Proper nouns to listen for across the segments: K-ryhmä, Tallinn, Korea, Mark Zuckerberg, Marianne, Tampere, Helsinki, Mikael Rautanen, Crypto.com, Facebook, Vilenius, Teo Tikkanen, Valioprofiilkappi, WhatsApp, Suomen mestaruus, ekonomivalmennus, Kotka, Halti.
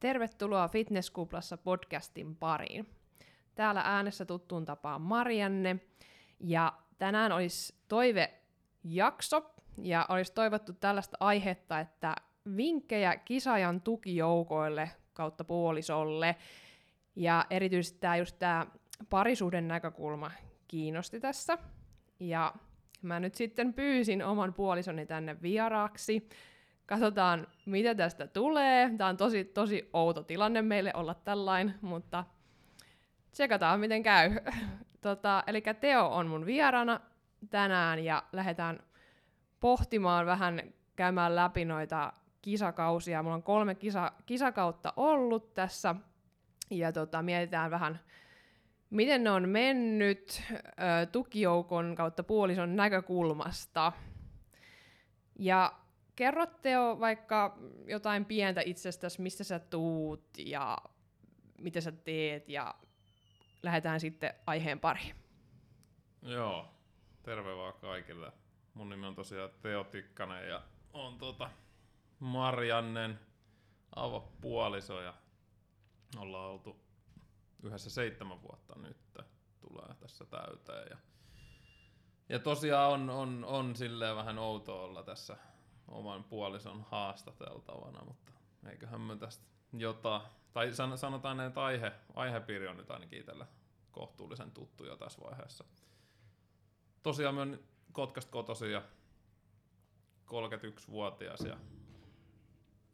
Tervetuloa Fitnesskuplassa podcastin pariin. Täällä äänessä tuttuun tapaan Marianne, ja tänään olisi toivejakso, ja olisi toivottu tällaista aihetta, että vinkkejä kisaajan tukijoukoille kautta puolisolle, ja erityisesti tämä parisuuden näkökulma kiinnosti tässä, ja mä nyt sitten pyysin oman puolisoni tänne vieraaksi. Katsotaan, mitä tästä tulee. Tämä on tosi outo tilanne meille olla tällainen, mutta tsekataan, miten käy. Eli Teo on mun vierana tänään ja lähdetään pohtimaan vähän, käymään läpi noita kisakausia. Mulla on 3 kisakautta ollut tässä ja mietitään vähän, miten ne on mennyt tukijoukon kautta puolison näkökulmasta. Ja kerro Teo vaikka jotain pientä itsestäsi, mistä sä tuut ja mitä sä teet, ja lähdetään sitten aiheen pariin. Joo, terve vaan kaikille. Mun nimi on tosiaan Teo Tikkanen ja on Mariannen avopuoliso ja ollaan oltu yhdessä 7 vuotta nyt, tulee tässä täyteen. Ja tosiaan on silleen vähän outoa olla tässä oman puolison haastateltavana, mutta eiköhän me tästä tai sanotaan, että aihepiiri on nyt ainakin itsellä kohtuullisen tuttu jo tässä vaiheessa. Tosiaan me on Kotkasta kotoisin ja 31-vuotias ja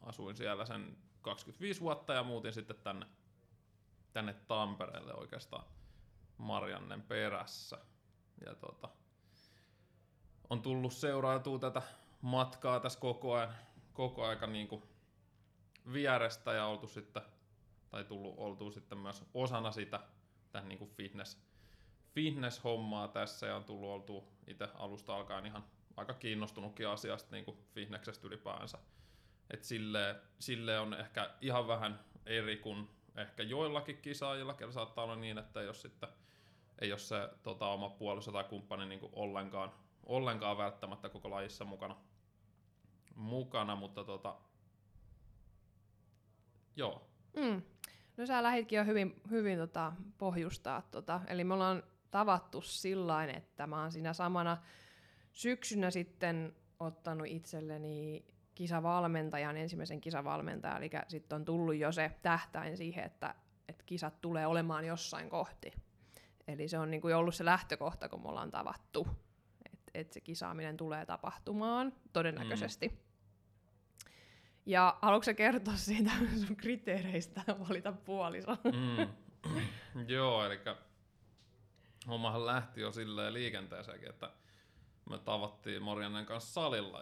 asuin siellä sen 25 vuotta ja muutin sitten tänne Tampereelle oikeastaan Mariannen perässä. Ja on tullut seuraatua tätä matkaa tässä koko aika niinku vierestä ja oltu sitten, tai tullut oltu sitten myös osana sitä tähän niinku fitness-hommaa tässä, ja on tullut oltu itse alusta alkaen ihan aika kiinnostunutkin asiasta niinku fitnessestä ylipäänsä. Et sille on ehkä ihan vähän eri kuin ehkä joillakin kisaajilla, kyllä saattaa olla niin, että jos sitten ei ole se oma puoliso tai kumppani niinku ollenkaan välttämättä koko lajissa mukana, mutta joo. Mm. No sä lähditkin jo hyvin pohjustaa eli me ollaan tavattu sillain, että mä oon siinä samana syksynä sitten ottanut itselleni kisavalmentajan, ensimmäisen kisavalmentajan, eli sitten on tullut jo se tähtäin siihen, että kisat tulee olemaan jossain kohti. Eli se on niinku ollut se lähtökohta, kun me ollaan tavattu, että se kisaaminen tulee tapahtumaan, todennäköisesti. Ja haluatko sä kertoa siitä sun kriteereistä valita puoliso? Joo, eli hommahan lähti jo silleen liikenteeseenkin, että me tavattiin Mariannen kanssa salilla,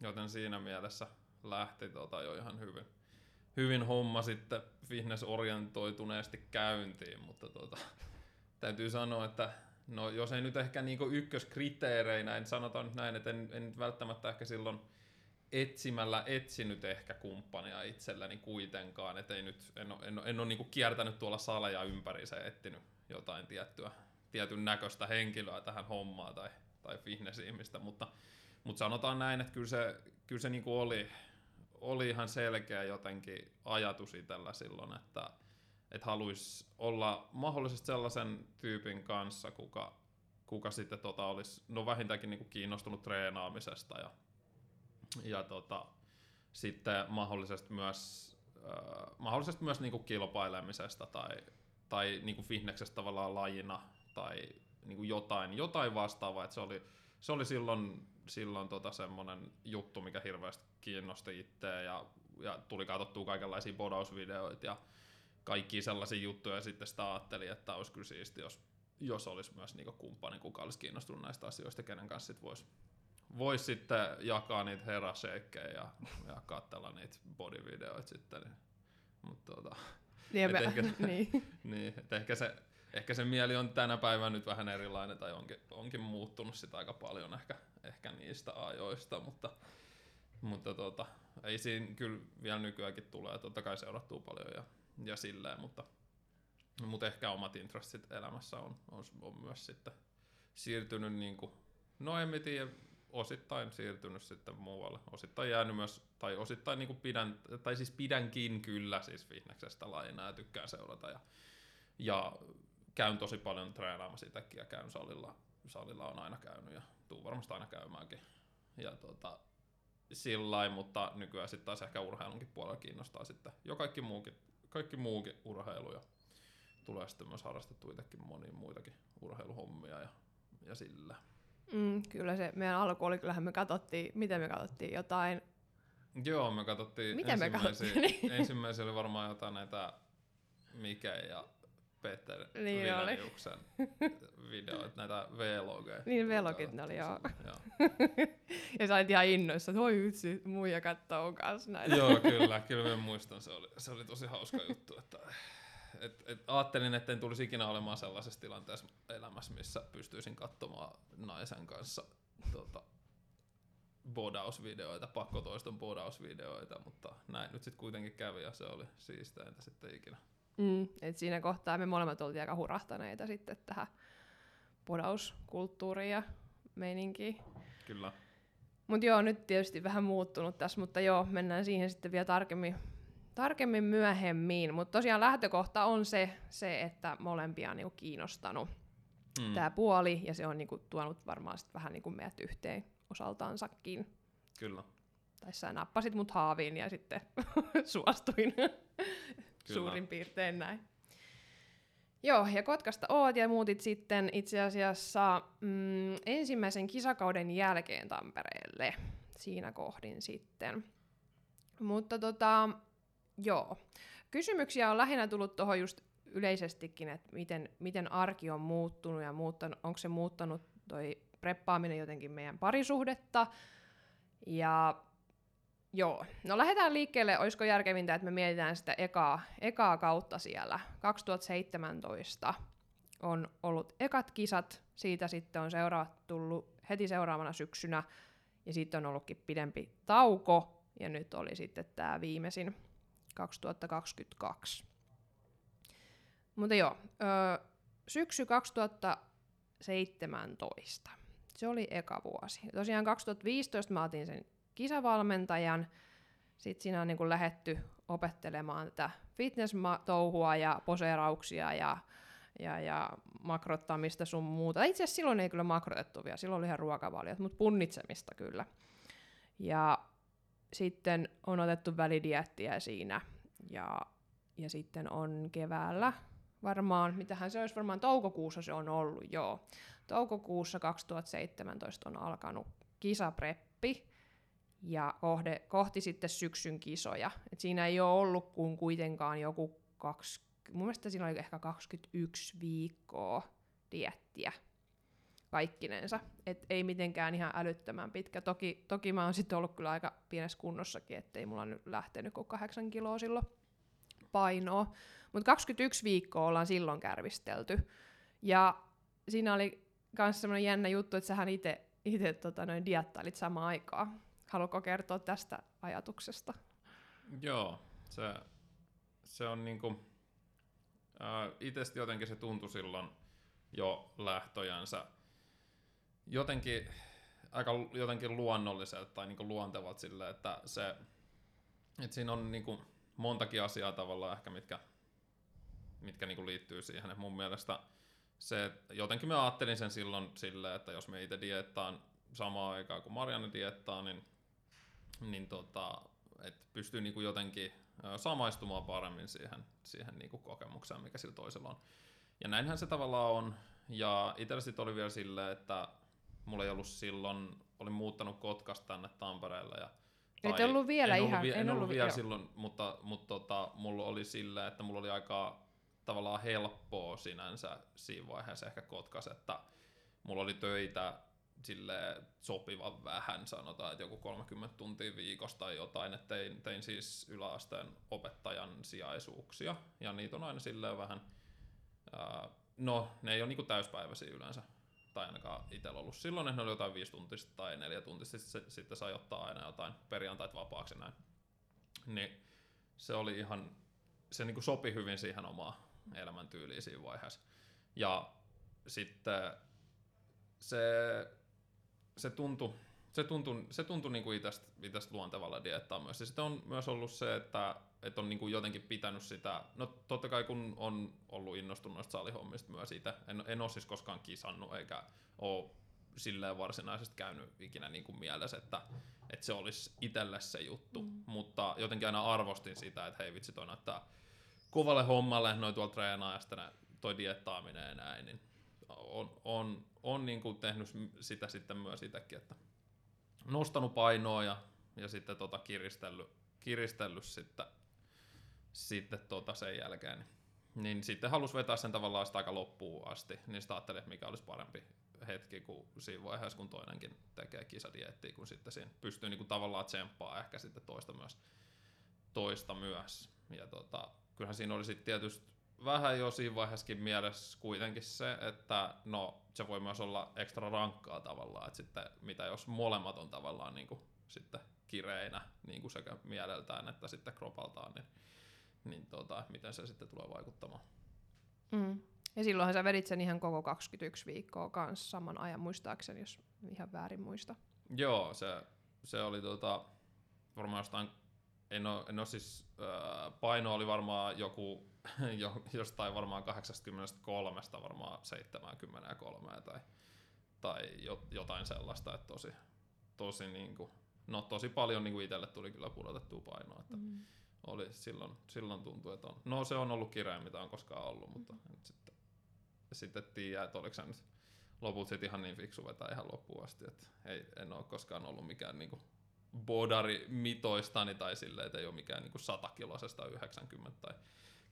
joten siinä mielessä lähti jo ihan hyvin homma sitten fitness-orientoituneesti käyntiin, mutta täytyy sanoa, että no jos ei nyt ehkä niinku ykköskriteereinä, en välttämättä ehkä silloin etsimällä etsinyt ehkä kumppania itselläni kuitenkaan, et ei nyt, en ole niinku kiertänyt tuolla saleja ympäriinsä ja etsinyt jotain tietyn näköistä henkilöä tähän hommaan tai fitness-ihmistä, mutta sanotaan näin, että kyllä se niinku oli ihan selkeä jotenkin ajatus itsellä silloin, että haluaisi olla mahdollisesti sellaisen tyypin kanssa, kuka sitten olisi vähintäänkin niinku kiinnostunut treenaamisesta ja sitten mahdollisesti myös niinku kilpailemisesta tai niinku fitneksestä tavallaan lajina tai niinku jotain vastaavaa, että se oli silloin semmoinen juttu, mikä hirveästi kiinnosti itseä ja tuli katsottua kaikenlaisia bodausvideoita ja kaikki sellaisia juttuja, ja sitten sitä ajattelin, että olisi kyllä siisti, jos olisi myös niinku kumppani, kuka olisi kiinnostunut näistä asioista, kenen kanssa sit vois sitten jakaa niitä herasheikkejä ja katsella niitä bodyvideoita sitten. Mut ehkä se mieli on tänä päivänä nyt vähän erilainen, tai onkin muuttunut sitä aika paljon ehkä niistä ajoista, mutta ei siinä kyllä vielä nykyäänkin tulee, totta kai seurattuu paljon ja silleen, mutta ehkä omat intressit elämässä on myös sitten siirtynyt, niin kuin, no en tiedä, osittain siirtynyt sitten muualle, osittain jäänyt myös, tai osittain niin kuin pidän, tai siis pidänkin kyllä siis Vihneksestä lajina ja tykkään seurata ja käyn tosi paljon treenaamassa itsekin ja käyn salilla on aina käynyt ja tuun varmasti aina käymäänkin ja sillain, mutta nykyään sitten taas ehkä urheilunkin puolella kiinnostaa sitten jo kaikki muukin urheilu ja tulee sitten myös harrastettu itsekin moniin muitakin urheiluhommia ja sillä. Kyllä se meidän alku oli, kyllähän me katsottiin, miten me katsottiin jotain. Joo, me katsottiin, ensimmäisiä oli varmaan jotain näitä Mike ja Peter niin Vileniuksen videoita, näitä vlogeja. Niin, vlogit ne oli, joo. Ja sä olit ihan innoissa, että oi yksi muija kattoo kanssa näitä. Joo, kyllä me muistan, se oli tosi hauska juttu, että... ajattelin, että en tulisi ikinä olemaan sellaisessa tilanteessa elämässä, missä pystyisin katsomaan naisen kanssa bodausvideoita, pakkotoiston bodausvideoita, mutta näin nyt sitten kuitenkin kävi ja se oli siisteintä sitten ikinä. Et siinä kohtaa me molemmat oltiin aika hurahtaneita sitten tähän bodauskulttuuriin ja meininkiin. Kyllä. Mutta joo, nyt tietysti vähän muuttunut tässä, mutta joo, mennään siihen sitten vielä tarkemmin myöhemmin, mutta tosiaan lähtökohta on se että molempia on niinku kiinnostanut tämä puoli, ja se on niinku tuonut varmaan sit vähän niinku meidät yhteen osaltaansakin. Kyllä. Tai sä nappasit mut haaviin ja sitten suostuin. Suurin piirtein näin. Joo, ja Kotkasta oot ja muutit sitten itse asiassa ensimmäisen kisakauden jälkeen Tampereelle siinä kohdin sitten. Mutta joo. Kysymyksiä on lähinnä tullut tuohon just yleisestikin, että miten arki on muuttunut ja onko se muuttanut toi preppaaminen jotenkin meidän parisuhdetta. Ja joo, no lähdetään liikkeelle, olisiko järkevintä, että me mietitään sitä ekaa kautta siellä. 2017 on ollut ekat kisat, siitä sitten on tullut heti seuraavana syksynä ja siitä on ollutkin pidempi tauko ja nyt oli sitten tämä viimeisin. 2022. Mutta joo, syksy 2017. Se oli eka vuosi. Tosiaan 2015 mä otin sen kisavalmentajan. Sitten siinä on niin kun lähdetty opettelemaan tätä fitness-touhua ja poseerauksia ja makrottamista sun muuta. Itse asiassa silloin ei kyllä makrotettu vielä, silloin oli ihan ruokavaliot, mutta punnitsemista kyllä. Ja sitten on otettu välidieettiä siinä, ja sitten on keväällä varmaan, mitähän se olisi varmaan toukokuussa se on ollut, joo. Toukokuussa 2017 on alkanut kisapreppi, ja kohti sitten syksyn kisoja. Et siinä ei ole ollut kuin kuitenkaan joku, mun mielestä siinä oli ehkä 21 viikkoa dieettiä. Kaikkinensa, et ei mitenkään ihan älyttömän pitkä. Toki mä oon sitten ollut kyllä aika pienessä kunnossakin, ettei mulla nyt lähtenyt kuin 8 kiloa silloin painoa. Mutta 21 viikkoa ollaan silloin kärvistelty. Ja siinä oli myös semmoinen jännä juttu, että sähän itse diettailit samaan aikaan. Haluatko kertoa tästä ajatuksesta? Joo, se on niinku... Itsestä jotenkin se tuntui silloin jo lähtöjänsä jotenkin aika luonnolliselta tai niinku luontevat sille, että se siinä on niinku montakin asiaa tavallaan ehkä mitkä niinku liittyy siihen, että mun mielestä se jotenkin mä ajattelin sen silloin sille, että jos me itse dieettaan samaan aikaan kuin Marianne dieettaa, niin että pystyy niinku jotenkin samaistumaan paremmin siihen niinku kokemukseen, mikä sillä toisella on. Ja näinhän se tavallaan on, ja itsellä sitten oli vielä silleen, että mulla ei ollut silloin, olin muuttanut Kotkasta tänne Tampereelle. Et ollut vielä ihan. En ollut vielä silloin, mutta mulla oli silleen, että mulla oli aika tavallaan helppoa sinänsä siinä vaiheessa ehkä Kotkas, että mulla oli töitä silleen sopivan vähän, sanotaan, että joku 30 tuntia viikossa tai jotain, että tein siis yläasteen opettajan sijaisuuksia, ja niitä on aina silleen vähän, no ne ei ole niinku täyspäiväisiä yleensä. Tai ainakaan itsellä ollut silloin, että ne oli jotain 5-tuntista tai 4-tuntista, sitten sai ottaa aina jotain perjantait vapaaksi näin. Niin se oli ihan, se niinku sopi hyvin siihen omaan elämäntyyliin siinä vaiheessa. Ja sitten se tuntui Se tuntui niinku itästä luontevalla diettaa myös. Ja sitten on myös ollut se, että on niinku jotenkin pitänyt sitä, no totta kai kun on ollut innostunut noista salihommista myös itse, en ole siis koskaan kisannut eikä ole silleen varsinaisesti käynyt ikinä niinku mielessä, että se olisi itselle se juttu, mutta jotenkin aina arvostin sitä, että hei vitsi, toi näyttää kovalle hommalle, noi tuolla treenaa ja sitten toi diettaaminen ja näin, niin on niinku tehnyt sitä sitten myös itsekin, että nostanut painoa ja sitten kiristellyt sitten sen jälkeen. Niin sitten halusi vetää sen tavallaan sitä aika loppuun asti, niin sitä ajattelin, että mikä olisi parempi hetki kuin siinä vaiheessa, kun toinenkin tekee kisadieettiä, kun sitten siinä pystyy niinku tavallaan tsemppaa ehkä sitten toista myös. Ja kyllähän siinä oli sitten tietysti vähän jo siinä vaiheessakin mielessä kuitenkin se, että no se voi myös olla ekstra rankkaa tavallaan, että sitten mitä jos molemmat on tavallaan niin kuin sitten kireinä niin kuin sekä mieleltään että sitten kropaltaan, niin miten se sitten tulee vaikuttamaan. Mm. Ja silloinhan sä vedit sen ihan koko 21 viikkoa kanssa saman ajan muistaakseni, jos ihan väärin muista. Joo, se oli varmaan jostain. En ole siis, paino oli varmaan joku jostain varmaan 83 varmaan 73 tai jotain sellaista, että tosi niinku, no tosi paljon niinku itselle tuli kyllä pudotettua painoa, että oli silloin tuntui, että on, no se on ollut kirein mitä on koskaan ollut, mutta sitten tiedä, että oliko se nyt loput sit ihan niin fiksu vetää ihan loppuun asti, että en ole koskaan ollut mikään niinku bodari mitoistani tai silleen, että ei ole mikään niinku 100-kilosesta 90 tai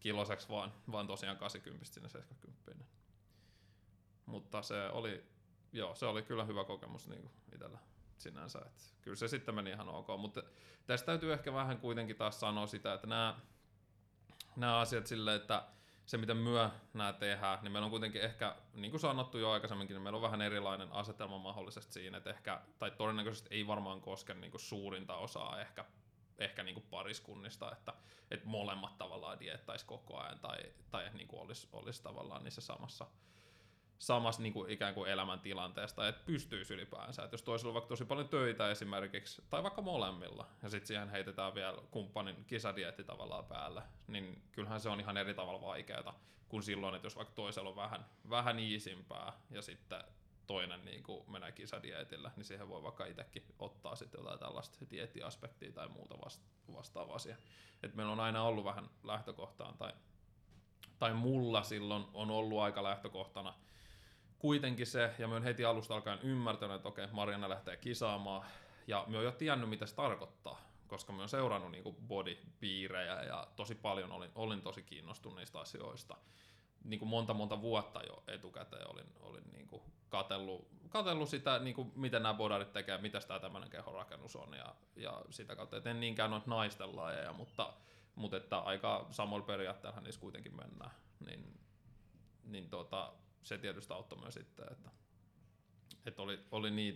kiloseksi, vaan tosiaan 80 sinne 70. Mutta se oli kyllä hyvä kokemus niinku itsellä sinänsä. Et kyllä se sitten meni ihan ok, mutta tästä täytyy ehkä vähän kuitenkin taas sanoa sitä, että nämä asiat silleen, että se miten myö nämä tehdään, niin meillä on kuitenkin ehkä, niin kuin sanottu jo aikaisemminkin, niin meillä on vähän erilainen asetelma mahdollisesti siinä, että ehkä, tai todennäköisesti ei varmaan koske niin kuin suurinta osaa ehkä niin kuin pariskunnista, että molemmat tavallaan diettaisi koko ajan, tai niin kuin olisi tavallaan niissä samassa niin kuin ikään kuin elämäntilanteesta, että pystyisi ylipäänsä, että jos toisella on vaikka tosi paljon töitä esimerkiksi, tai vaikka molemmilla, ja sitten siihen heitetään vielä kumppanin kisadieetti tavallaan päälle, niin kyllähän se on ihan eri tavalla vaikeaa kuin silloin, että jos vaikka toisella on vähän iisimpää, ja sitten toinen niin kuin menee kisadieetillä, niin siihen voi vaikka itsekin ottaa sitten jotain tällaista dieettiaspektia tai muuta vastaavaa siihen. Että meillä on aina ollut vähän lähtökohtaan, tai mulla silloin on ollut aika lähtökohtana kuitenkin se, ja mä oon heti alusta alkaen ymmärtänyt, että okei, Marianne lähtee kisaamaan, ja mä oon jo tiennyt, mitä se tarkoittaa, koska mä oon seurannut niinku bodypiirejä, ja tosi paljon olin tosi kiinnostunut niistä asioista. Niinku monta vuotta jo etukäteen olin niinku katsellut sitä, niinku, miten nämä bodarit tekee, mitä tämä tämmöinen kehorakennus on, ja sitä kautta, et en niinkään ole naisten lajeja, mutta että aika samoilla periaatteella niissä kuitenkin mennään, niin se tietysti auttoi myös sitten, että oli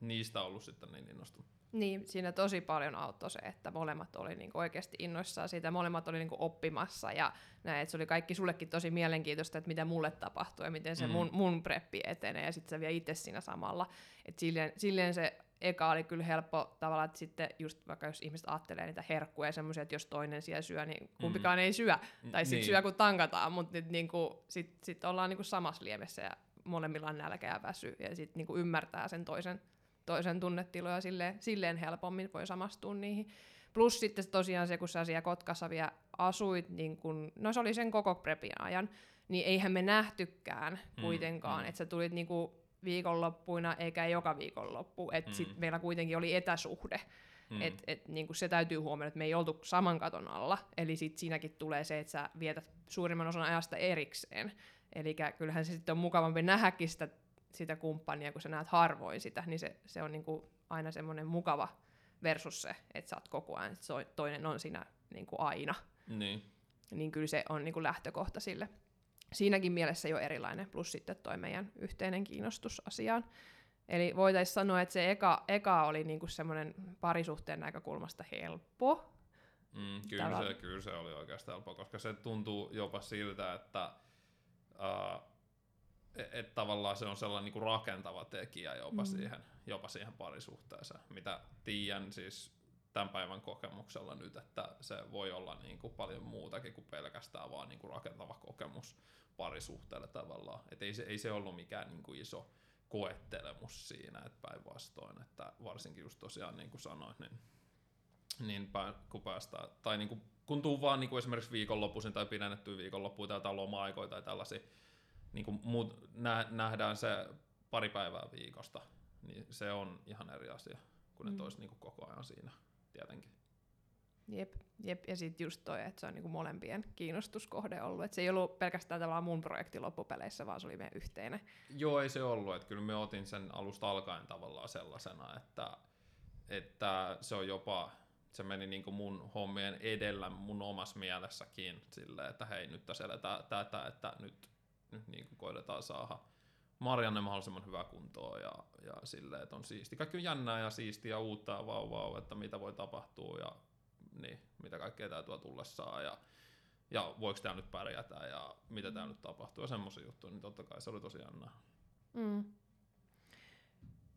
niistä ollut sitten niin innostunut. Niin, siinä tosi paljon auttoi se, että molemmat oli niinku oikeasti innoissaan siitä, molemmat oli niinku oppimassa ja näin, että se oli kaikki sullekin tosi mielenkiintoista, että mitä mulle tapahtuu ja miten se mun preppi etenee ja sitten sä vielä itse siinä samalla. Että silleen se eka oli kyllä helppo tavallaan, että sitten just vaikka jos ihmiset ajattelee niitä herkkuja ja semmoisia, että jos toinen siellä syö, niin kumpikaan ei syö. Tai sitten syö, kun tankataan, mutta niinku, sit ollaan niinku samassa liemessä ja molemmilla on nälkä ja väsy. Ja sitten niinku ymmärtää sen toisen tunnetiloja silleen helpommin, voi samastua niihin. Plus sitten tosiaan se, kun sä siellä Kotkassa vielä asuit, niin kun, no se oli sen koko prepin ajan, niin eihän me nähtykään kuitenkaan, että sä tulit niinku viikonloppuina eikä joka viikonloppu, että sitten meillä kuitenkin oli etäsuhde, että et, niinku se täytyy huomioida, että me ei oltu saman katon alla, eli sitten siinäkin tulee se, että sä vietät suurimman osan ajasta erikseen, eli kyllähän se sitten on mukavampi nähdäkin sitä kumppania, kun sä näet harvoin sitä, niin se on niinku aina semmoinen mukava versus se, että sä oot koko ajan, toinen on siinä niinku aina, niin kyllä se on niinku lähtökohta sille. Siinäkin mielessä jo erilainen, plus sitten toi meidän yhteinen kiinnostus asiaan. Eli voitaisiin sanoa, että se eka oli niinku semmoinen parisuhteen näkökulmasta helppo. Kyllä se oli oikeastaan helppo, koska se tuntuu jopa siltä, että että tavallaan se on sellainen niin kuin rakentava tekijä jopa siihen parisuhteeseen, mitä tiedän siis tämän päivän kokemuksella nyt, että se voi olla niin kuin paljon muutakin kuin pelkästään vaan niin kuin rakentava kokemus parisuhteelle tavallaan. Et ei se ollut mikään niin kuin iso koettelemus siinä, että päinvastoin, että varsinkin just tosiaan niin kuin sanoit, niin kun päästään, tai niin kun tuu vaan niin kuin esimerkiksi viikonloppuisin tai pidennettyä viikonloppuun tai jotain loma-aikoja tai tällaisia, niin kuin nähdään se pari päivää viikosta, niin se on ihan eri asia, kun ne tois niin kuin koko ajan siinä tietenkin. Jep. Ja sitten just toi, että se on niinku molempien kiinnostuskohde ollut. Et se ei ollut pelkästään tavallaan mun projekti loppupeleissä, vaan se oli meidän yhteinen. Joo, ei se ollut. Et kyllä me otin sen alusta alkaen tavallaan sellaisena, että se on jopa, se meni niinku mun hommien edellä mun omassa mielessäkin silleen, että hei, nyt tässä eletään tätä, että nyt niinku koitetaan saada Marianne mahdollisimman hyvää kuntoa ja silleen, että on siisti. Kaikki on jännää ja siistiä ja uutta ja vau, että mitä voi tapahtua ja niin, mitä kaikkea tää tuo tullessaan ja voiko tää nyt pärjätä ja mitä tää nyt tapahtuu ja semmosia juttuja, niin totta kai se oli tosi jännää.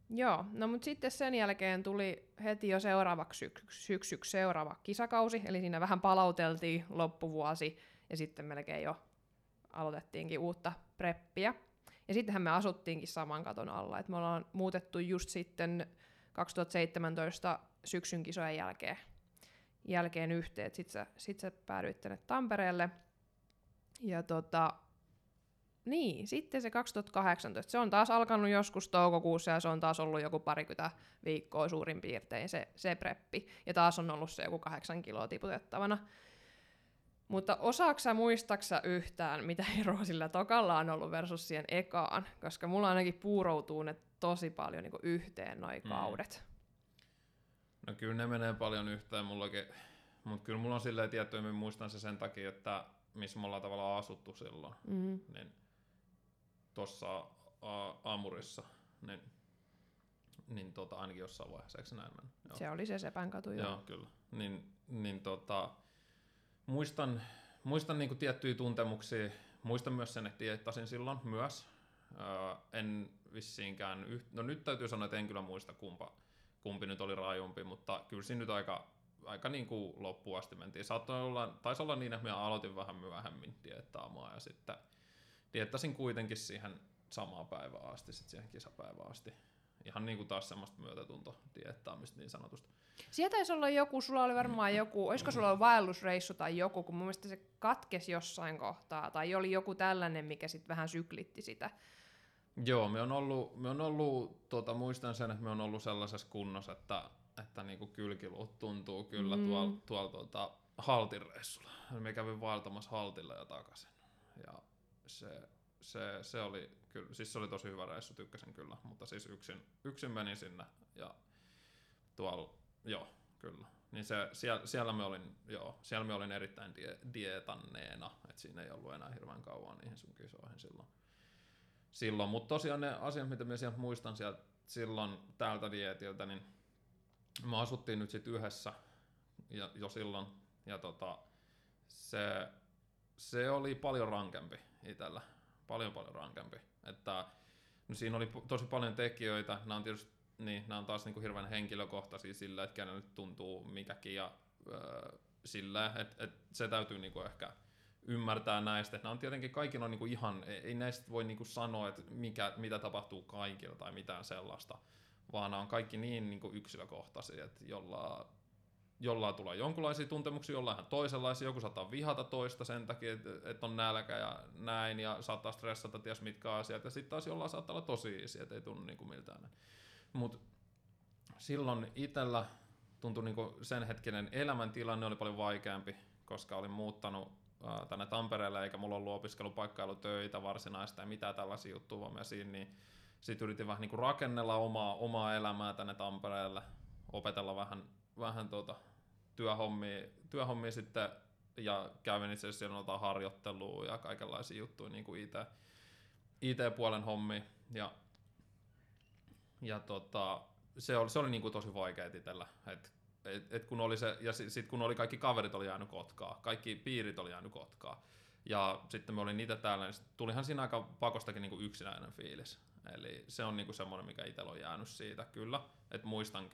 Joo, no mut sitten sen jälkeen tuli heti jo seuraavaksi syksyksi seuraava kisakausi, eli siinä vähän palauteltiin loppuvuosi ja sitten melkein jo aloitettiinkin uutta preppiä. Ja sittenhän me asuttiinkin saman katon alla, että me ollaan muutettu just sitten 2017 syksyn kisojen jälkeen yhteen, että sit sä päädyit tänne Tampereelle. Ja niin, sitten se 2018, se on taas alkanut joskus toukokuussa ja se on taas ollut joku parikymmentä viikkoa suurin piirtein se preppi. Ja taas on ollut se joku 8 kiloa tiputettavana. Mutta osaaksä muistaksä yhtään, mitä eroa sillä tokalla on ollut versus siihen ekaan? Koska mulla ainakin puuroutuu ne tosi paljon niin kuin yhteen noi kaudet. No kyllä ne menee paljon yhteen mullakin, mutta kyllä mulla on silleen tiettyä, mä muistan se sen takia, että missä me ollaan tavallaan asuttu silloin, niin tuossa Aamurissa, niin ainakin jossain vaiheessa, eikö se näin mennä? Joo. Se oli se Sepänkatu. Joo, kyllä. Niin, muistan niinku tiettyjä tuntemuksia, muistan myös sen, että dieettasin silloin myös, en vissiinkään, no nyt täytyy sanoa, että en kyllä muista kumpi nyt oli raajumpi, mutta kyllä siinä nyt aika niin kuin loppuun asti mentiin. Taisi olla niin, että minä aloitin vähän myöhemmin diettaamaan ja sitten diettasin kuitenkin siihen samaan päivään asti, sitten siihen kisapäivään asti. Ihan niin kuin taas semmoista myötätuntodiettaamista niin sanotusti. Siellä taisi olla joku, sulla oli varmaan joku, olisiko sulla ollut vaellusreissu tai joku, kun mun mielestä se katkesi jossain kohtaa tai oli joku tällainen, mikä sitten vähän syklitti sitä. Joo, me on ollut muistan sen, että me on ollut sellaisessa kunnossa, että niinku kylkiluut tuntuu kyllä tuolla Haltin reissulla. Me kävin vaeltamassa Haltilla ja takaisin. Ja se oli kyllä, siis se oli tosi hyvä reissu, tykkäsin kyllä, mutta siis yksin menin sinne ja tuolla, joo, kyllä. Niin se siellä me olin erittäin dietanneena, että siinä ei ollut enää hirveän kauan niihin sun kisoihin silloin, mutta tosiaan ne asiat, mitä minä sieltä muistan sieltä silloin täältä dieetiltä, niin me asuttiin nyt sitten yhdessä jo silloin, ja se oli paljon rankempi itsellä, paljon rankempi, että no siinä oli tosi paljon tekijöitä, nämä on tietysti, niin, nämä on taas niinku hirveän henkilökohtaisia sillä, että kenellä nyt tuntuu mikäkin, ja sillä, että se täytyy niinku ehkä ymmärtää näistä, että nämä on tietenkin kaikilla on niinku ihan, ei näistä voi niinku sanoa, että mitä tapahtuu kaikilla tai mitään sellaista, vaan nämä on kaikki niin niinku yksilökohtaisia, että jollain tulee jonkinlaisia tuntemuksia, jollain ihan toisenlaisia, joku saattaa vihata toista sen takia, että on nälkä ja näin, ja saattaa stressata ties mitkä asiat, ja sitten taas jollain saattaa olla tosi easy, että ei tunnu niinku miltään. Mut silloin itsellä tuntui niinku sen hetkinen elämäntilanne oli paljon vaikeampi, koska olin muuttanut tänne Tampereelle, eikä mulla ollut opiskelupaikkailutöitä varsinaista ja mitään tällaisia juttuja, vaan mä siinä, niin sitten yritin vähän niinku rakennella omaa elämää tänne Tampereelle, opetella vähän työhommia sitten, ja kävin itse asiassa siellä harjoittelua ja kaikenlaisia juttuja, niin kuin IT-puolen hommia, ja se oli niinku tosi vaikea itsellä, kun oli se, ja sitten kun oli kaikki kaverit oli jäänyt Kotkaa, kaikki piirit oli jäänyt Kotkaa, Ja sitten me olin itse täällä, niin tulihan siinä aika pakostakin niin kuin yksinäinen fiilis. Eli se on niin kuin semmoinen, mikä itsellä on jäänyt siitä kyllä. Että muistan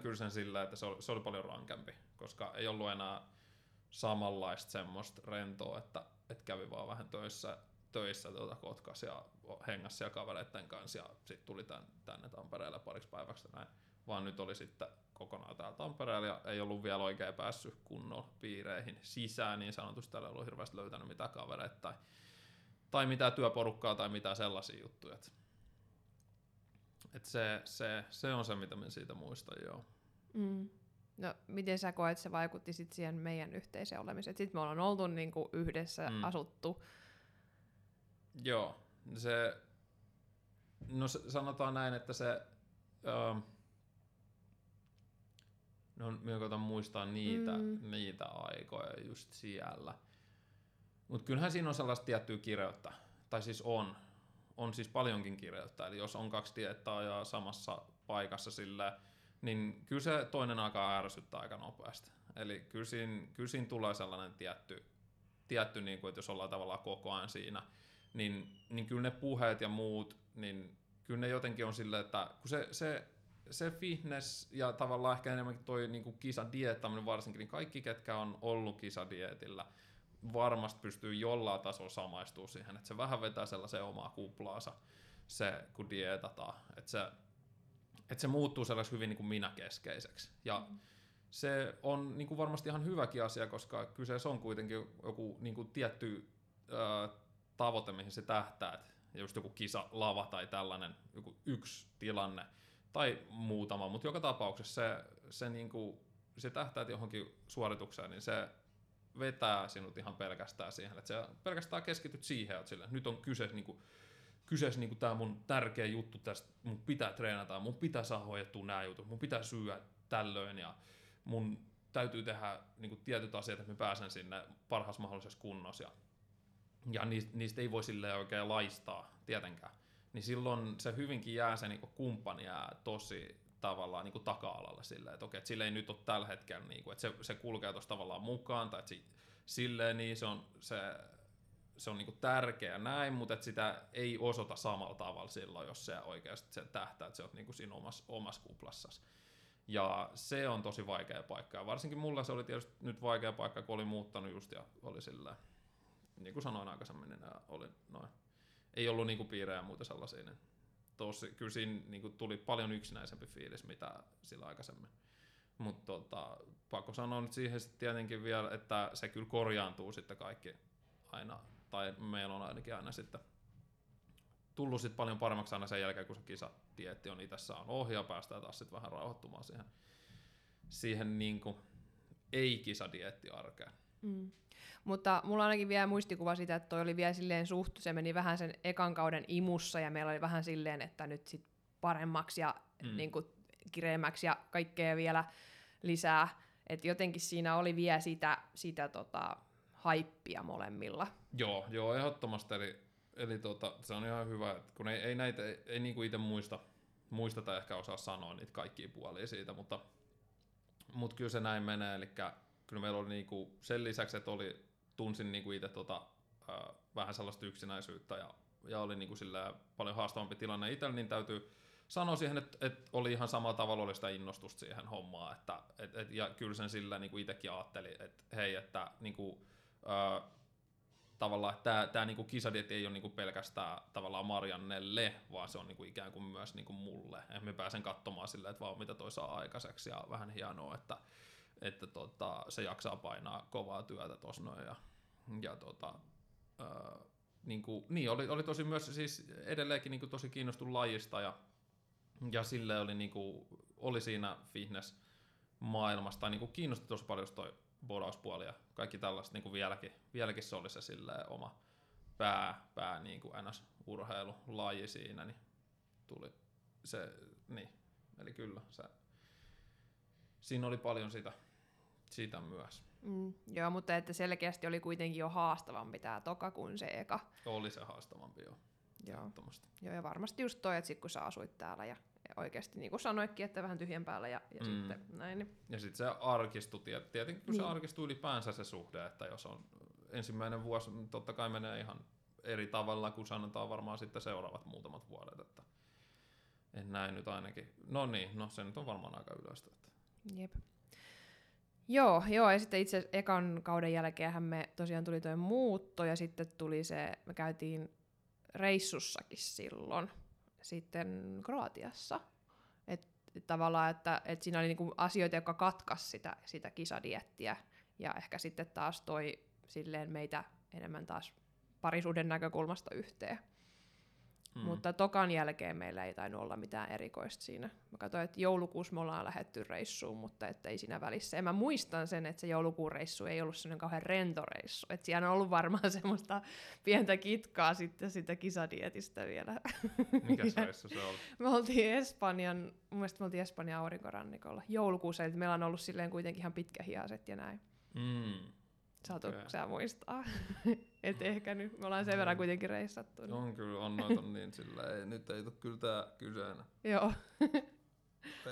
kyllä sen sillä, että se oli paljon rankempi, koska ei ollut enää samanlaista semmoista rentoa, että kävi vaan vähän töissä Kotkas ja hengäs siellä kavereiden kanssa ja sitten tuli tänne Tampereelle pariksi päiväksi näin. Vaan nyt oli sitten kokonaan täällä Tampereella ja ei ollut vielä oikein päässyt kunnolla piireihin sisään, niin sanotusti täällä ei ollut hirveästi löytänyt mitään kavereita tai mitään työporukkaa tai mitään sellaisia juttuja. Et se on se, mitä minä siitä muistan, joo. Mm. No, miten sä koet, se vaikutti sit siihen meidän yhteiseen olemiseen? Sitten me ollaan oltu niinku yhdessä, asuttu. Joo, sanotaan näin, että se... minä koitan muistaa niitä aikoja just siellä. Mut kyllähän siinä on sellaista tiettyä kireyttä. Tai siis on siis paljonkin kireyttä. Eli jos on kaksi tietää ja samassa paikassa sille, niin kyllä se toinen alkaa ärsyttää aika nopeasti. Eli kyllä siinä tulee sellainen tietty niin kuin, että jos ollaan tavallaan koko ajan siinä, niin kyllä ne puheet ja muut, niin kyllä ne jotenkin on silleen, että kun se fitness ja tavallaan ehkä enemmänkin toi niinku kisadieettäminen varsinkin, niin kaikki ketkä on ollut kisadieetillä varmasti pystyy jollain tasolla samaistumaan siihen, että se vähän vetää sellaiseen omaa kuplaansa se, kun dieetataan, että se muuttuu sellaiseksi hyvin niinku minäkeskeiseksi ja se on niinku varmasti ihan hyväkin asia, koska kyseessä on kuitenkin joku niinku tietty tavoite, mihin se tähtää, ja just joku kisalava tai tällainen joku yksi tilanne tai muutama, mutta joka tapauksessa se, niinku, se tähtää johonkin suoritukseen, niin se vetää sinut ihan pelkästään siihen, että sä pelkästään keskityt siihen, että sille, nyt on kyseessä niinku tämä mun tärkeä juttu tästä, mun pitää treenata, mun pitää saada hoidettua nämä jutut, mun pitää syödä tällöin ja mun täytyy tehdä niinku tietyt asiat, että mä pääsen sinne parhaassa mahdollisessa kunnossa ja niistä ei voi silleen oikein laistaa tietenkään. Niin silloin se hyvinkin jää, se niinku kumppani jää tosi tavallaan niinku taka-alalle silleen, että okei, että sille ei nyt ole tällä hetkellä, niinku, että se kulkee tuossa tavallaan mukaan, tai että silleen niin se on niinku tärkeä näin, mutta että sitä ei osoita samalla tavalla silloin, jos se oikeasti sen tähtää, että sä oot niinku siinä omassa kuplassasi. Ja se on tosi vaikea paikka, ja varsinkin mulla se oli tietysti nyt vaikea paikka, kun olin muuttanut just, ja oli silleen, niin kuin sanoin aikaisemmin, niin oli noin. Ei ollut niinku piirejä ja muuta sellaisia, niin kyllä siinä niinku tuli paljon yksinäisempi fiilis, mitä sillä aikaisemmin. Mutta pakko sanoa nyt siihen sitten tietenkin vielä, että se kyllä korjaantuu sitten kaikki aina, tai meillä on ainakin aina sitten tullut sit paljon paremmaksi aina sen jälkeen, kun se kisadieetti on itse saanut ohi ja päästään taas sitten vähän rauhoittumaan siihen niinku ei-kisadieettiarkeen. Mm. Mutta mulla ainakin vielä muistikuva sitä, että toi oli vielä silleen se meni vähän sen ekan kauden imussa ja meillä oli vähän silleen, että nyt sit paremmaksi ja niinku kireemmäksi ja kaikkea vielä lisää. Et jotenkin siinä oli vielä sitä haippia molemmilla. Joo, ehdottomasti. Eli se on ihan hyvä, että kun ei näitä, ei niinku itse muista tai ehkä osaa sanoa niitä kaikkia puolia siitä, mutta kyllä se näin menee, elikkä kyllä meillä oli niinku, sen lisäksi, että tunsin niinku itse vähän sellaista yksinäisyyttä ja oli niinku sillä paljon haastavampi tilanne itsellä, niin täytyy sanoa siihen, että oli ihan samalla tavalla oli sitä innostusta siihen hommaan. Ja kyllä sen sillä niinku itsekin ajattelin, että hei, että niinku, tavallaan tämä niinku kisadietti ei ole niinku pelkästään tavallaan Mariannelle, vaan se on niinku ikään kuin myös niinku mulle. Ja me pääsen katsomaan silleen, että vaan mitä toi saa aikaiseksi ja vähän hienoa, että se jaksaa painaa kovaa työtä tuossa noin niin oli tosi myös siis edelleenkin niin kuin tosi kiinnostunut lajista ja sille oli niin kuin, oli siinä fitness maailmasta niin kuin kiinnostui tosi paljon toi bodauspuoli ja kaikki tällaista niin kuin vieläkin se oli se silleen oma pää niin kuin ns urheilulaji siinä niin tuli se niin eli kyllä se siinä oli paljon sitä myös. Joo, mutta että selkeästi oli kuitenkin jo haastavampi tämä toka kuin se eka. Oli se haastavampi joo. Joo, ja varmasti just toi, että sit kun sä asuit täällä ja oikeasti niin kuin sanoitkin, että vähän tyhjän päällä ja sitten näin. Niin. Ja sitten se arkistui, tietenkin kun se arkistui ylipäänsä se suhde, että jos on ensimmäinen vuosi totta kai menee ihan eri tavalla kuin sanotaan varmaan sitten seuraavat muutamat vuodet, että en näin nyt ainakin. No niin, no se nyt on varmaan aika yleistä. Jep. Joo, ja sitten itse asiassa ekan kauden jälkeenhän me tosiaan tuli tuo muutto, ja sitten tuli se, me käytiin reissussakin silloin, sitten Kroatiassa. Tavallaan, että siinä oli niinku asioita, jotka katkas sitä kisadiettiä, ja ehkä sitten taas toi silleen meitä enemmän taas parisuuden näkökulmasta yhteen. Mm. Mutta tokan jälkeen meillä ei tainnut olla mitään erikoista siinä. Mä katsoin, että joulukuussa me ollaan lähdetty reissuun, mutta ei siinä välissä. Ja mä muistan sen, että se joulukuun reissu ei ollut sellainen kauhean rento reissu. Että siinä on ollut varmaan semmoista pientä kitkaa sitten sitä kisadietistä vielä. Mikäs reissu se oli? Me oltiin Espanjan aurinkorannikolla joulukuussa. Eli meillä on ollut silleen kuitenkin ihan pitkähiaset ja näin. Mm. Saatuko sä muistaa? Et ehkä nyt, me ollaan sen verran kuitenkin reissattu. On kyllä, on noita niin silleen, nyt ei tule kyllä tää kyseinen. Joo.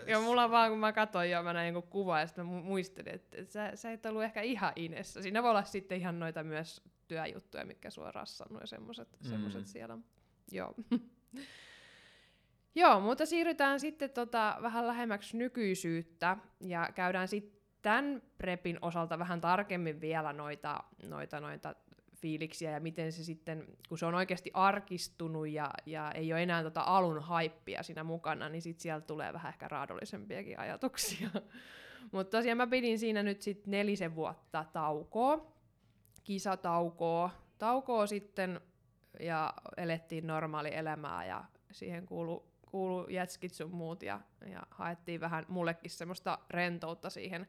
Joo, mulla vaan kun mä katsoin ja mä näin jonkun kuvan ja sitten mä muistelin, että sä et ollut ehkä ihan inessä. Siinä voi olla sitten ihan noita myös työjuttuja, mitkä sua rassannut ja semmoset siellä. Joo. Joo, mutta siirrytään sitten vähän lähemmäksi nykyisyyttä ja käydään sitten tämän prepin osalta vähän tarkemmin vielä noita fiiliksiä ja miten se sitten, kun se on oikeasti arkistunut ja ei ole enää alun haippia siinä mukana, niin sitten siellä tulee vähän ehkä raadollisempiakin ajatuksia. Mutta tosiaan mä pidin siinä nyt sitten 4 vuotta taukoa, kisataukoa sitten ja elettiin normaali elämää ja siihen kuului jätskit sun muut ja haettiin vähän mullekin semmoista rentoutta siihen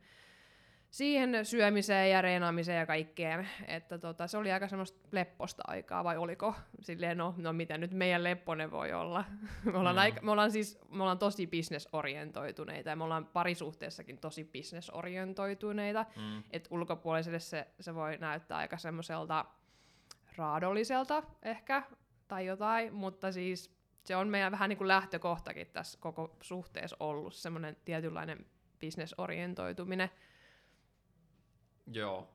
syömiseen ja reenaamiseen ja kaikkeen, että se oli aika semmoista lepposta aikaa, vai oliko? Silleen, no mitä nyt meidän lepponen voi olla? Me ollaan tosi business-orientoituneita, ja me ollaan parisuhteessakin tosi business-orientoituneita, että ulkopuoliselle se voi näyttää aika semmoiselta raadolliselta ehkä, tai jotain, mutta siis se on meidän vähän niin kuin lähtökohtakin tässä koko suhteessa ollut, semmoinen tietynlainen business-orientoituminen. Joo,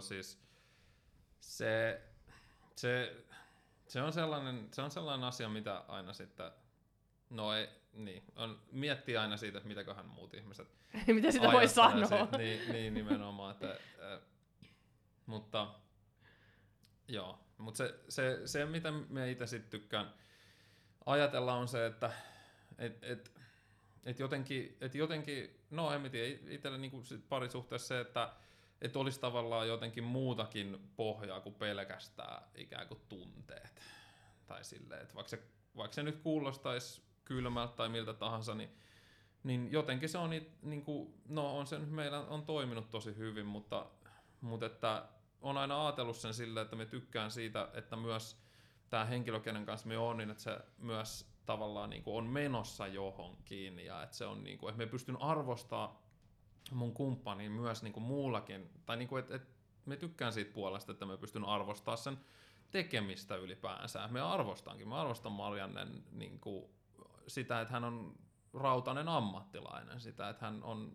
siis se on sellainen asia, mitä aina sitten, miettii aina siitä, että mitäköhän muut ihmiset mitä sitä voi sanoa. Niin, nimenomaan, että, mutta joo, mutta se mitä me itse sitten tykkään ajatella on se, että jotenkin, no en tiedä, itsellä niinku parisuhteessa se, että et olisi tavallaan jotenkin muutakin pohjaa kuin pelkästään ikään kuin tunteet. Tai silleen, että vaikka se nyt kuulostaisi kylmältä tai miltä tahansa, niin jotenkin se on niinku, no on se nyt meillä on toiminut tosi hyvin, mutta että on aina ajatellut sen silleen, että me tykkään siitä, että myös tämä henkilö, kenen kanssa me on, niin että se myös tavallaan niinku on menossa johonkin ja että se on niinku, että me pystyn arvostamaan mun kumppani myös niinku muullakin, tai niinku, et me tykkään siitä puolesta, että me pystyn arvostamaan sen tekemistä ylipäänsä. Mä arvostan Mariannen niinku sitä, että hän on rautainen ammattilainen, sitä, että hän on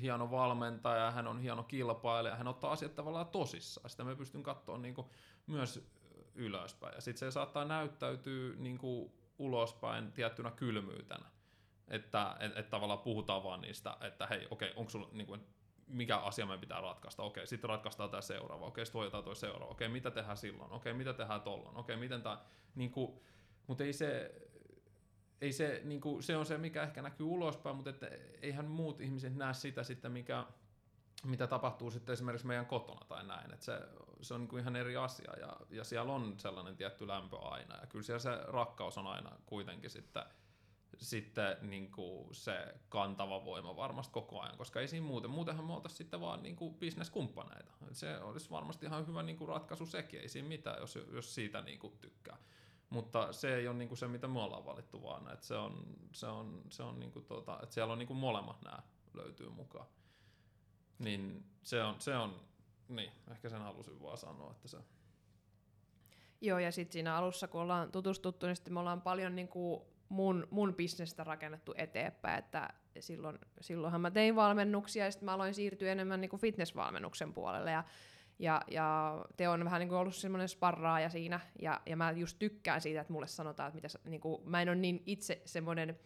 hieno valmentaja, hän on hieno kilpailija, hän ottaa asiat tavallaan tosissaan, sitä me pystyn katsoa niinku myös ylöspäin, ja sitten se saattaa näyttäytyä niinku ulospäin tiettynä kylmyytenä. Että tavallaan puhutaan vaan niistä, että hei, okei, onko sulla, niin kuin, mikä asia meidän pitää ratkaista, okei, sitten ratkaistaan tämä seuraava, okei, sitten hoidetaan toi seuraava, okei, mitä tehdään silloin, okei, mitä tehdään tolloin, okei, miten tämä, niin kuin, mutta ei se, niin kuin, se on se, mikä ehkä näkyy ulospäin, mutta että eihän muut ihmiset näe sitä sitten, mitä tapahtuu sitten esimerkiksi meidän kotona tai näin, että se on niin kuin ihan eri asia, ja siellä on sellainen tietty lämpö aina, ja kyllä siellä se rakkaus on aina kuitenkin sitten niin kuin se kantava voima varmasti koko ajan, koska ei siinä muutenhan me oltaisiin sitten vaan niin kuin bisneskumppaneita. Se olisi varmasti ihan hyvä niin kuin ratkaisu sekin, ei siinä mitään, jos siitä niin kuin tykkää. Mutta se ei ole niin kuin se, mitä me ollaan valittu, vaan että se on niin kuin että siellä on niin kuin molemmat nämä löytyy mukaan. Niin se on niin, ehkä sen halusin vaan sanoa, että se. Joo, ja sitten siinä alussa, kun ollaan tutustuttu, niin sitten me ollaan paljon niin kuin mun bisnestä rakennettu eteenpäin, että silloinhan mä tein valmennuksia ja sitten mä aloin siirtyä enemmän niin kuin fitnessvalmennuksen puolelle ja Ja Teo on vähän niin kuin ollut semmoinen sparraaja siinä, ja mä just tykkään siitä, että mulle sanotaan, että mitä, niin kuin, mä en ole niin itse semmoinen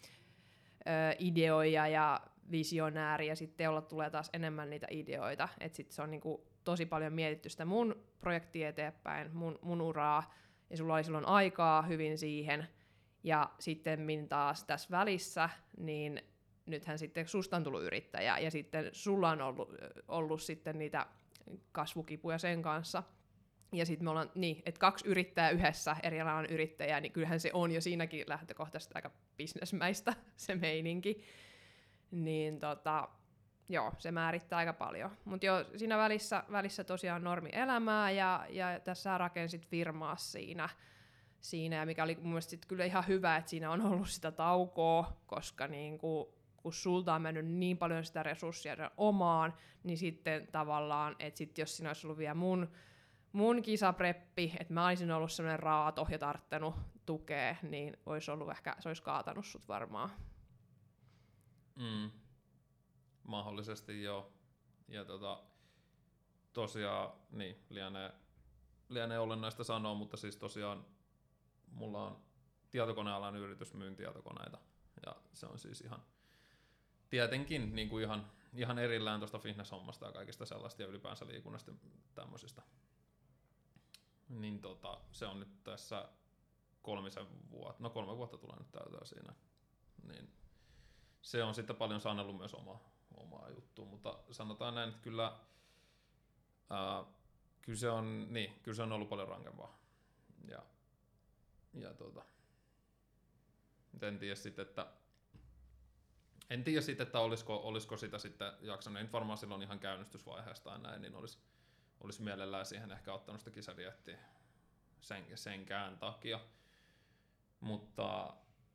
ideoija ja visionääri, ja sitten Teolla tulee taas enemmän niitä ideoita, että sitten se on niin kuin tosi paljon mietitty sitä mun projektia eteenpäin, mun uraa, ja sulla oli silloin aikaa hyvin siihen, ja sitten taas tässä välissä, niin nythän sitten susta on tullut yrittäjä, ja sitten sulla on ollut sitten niitä kasvukipuja sen kanssa. Ja sitten me ollaan niin, että kaksi yrittäjää yhdessä, eri alan yrittäjää, niin kyllähän se on jo siinäkin lähtökohtaisesti aika bisnesmäistä se meininki. Niin joo, se määrittää aika paljon. Mutta joo, siinä välissä tosiaan normielämää, ja tässä rakensit firmaa siinä, ja mikä oli mun mielestä sit kyllä ihan hyvä, että siinä on ollut sitä taukoa, koska niinku, kun sulta on mennyt niin paljon sitä resurssia omaan, niin sitten tavallaan, että sit jos siinä olisi ollut vielä mun kisapreppi, että mä olisin ollut sellainen raato ja tarttenut tukea, niin olisi ollut ehkä, se olisi kaatanut sut varmaan. Mahdollisesti joo. Ja tosiaan, niin, lienee olennaista sanoa, mutta siis tosiaan mulla on tietokonealan yritys, myyn tietokoneita, ja se on siis ihan tietenkin niin kuin ihan erillään tuosta fitness-hommasta ja kaikista sellaista ja ylipäänsä liikunnasta tämmöisistä. Niin se on nyt tässä 3 vuotta tulee nyt täytään siinä. Niin se on sitten paljon sanellut myös omaa juttua, mutta sanotaan näin, että kyllä se on ollut paljon rankempaa. Ja en tiedä sitten, että olisiko sitä sitten jaksanut. Ei nyt varmaan silloin ihan käynnistysvaiheesta tai näin, niin olisi mielellään siihen ehkä ottanut sitä kisadiettiä senkään takia.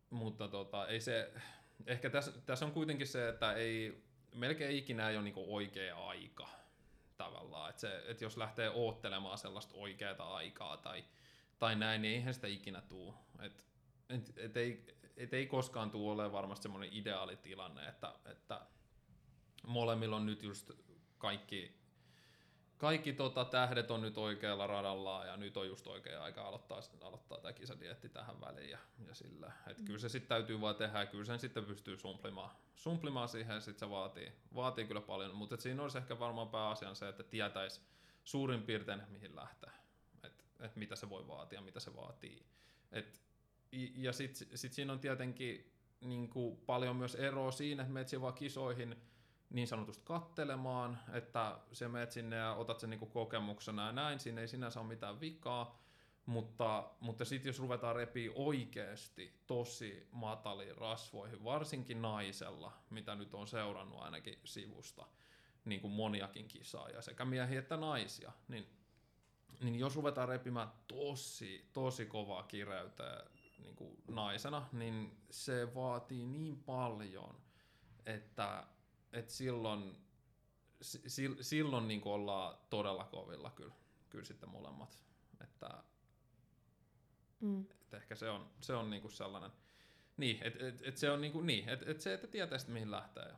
Mutta ei se, ehkä tässä on kuitenkin se, että ei melkein ikinä ei ole niinku oikea aika tavallaan. Että jos lähtee oottelemaan sellaista oikeaa aikaa tai näin, niin eihän sitä ikinä tule. Et ei koskaan tule olemaan varmasti semmoinen ideaalitilanne, että molemmilla on nyt just kaikki tähdet on nyt oikealla radalla, ja nyt on just oikea aika aloittaa tämä kisadieetti tähän väliin ja sillä. Et kyllä se sitten täytyy vaan tehdä, ja kyllä sen sitten pystyy sumplimaan siihen, ja sitten se vaatii kyllä paljon. Mutta siinä olisi ehkä varmaan pääasian se, että tietäisi suurin piirtein, mihin lähtee. Että mitä se voi vaatia, mitä se vaatii. Ja sit siinä on tietenkin niin kuin paljon myös eroa siinä, että menet vaan kisoihin niin sanotusti kattelemaan, että se menet sinne ja otat sen niin kuin kokemuksena ja näin, siinä ei sinänsä ole mitään vikaa, mutta sitten jos ruvetaan repii oikeasti tosi mataliin rasvoihin, varsinkin naisella, mitä nyt on seurannut ainakin sivusta, niin kuin moniakin kisaa ja sekä miehiä että naisia, niin jos ruvetaan repimään tosi, tosi kovaa kireyttä niin kuin naisena, niin se vaatii niin paljon, että silloin niin kuin ollaan todella kovilla kyllä sitten molemmat. Että ehkä se on niin kuin sellainen, niin, että se on niin kuin, niin, että se, että tietää sitten mihin lähtee.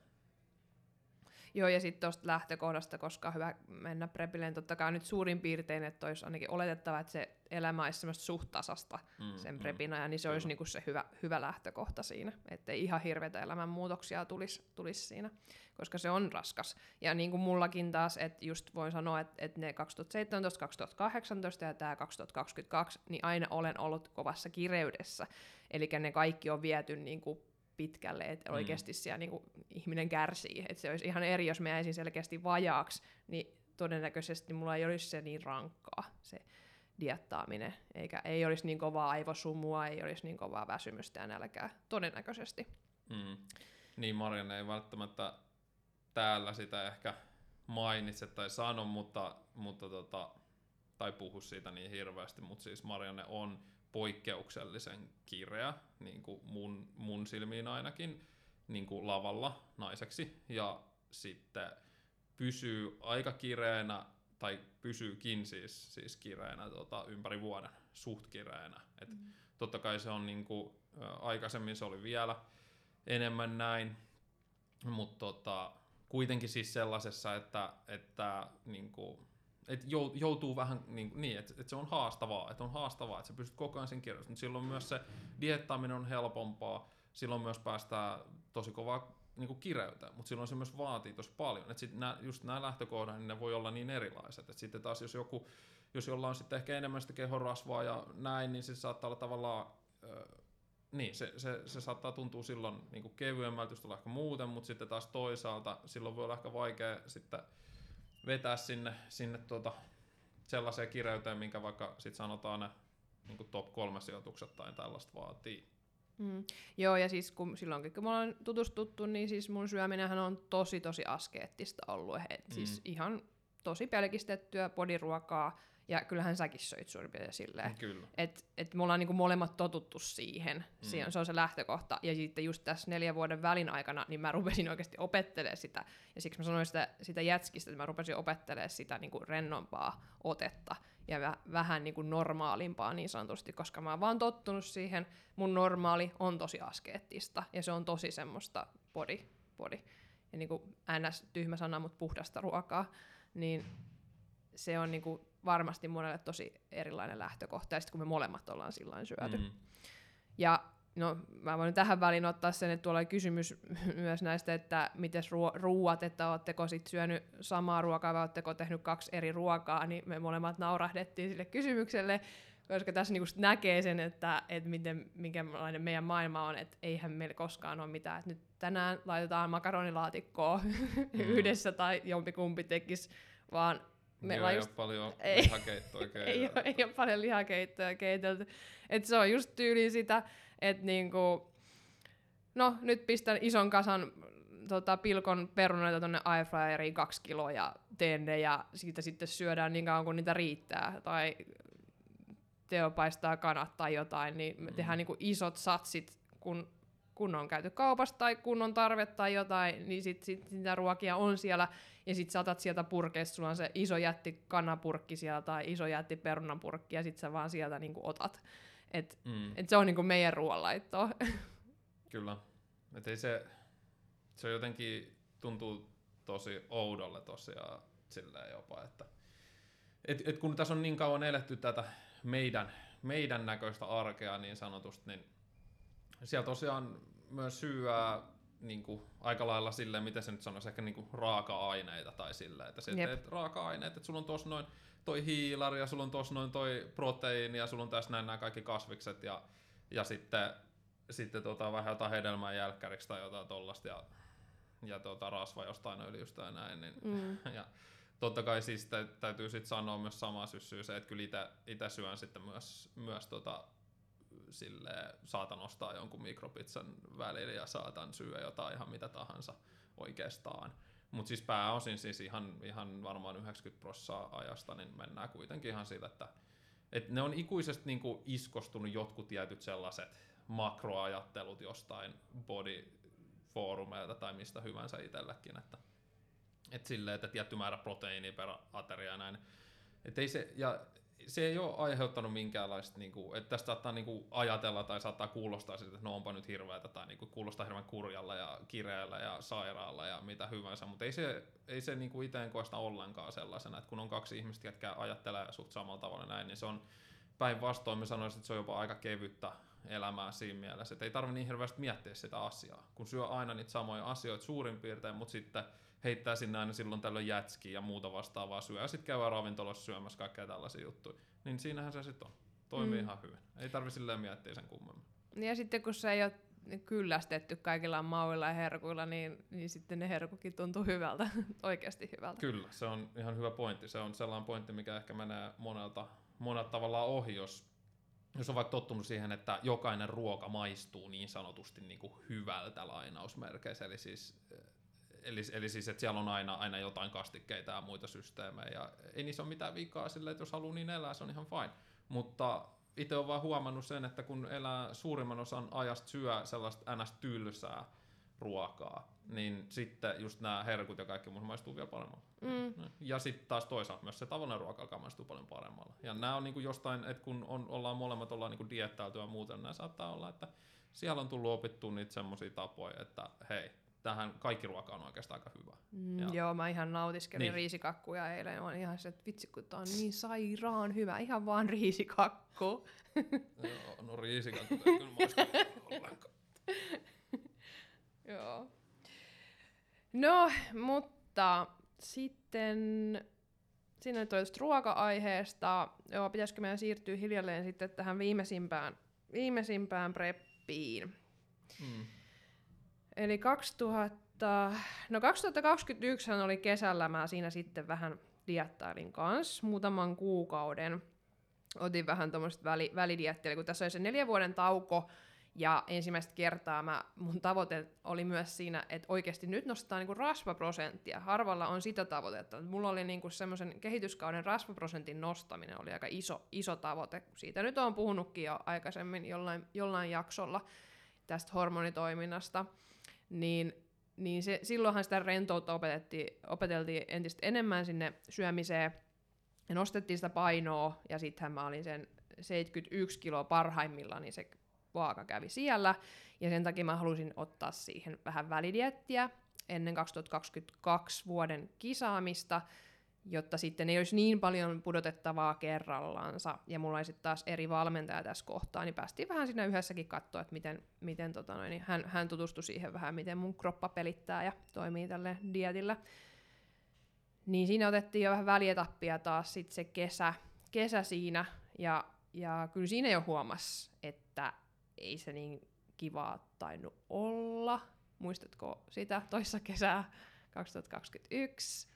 Joo, ja sitten tuosta lähtökohdasta, koska hyvä mennä prepilleen, totta kai nyt suurin piirtein, että olisi ainakin oletettava, että se elämä olisi semmoista suht tasasta sen prepin ajan, niin se olisi niinku se hyvä lähtökohta siinä, ettei ihan hirveätä elämänmuutoksia tulisi siinä, koska se on raskas. Ja niin kuin mullakin taas, että just voin sanoa, että ne 2017, 2018 ja tämä 2022, niin aina olen ollut kovassa kireydessä, eli ne kaikki on viety niinku pitkälle, että oikeasti siellä niinku ihminen kärsii. Et se olisi ihan eri, jos mä jäisin selkeästi vajaaksi, niin todennäköisesti mulla ei olisi se niin rankkaa, se diettaaminen. Eikä ei olisi niin kovaa aivosumua, ei olisi niin kovaa väsymystä ja nälkää, todennäköisesti. Niin, Marianne ei välttämättä täällä sitä ehkä mainitse tai sano, mutta tai puhu siitä niin hirveästi, mutta siis Marianne on poikkeuksellisen kireä, niin kuin mun silmiin ainakin, niin kuin lavalla naiseksi, ja sitten pysyy aika kireänä, tai pysyykin siis kireänä ympäri vuoden, suht kireänä. Totta kai se on niin kuin, aikaisemmin se oli vielä enemmän näin, mutta kuitenkin siis sellaisessa, että niin kuin, Et joutuu vähän niin että se on haastavaa, että sä pystyt koko ajan sen kierrosta, mutta silloin myös se diettaaminen on helpompaa, silloin myös päästään tosi kovaa niinku kireytään, mutta silloin se myös vaatii tosi paljon, että sitten just nämä lähtökohdat, niin ne voi olla niin erilaiset, että sitten taas jos jollain on sitten ehkä enemmän sitä kehorasvaa ja näin, niin se saattaa olla tavallaan, se saattaa tuntua silloin niinku kevyemmältä, jos tulee ehkä muuten, mutta sitten taas toisaalta silloin voi olla ehkä vaikea sitten vetää sinne sellaiseen kireyteen, minkä vaikka sit sanotaan ne niinku top 3 sijoitukset tai tällaista vaatii. Mm. Joo, ja siis kun silloinkin, kun me ollaan tutustuttu, niin siis mun syöminenhän on tosi askeettista ollut. Siis ihan tosi pelkistettyä podiruokaa, ja kyllähän säkin söit suurin piirtein silleen. Kyllä. Et me ollaan niinku molemmat totuttu siihen. Se on se lähtökohta. Ja sitten just tässä 4 vuoden välin aikana, niin mä rupesin oikeasti opettelemaan sitä. Ja siksi mä sanoin sitä jätskistä, että mä rupesin opettelemaan sitä niinku rennompaa otetta. Ja vähän niinku normaalimpaa niin sanotusti, koska mä oon vaan tottunut siihen. Mun normaali on tosi askeettista. Ja se on tosi semmoista body. Ja niinku ns. Tyhmä sana, mutta puhdasta ruokaa. Niin se on niinku varmasti monelle tosi erilainen lähtökohta, ja sitten kun me molemmat ollaan sillain syöty. Mm. Ja no, mä voin tähän väliin ottaa sen, että tuolla oli kysymys myös näistä, että miten ruuat, että ootteko sit syönyt samaa ruokaa vai ootteko tehnyt 2 eri ruokaa, niin me molemmat naurahdettiin sille kysymykselle, koska tässä niinku näkee sen, että minkälainen meidän maailma on, että eihän meillä koskaan ole mitään, että nyt tänään laitetaan makaronilaatikkoa yhdessä tai jompikumpi tekisi, vaan meillä ei ole paljon lihakeittoa keitelty. Ei ole paljon lihakeittoa keitelty. Et se on just tyyli sitä, että niinku, no nyt pistän ison kasan pilkon perunoita tonne airfryeriin 2 kiloa ja teen ne, ja siitä sitten syödään niin kauan kuin niitä riittää. Tai Teo paistaa kanat tai jotain, niin me tehdään niinku isot satsit, kun on käyty kaupassa tai kun on tarve tai jotain, niin sit sitä ruokia on siellä, ja sit saatat sieltä purkeista, sulla on se iso jätti kanapurkki siellä tai iso jätti perunanpurkki, ja sit sä vaan sieltä niinku otat. Et se on niinku meidän ruoanlaittoa. Kyllä. Et ei se jotenkin tuntuu tosi oudolle tosiaan silleen jopa, että et kun tässä on niin kauan eletty tätä meidän näköistä arkea niin sanotusti, niin siellä tosiaan myös syyää niinku aika lailla silleen, miten se nyt sanoisi, ehkä niinku raaka-aineita tai silleen, että sä teet raaka-aineet, että sulla on tossa noin toi hiilari ja sulla on tossa noin toi proteiini ja sulla on tässä näin nämä kaikki kasvikset ja sitten vähän jotain hedelmää jälkkäriksi tai jotain tollasta ja rasva jostain öljystä ja näin. Niin, ja totta kai siis täytyy sitten sanoa myös samaa syssyä se, että kyllä itä syön sitten myös silleen, saatan ostaa jonkun mikropizzan välillä ja saatan syödä jotain ihan mitä tahansa oikeastaan. Mutta siis pääosin siis ihan varmaan 90% ajasta niin mennään kuitenkin ihan siitä, että ne on ikuisesti niinku iskostunut jotkut tietyt sellaiset makroajattelut jostain bodyfoorumeilta tai mistä hyvänsä itsellekin, että silleen, että tietty määrä proteiinia per ateria ja näin. Se ei ole aiheuttanut minkäänlaista, niinku, että tästä saattaa niinku ajatella tai saattaa kuulostaa siltä, että no onpa nyt hirveätä tai niinku, kuulostaa hirveän kurjalla ja kireällä ja sairaalla ja mitä hyvänsä, mutta ei se niinku itse en koista ollenkaan sellaisena, että kun on 2 ihmistä, jotka ajattelee suht samalla tavalla näin, niin se on päinvastoin, mä sanoisin, että se on jopa aika kevyttä elämää siinä mielessä, että ei tarvitse niin hirveästi miettiä sitä asiaa, kun syö aina niitä samoja asioita suurin piirtein, mutta sitten heittää sinne aina silloin tällöin jätskiä ja muuta vastaavaa syöä, ja sitten käydään ravintolassa syömässä kaikkea tällaisia juttuja. Niin siinähän se sitten on. Toimii ihan hyvin. Ei tarvitse silleen miettiä sen kummemmin. Ja sitten kun se ei ole kyllästetty kaikilla mauilla ja herkuilla, niin sitten ne herkukin tuntuu hyvältä, oikeasti hyvältä. Kyllä, se on ihan hyvä pointti. Se on sellainen pointti, mikä ehkä menee monelta tavallaan ohi, jos on vaikka tottunut siihen, että jokainen ruoka maistuu niin sanotusti niin kuin hyvältä lainausmerkeissä, Eli siis, että siellä on aina jotain kastikkeita ja muita systeemejä, ja ei niissä ole mitään vikaa silleen, että jos haluaa niin elää, se on ihan fine. Mutta itse olen vaan huomannut sen, että kun elää suurimman osan ajasta syö sellaista ns-tylsää ruokaa, niin sitten just nämä herkut ja kaikki muut maistuu vielä paremmalla. Ja sitten taas toisaalta myös se tavallinen ruoka alkaa maistuu paljon paremmalla. Ja nämä on niinku jostain, että kun ollaan molemmat niinku diettäytyä ja muuten, nämä saattaa olla, että siellä on tullut opittua niitä semmoisia tapoja, että hei, tähän kaikki ruoka on oikeastaan aika hyvä. Joo, mä ihan nautiskelin niin. Riisikakkuja eilen. On ihan se, että vitsi, kun tää on niin sairaan hyvä. Ihan vaan riisikakku. No riisikakku, ei kyllä muista ollenkaan. Joo. No, mutta sitten siinä nyt on just ruoka-aiheesta. Joo, pitäisikö meidän siirtyä hiljalleen sitten tähän viimeisimpään preppiin. Mm. Eli 2021 oli kesällä, mä siinä sitten vähän diettailin kanssa muutaman kuukauden. Otin vähän tuommoiset välidiettiä, eli kun tässä oli se 4 vuoden tauko, ja ensimmäistä kertaa mun tavoite oli myös siinä, että oikeasti nyt nostaa niinku rasvaprosenttia. Harvalla on sitä tavoitetta. Mulla oli niinku semmoisen kehityskauden rasvaprosentin nostaminen, oli aika iso tavoite. Siitä nyt olen puhunutkin jo aikaisemmin jollain jaksolla tästä hormonitoiminnasta. Niin se, silloinhan sitä rentoutta opeteltiin entistä enemmän sinne syömiseen ja nostettiin sitä painoa, ja sittenhän mä olin sen 71 kiloa parhaimmillaan, niin se vaaka kävi siellä, ja sen takia mä halusin ottaa siihen vähän välidiettiä ennen 2022 vuoden kisaamista, jotta sitten ei olisi niin paljon pudotettavaa kerrallaansa, ja mulla oli sitten taas eri valmentaja tässä kohtaa, niin päästiin vähän siinä yhdessäkin katsoa, että miten niin hän tutustui siihen vähän, miten mun kroppa pelittää ja toimii tälle dietillä. Niin siinä otettiin jo vähän välietappia taas sitten se kesä siinä, ja kyllä siinä jo huomasi, että ei se niin kivaa tainnut olla. Muistatko sitä toissa kesää 2021?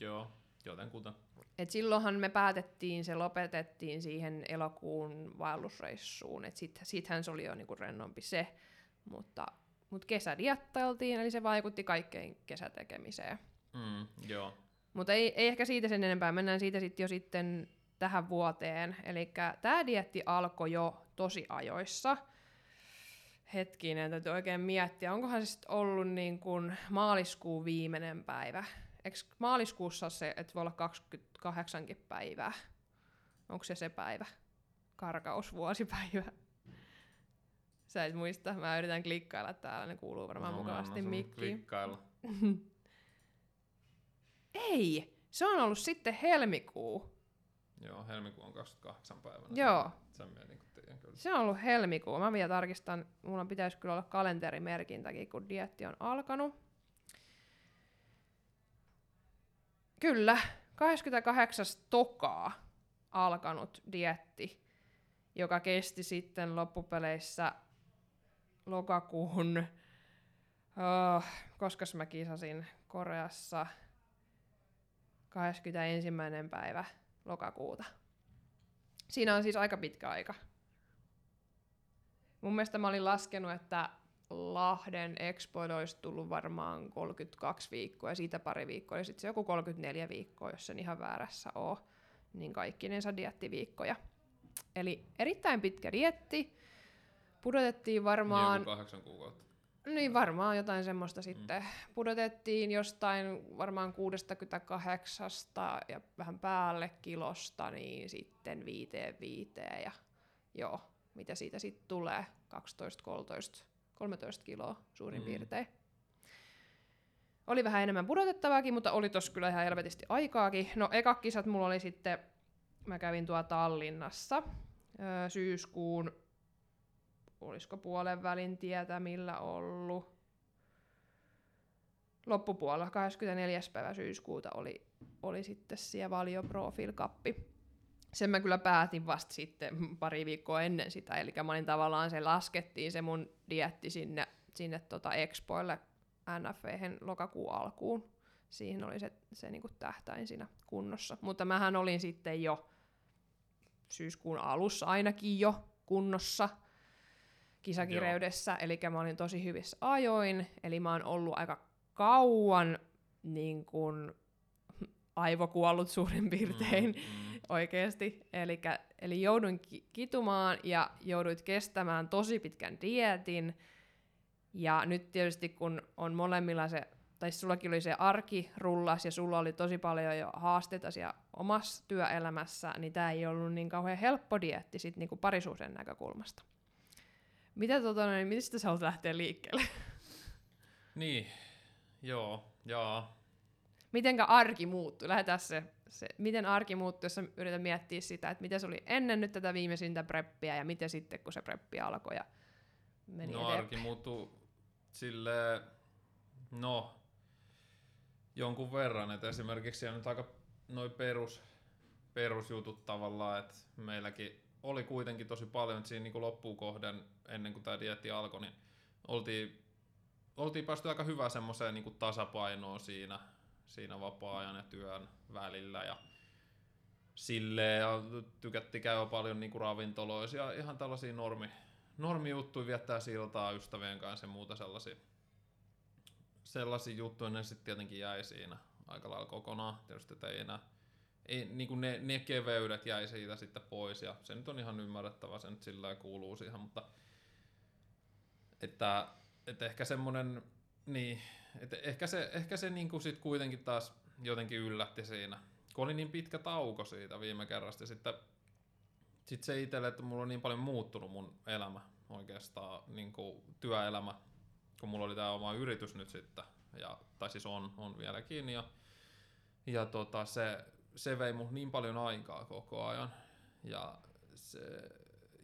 Joo, jotenkuta. Et silloinhan me päätettiin, se lopetettiin siihen elokuun vaellusreissuun, että sittenhän se oli jo niinku rennompi se, mutta kesä diettailtiin, eli se vaikutti kaikkein kesätekemiseen. Joo. Mutta ei ehkä siitä sen enempää, mennään siitä sitten tähän vuoteen, eli tämä dietti alkoi jo tosi ajoissa. Hetkinen, täytyy oikein miettiä, onkohan se ollut niin kuin maaliskuun viimeinen päivä. Eikö maaliskuussa se, että voi olla 28kin päivää? Onko se päivä? Karkausvuosipäivä. Sä et muista, mä yritän klikkailla täällä, ne kuuluu varmaan mukavasti mikkiin. Klikkailla. Ei, se on ollut sitten helmikuu. Joo, helmikuu on 28 päivänä. Joo. Sen mietin, kun tiedän, kyllä. Se on ollut helmikuu. Mä vielä tarkistan, mulla pitäisi kyllä olla kalenterimerkintäkin, kun dieetti on alkanut. Kyllä, 28. tokaa alkanut dieetti, joka kesti sitten loppupeleissä lokakuun, koskas mä kisasin Koreassa, 21. päivä lokakuuta. Siinä on siis aika pitkä aika. Mun mielestä mä olin laskenut, että Lahden Expoille olisi tullut varmaan 32 viikkoa, ja siitä pari viikkoa, ja sitten se joku 34 viikkoa, jos sen ihan väärässä ole, niin kaikkinensa diettiviikkoja. Eli erittäin pitkä dietti, pudotettiin varmaan... Niin 8 kuukautta. Niin varmaan jotain semmoista sitten. Pudotettiin jostain varmaan 68 ja vähän päälle kilosta, niin sitten 5-5, ja joo, mitä siitä sitten tulee, 13 kiloa suurin piirtein. Oli vähän enemmän pudotettavaakin, mutta oli tossa kyllä ihan helvetisti aikaakin. No eka kisat mulla oli sitten, mä kävin Tallinnassa syyskuun, olisiko puolen välin tietämillä ollut. Loppupuolella 24. päivä syyskuuta oli sitten siellä Valioprofiilkappi. Sen mä kyllä päätin vasta sitten pari viikkoa ennen sitä, eli mä olin tavallaan se laskettiin se mun dieetti sinne Expoille NF:hen lokakuun alkuun. Siihen oli se niinku tähtäin siinä kunnossa. Mutta mähän olin sitten jo syyskuun alussa ainakin jo kunnossa kisakireydessä, eli mä olin tosi hyvissä ajoin, eli mä oon ollut aika kauan niin kuin aivokuollut suurin piirtein oikeasti. Eli jouduin kitumaan ja jouduit kestämään tosi pitkän dieetin. Ja nyt tietysti kun on molemmilla se, tai sullakin oli se arkirullas ja sulla oli tosi paljon jo haasteita siellä omassa työelämässä, niin tää ei ollut niin kauhean helppo dieetti sit niinku parisuuden näkökulmasta. Mistä sä olet lähteä liikkeelle? Niin, joo, jaa. Mitenkä arki muuttui? Lähdetään se, miten arki muuttui, jos yritän miettiä sitä, että miten se oli ennen nyt tätä viimeisintä preppiä ja miten sitten, kun se preppi alkoi ja meni eteenpäin. Arki muuttui silleen, jonkun verran, että esimerkiksi on nyt aika noi perusjutut tavallaan, että meilläkin oli kuitenkin tosi paljon, että siinä niin kuin loppuun kohden, ennen kuin tämä dieetti alkoi, niin oltiin päästy aika hyvään semmoiseen niin kuin tasapainoon siinä vapaa-ajan ja työn välillä ja silleen, ja tykättiin käydä paljon niin kuin ravintoloisia, ihan tällaisia normijuttuja, viettää siltaa ystävien kanssa ja muuta sellaisia juttuja, ne sitten tietenkin jäi siinä aika lailla kokonaan, tietysti ei enää. Ei, niin kuin ne keveydet jäi siitä sitten pois, ja se nyt on ihan ymmärrettävä, se nyt sillä kuuluu siihen, mutta että ehkä semmonen, niin, että ehkä se niin kuin sit kuitenkin taas jotenkin yllätti siinä, kun oli niin pitkä tauko siitä viime kerrasta, ja sitten se itselle, että mulla on niin paljon muuttunut mun elämä oikeastaan, niin kuin työelämä, kun mulla oli tää oma yritys nyt sitten, ja, tai siis on vieläkin, ja se vei mut niin paljon aikaa koko ajan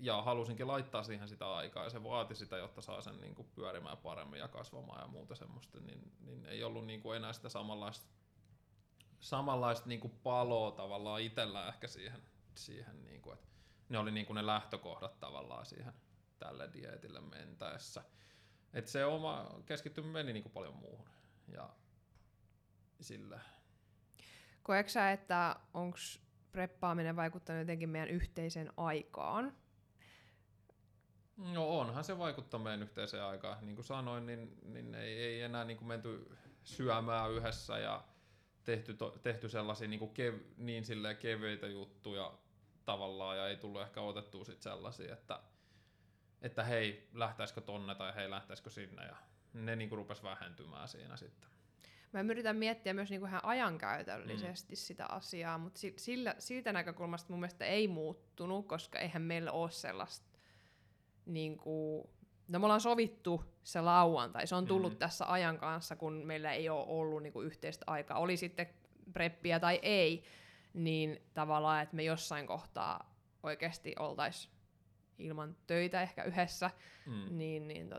ja halusinkin laittaa siihen sitä aikaa ja se vaati sitä, jotta saa sen niinku pyörimään paremmin ja kasvamaan ja muuta semmoista, niin ei ollut niinku enää sitä samanlaista niinku paloa tavallaan itsellä ehkä siihen niinku, että ne oli niinku ne lähtökohdat tavallaan siihen tälle dieetille mentäessä, että se oma keskittyminen meni niinku paljon muuhun ja sillä. Koetko sä, että onko preppaaminen vaikuttanut jotenkin meidän yhteiseen aikaan? No onhan se vaikuttaa meidän yhteiseen aikaan. Niin kuin sanoin, niin ei enää niin kuin menty syömään yhdessä ja tehty sellaisia niin kuin niin silleen kevyitä juttuja tavallaan ja ei tullut ehkä otettua sit sellaisia, että hei, lähtäisikö tonne tai hei, lähtäisikö sinne ja ne niin kuin rupes vähentymään siinä sitten. Mä yritän miettiä myös niinku ihan ajankäytöllisesti sitä asiaa, mutta siitä näkökulmasta mun mielestä ei muuttunut, koska eihän meillä ole sellaista, niinku, me ollaan sovittu se lauantai, se on tullut tässä ajan kanssa, kun meillä ei ole ollut niinku yhteistä aikaa, oli sitten preppiä tai ei, niin tavallaan, että me jossain kohtaa oikeasti oltaisiin ilman töitä ehkä yhdessä, niin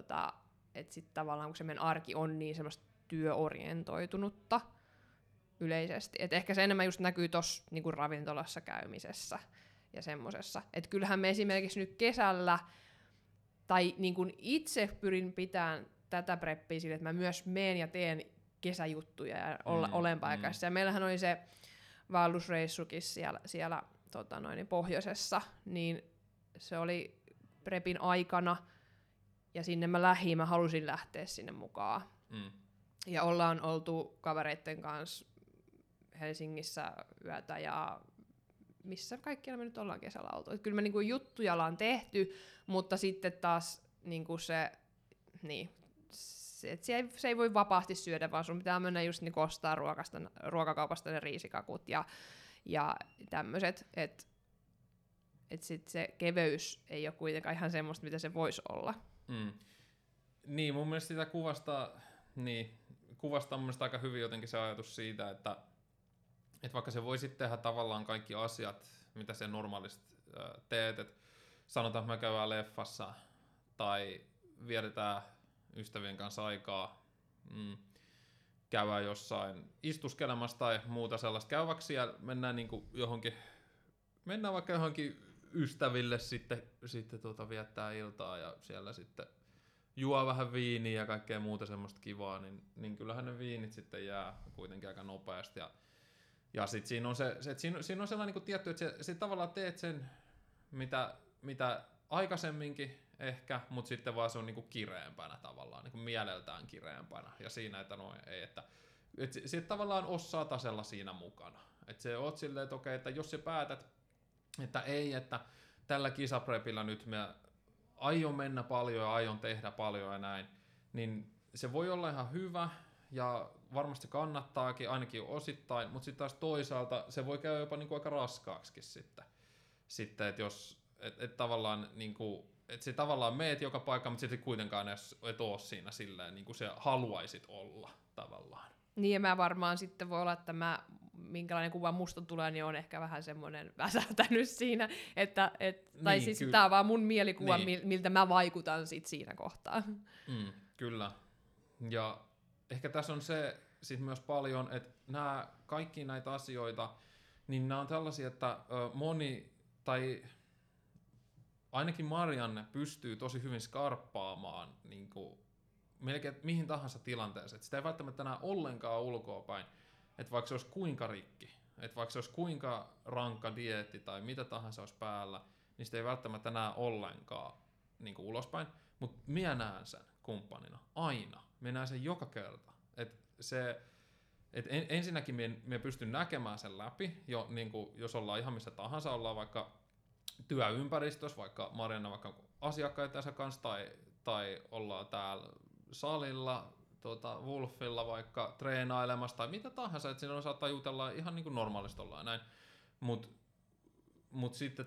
että sitten tavallaan kun se meidän arki on niin semmoista työorientoitunutta yleisesti. Et ehkä se enemmän just näkyy tuossa niinku ravintolassa käymisessä ja semmosessa. Et kyllähän me esimerkiksi nyt kesällä, tai niinku itse pyrin pitämään tätä preppiä sille, että mä myös meen ja teen kesäjuttuja ja olen paikassa. Ja meillähän oli se vaellusreissukin siellä pohjoisessa, niin se oli prepin aikana ja sinne mä lähdin, mä halusin lähteä sinne mukaan. Ja ollaan oltu kavereitten kanssa Helsingissä yötä ja missä kaikkialla me nyt ollaan kesällä oltu. Et kyllä me niinku juttuja ollaan tehty, mutta sitten taas niinku se ei voi vapaasti syödä, vaan sun pitää mennä just niinku ostaa ruokakaupasta ne riisikakut ja tämmöiset. Et sit se keveys ei ole kuitenkaan ihan semmoista, mitä se voisi olla. Niin, mun mielestä sitä kuvastaa mun mielestä aika hyvin jotenkin se ajatus siitä, että vaikka se voi sitten tehdä tavallaan kaikki asiat, mitä sä normaalisti teet, että sanotaan, että me käydään leffassa tai vietetään ystävien kanssa aikaa, käydään jossain istuskelemassa tai muuta sellaista käyväksi ja mennään, niin kuin mennään vaikka johonkin ystäville sitten viettää iltaa ja siellä sitten juo vähän viiniä ja kaikkea muuta semmoista kivaa, niin kyllähän ne viinit sitten jää kuitenkin aika nopeasti. Ja sitten siinä on siinä on sellainen niin tietty, että se tavallaan teet sen, mitä aikaisemminkin ehkä, mutta sitten vaan se on niin kireempänä tavallaan, niin mieleltään kireempänä. Ja siinä, että no ei, että se tavallaan osaa tasella siinä mukana. Että se oot silleen, että okei, että jos sä päätät, että ei, että tällä kisaprepillä nyt me aion mennä paljon ja aion tehdä paljon ja näin, niin se voi olla ihan hyvä ja varmasti kannattaakin ainakin osittain, mutta sitten taas toisaalta se voi käydä jopa niinku aika raskaaksikin sitten, että jos tavallaan niinku Että se tavallaan meet joka paikkaan, mutta sitten kuitenkaan et ole siinä sillä niin kuin sä haluaisit olla tavallaan. Niin ja mä varmaan sitten voi olla, että minkälainen kuva musta tulee, niin on ehkä vähän semmoinen väsähtänyt siinä. Tai niin, siis tää on vaan mun mielikuva, niin. Miltä mä vaikutan sit siinä kohtaa. Mm, kyllä. Ja ehkä tässä on se sit myös paljon, että nämä kaikki näitä asioita, niin nämä on tällaisia, että moni tai ainakin Marianne pystyy tosi hyvin skarppaamaan niin kuin melkein mihin tahansa tilanteeseen. Et sitä ei välttämättä enää ollenkaan ulkoapäin, että vaikka se olisi kuinka rikki, että vaikka se olisi kuinka rankka dieetti tai mitä tahansa olisi päällä, niin sitä ei välttämättä enää ollenkaan niin kuin ulospäin. Mutta minä näen sen kumppanina aina. Minä näen sen joka kerta. Ensinnäkin minä pystyn näkemään sen läpi, jo, niin kuin, jos ollaan ihan missä tahansa, ollaan vaikka työympäristössä, vaikka Marianne vaikka asiakkaidensa kanssa tai ollaan täällä salilla, Wolfilla vaikka treenailemassa tai mitä tahansa, että silloin saattaa jutella ihan niin kuin normaalisti ollaan näin, mut sitten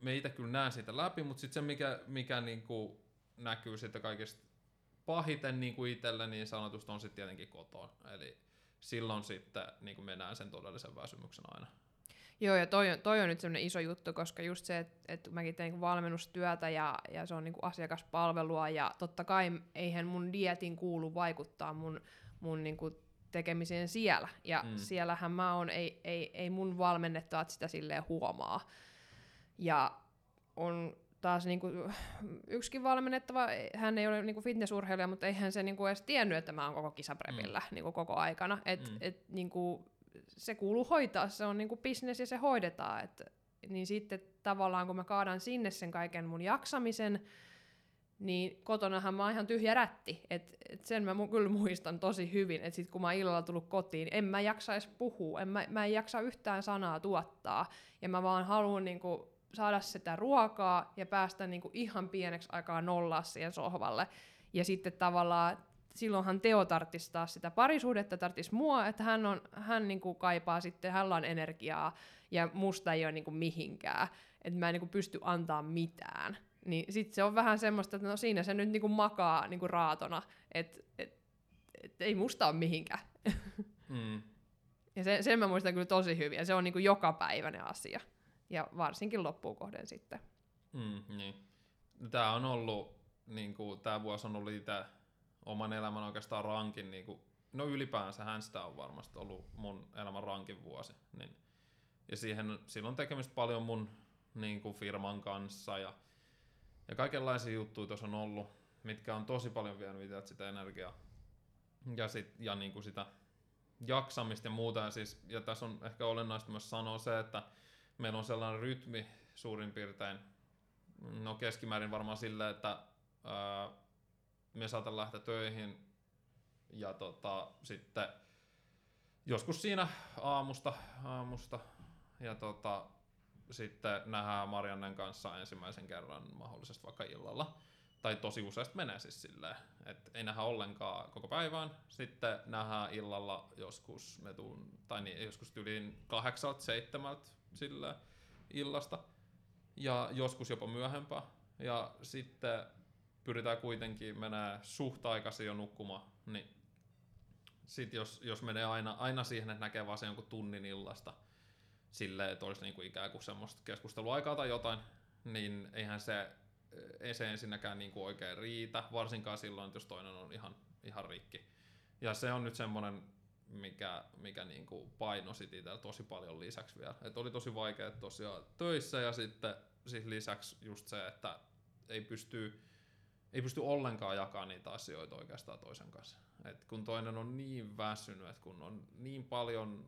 me itse kyllä näen siitä läpi, mutta sitten se mikä niin kuin näkyy sitten kaikista pahiten niin kuin itsellä, niin sanotusti on sitten tietenkin kotona, eli silloin sitten niin kuin me näen sen todellisen väsymyksen aina. Joo, ja toi on nyt semmoinen iso juttu, koska just se, että mäkin teen niin valmennustyötä ja se on niin asiakaspalvelua, ja totta kai eihän mun dietin kuulu vaikuttaa mun niin tekemiseen siellä. Ja siellähän mä oon, ei mun valmennettavat sitä silleen huomaa. Ja on taas niin kuin, yksikin valmennettava, hän ei ole niin fitnessurheilija, mutta eihän se niin edes tiennyt, että mä oon koko kisaprepillä niin koko aikana. Se kuuluu hoitaa, se on niinku business ja se hoidetaan. Niin sitten tavallaan kun mä kaadan sinne sen kaiken mun jaksamisen, niin kotonahan mä oon ihan tyhjä rätti. Sen mä kyllä muistan tosi hyvin, että sit kun mä oon illalla tullut kotiin, en mä jaksa edes puhua, mä en jaksa yhtään sanaa tuottaa. Ja mä vaan haluan niinku saada sitä ruokaa ja päästä niinku ihan pieneksi aikaa nollaa siihen sohvalle. Ja sitten tavallaan silloinhan Teo tarttisi taas sitä parisuhdetta, tarttisi mua, että hän niinku kaipaa sitten, hänellä on energiaa ja musta ei ole niinku mihinkään, että mä en niinku pysty antaa mitään. Niin sit se on vähän semmoista, että no siinä se nyt niinku makaa niinku raatona, että et ei musta ole mihinkään. Ja sen mä muistan kyllä tosi hyvin, ja se on niinku jokapäiväinen asia, ja varsinkin loppuun kohden sitten. Niin. Tää on ollut, niinku, tää vuosi on ollut oman elämän oikeastaan rankin, niin kuin, no ylipäänsähän sitä on varmasti ollut mun elämän rankin vuosi. Niin, ja silloin tekemistä paljon mun niin kuin firman kanssa ja kaikenlaisia juttuja tuossa on ollut, mitkä on tosi paljon vienyt sitä energiaa ja niin kuin sitä jaksamista ja muuta. Ja tässä on ehkä olennaista myös sanoa se, että meillä on sellainen rytmi suurin piirtein, no keskimäärin varmaan silleen, että me saatan lähteä töihin ja sitten joskus siinä aamusta ja sitten nähdään Mariannen kanssa ensimmäisen kerran mahdollisesti vaikka illalla. Tai tosi useasti menee siis silleen, että ei nähdä ollenkaan koko päivään. Sitten nähdään illalla joskus, joskus yli 8-7 silleen illasta ja joskus jopa myöhempää. Ja sitten pyritään kuitenkin menee suht aikaisin jo nukkumaan, niin sit jos menee aina siihen, että näkee vaan sen jonkun tunnin illasta silleen, että olisi niinku ikään kuin semmoista keskusteluaikaa tai jotain, niin eihän se ensinnäkään niinku oikein riitä, varsinkaan silloin, jos toinen on ihan rikki. Ja se on nyt semmoinen, mikä niinku paino sit itellä tosi paljon lisäksi vielä. Et oli tosi vaikea tosiaan töissä ja sitten lisäksi just se, että ei pysty ollenkaan jakamaan niitä asioita oikeastaan toisen kanssa. Et kun toinen on niin väsynyt, että kun on niin paljon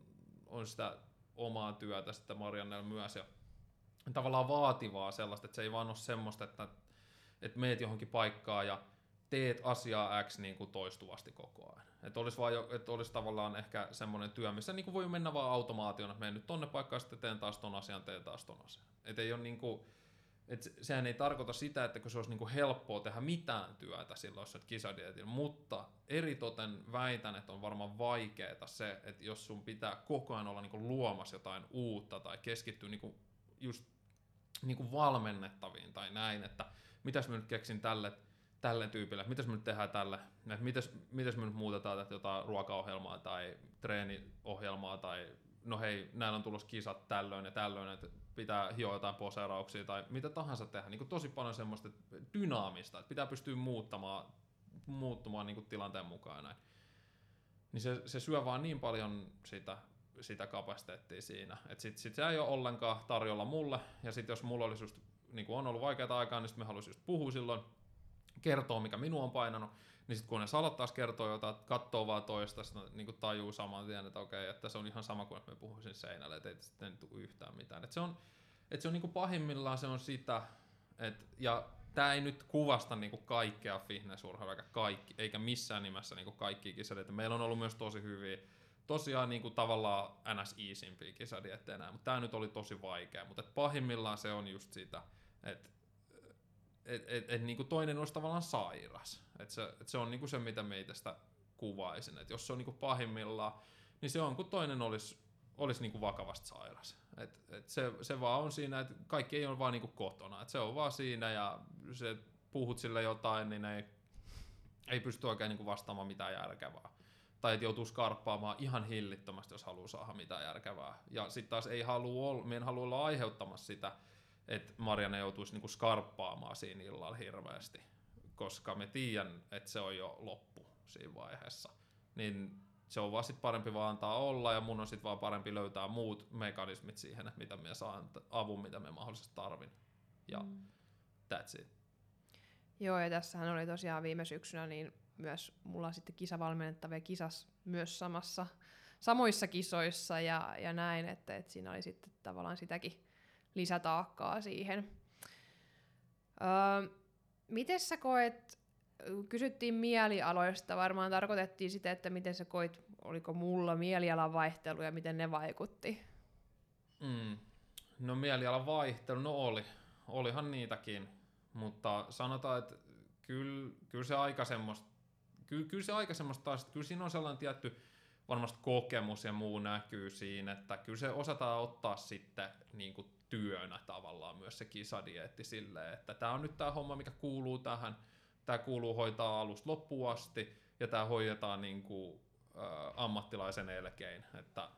on sitä omaa työtä sitten Mariannella myös ja tavallaan vaativaa sellaista, että se ei vaan ole semmoista, että meet johonkin paikkaan ja teet asiaa X niin kuin toistuvasti koko ajan. Että olisi tavallaan ehkä semmoinen työ, missä niin kuin voi mennä vaan automaationa, että menen nyt tonne paikkaan, sitten teen taas ton asian, Että ei ole niin kuin et sehän ei tarkoita sitä, että kun se olisi niinku helppoa tehdä mitään työtä silloin, jos olet kisadietin, mutta eritoten väitän, että on varmaan vaikeaa se, että jos sun pitää koko ajan olla niinku luomassa jotain uutta tai keskittyä niinku just niin kuin valmennettaviin tai näin, että mitäs mä nyt keksin tälle tyypille, mitäs me nyt tehdään tälle, mitäs me nyt muutetaan jotain ruokaohjelmaa tai treeniohjelmaa tai no hei, näillä on tulossa kisat tällöin ja tällöin, että pitää hioa jotain poseerauksia tai mitä tahansa tehdä. Niin kuin tosi paljon semmoista dynaamista, että pitää pystyä muuttumaan niin kuin tilanteen mukaan näin. Niin se syö vaan niin paljon sitä kapasiteettia siinä, että sit se ei ole ollenkaan tarjolla mulle, ja sit jos mulla olisi just, niin kuin on ollut vaikeaa aikaa, niin sit mä haluaisin just puhua silloin, kertoo mikä minua on painanut, niin sit kun ne salat taas kertoo jotain, katsoo vaan toista, sit niinku tajuu saman tien, että okei, että se on ihan sama kuin että me puhuisin seinälle, että ei sitten tule yhtään mitään. Et se on niinku pahimmillaan se on sitä, ja tää ei nyt kuvasta niinku kaikkea fitnessurheilua, eikä missään nimessä niinku kaikkia kisadiettejä. Meillä on ollut myös tosi hyviä, tosiaan niinku tavallaan NS-iisimpiä kisadiettejä enää, mutta tää nyt oli tosi vaikea, mutta pahimmillaan se on just sitä, että niinku toinen olisi tavallaan sairas. Et se on niinku se, mitä me itse sitä kuvaisin. Et jos se on niinku pahimmillaan, niin se on, kun toinen olisi niinku vakavasti sairas. Se vaan on siinä, että kaikki ei ole vaan niinku kotona. Et se on vaan siinä, ja se puhut sille jotain, niin ei pysty oikein niinku vastaamaan mitään järkevää. Tai et joutuu skarppaamaan ihan hillittömästi, jos haluaa saada mitään järkevää. Ja sitten taas me en halua olla aiheuttamassa sitä, että Marianne joutuisi niinku skarppaamaan siinä illalla hirveästi, koska me tiedän, että se on jo loppu siinä vaiheessa. Niin se on vaan sit parempi vaan antaa olla, ja mun on sit vaan parempi löytää muut mekanismit siihen, että mitä me saan avun, mitä me mahdollisesti tarvin. Ja that's it. Joo, ja tässähän oli tosiaan viime syksynä, niin myös mulla on sitten kisavalmennettavia kisas myös samoissa kisoissa ja näin, että siinä oli sitten tavallaan sitäkin lisätaakkaa siihen. Miten sä koet, kysyttiin mielialoista, varmaan tarkoitettiin sitä, että miten sä koet, oliko mulla mielialan vaihtelu ja miten ne vaikutti? No mielialan vaihtelu, olihan niitäkin, mutta sanotaan, että kyllä se aika semmoista taas, että kyllä siinä on sellainen tietty varmasti kokemus ja muu näkyy siinä, että kyllä se osataan ottaa sitten niin kuin työnä tavallaan myös se kisadieetti silleen, että tämä on nyt tämä homma, mikä kuuluu tähän, tämä kuuluu hoitaa alusta loppuun asti, ja tämä hoidetaan niin kuin, ammattilaisen elkein, että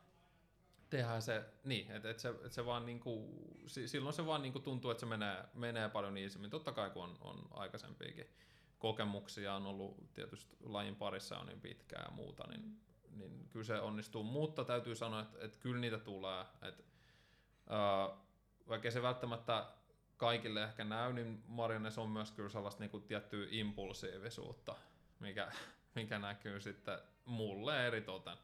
tehdään se niin, että se vaan niin kuin, silloin se vaan niin kuin tuntuu, että se menee paljon iisimmin, totta kai kun on aikaisempiakin kokemuksia, on ollut tietysti lajin parissa on niin pitkään ja muuta, niin kyllä se onnistuu, mutta täytyy sanoa, että kyllä niitä tulee, että vaikka se välttämättä kaikille ehkä näy, niin Mariannes on myös kyllä sellaista niin kuin tiettyä impulsiivisuutta, mikä näkyy sitten mulle eritoten.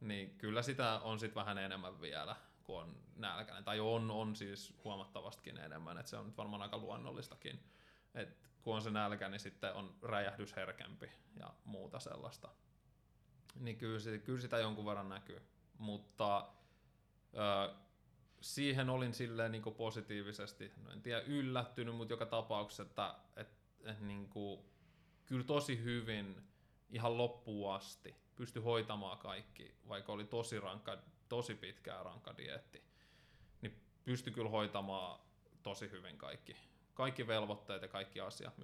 Niin kyllä sitä on sitten vähän enemmän vielä, kun on nälkäinen. Tai on siis huomattavastikin enemmän, että se on nyt varmaan aika luonnollistakin. Et kun on se nälkä, niin sitten on räjähdysherkempi ja muuta sellaista. Niin kyllä sitä jonkun verran näkyy, mutta siihen olin silleen niin kuin positiivisesti, no en tiedä yllättynyt, mutta joka tapauksessa, että niin kuin, kyllä tosi hyvin ihan loppuun asti pystyi hoitamaan kaikki, vaikka oli tosi pitkää rankka dieetti, niin pystyi kyllä hoitamaan tosi hyvin kaikki velvoitteet ja kaikki asiat,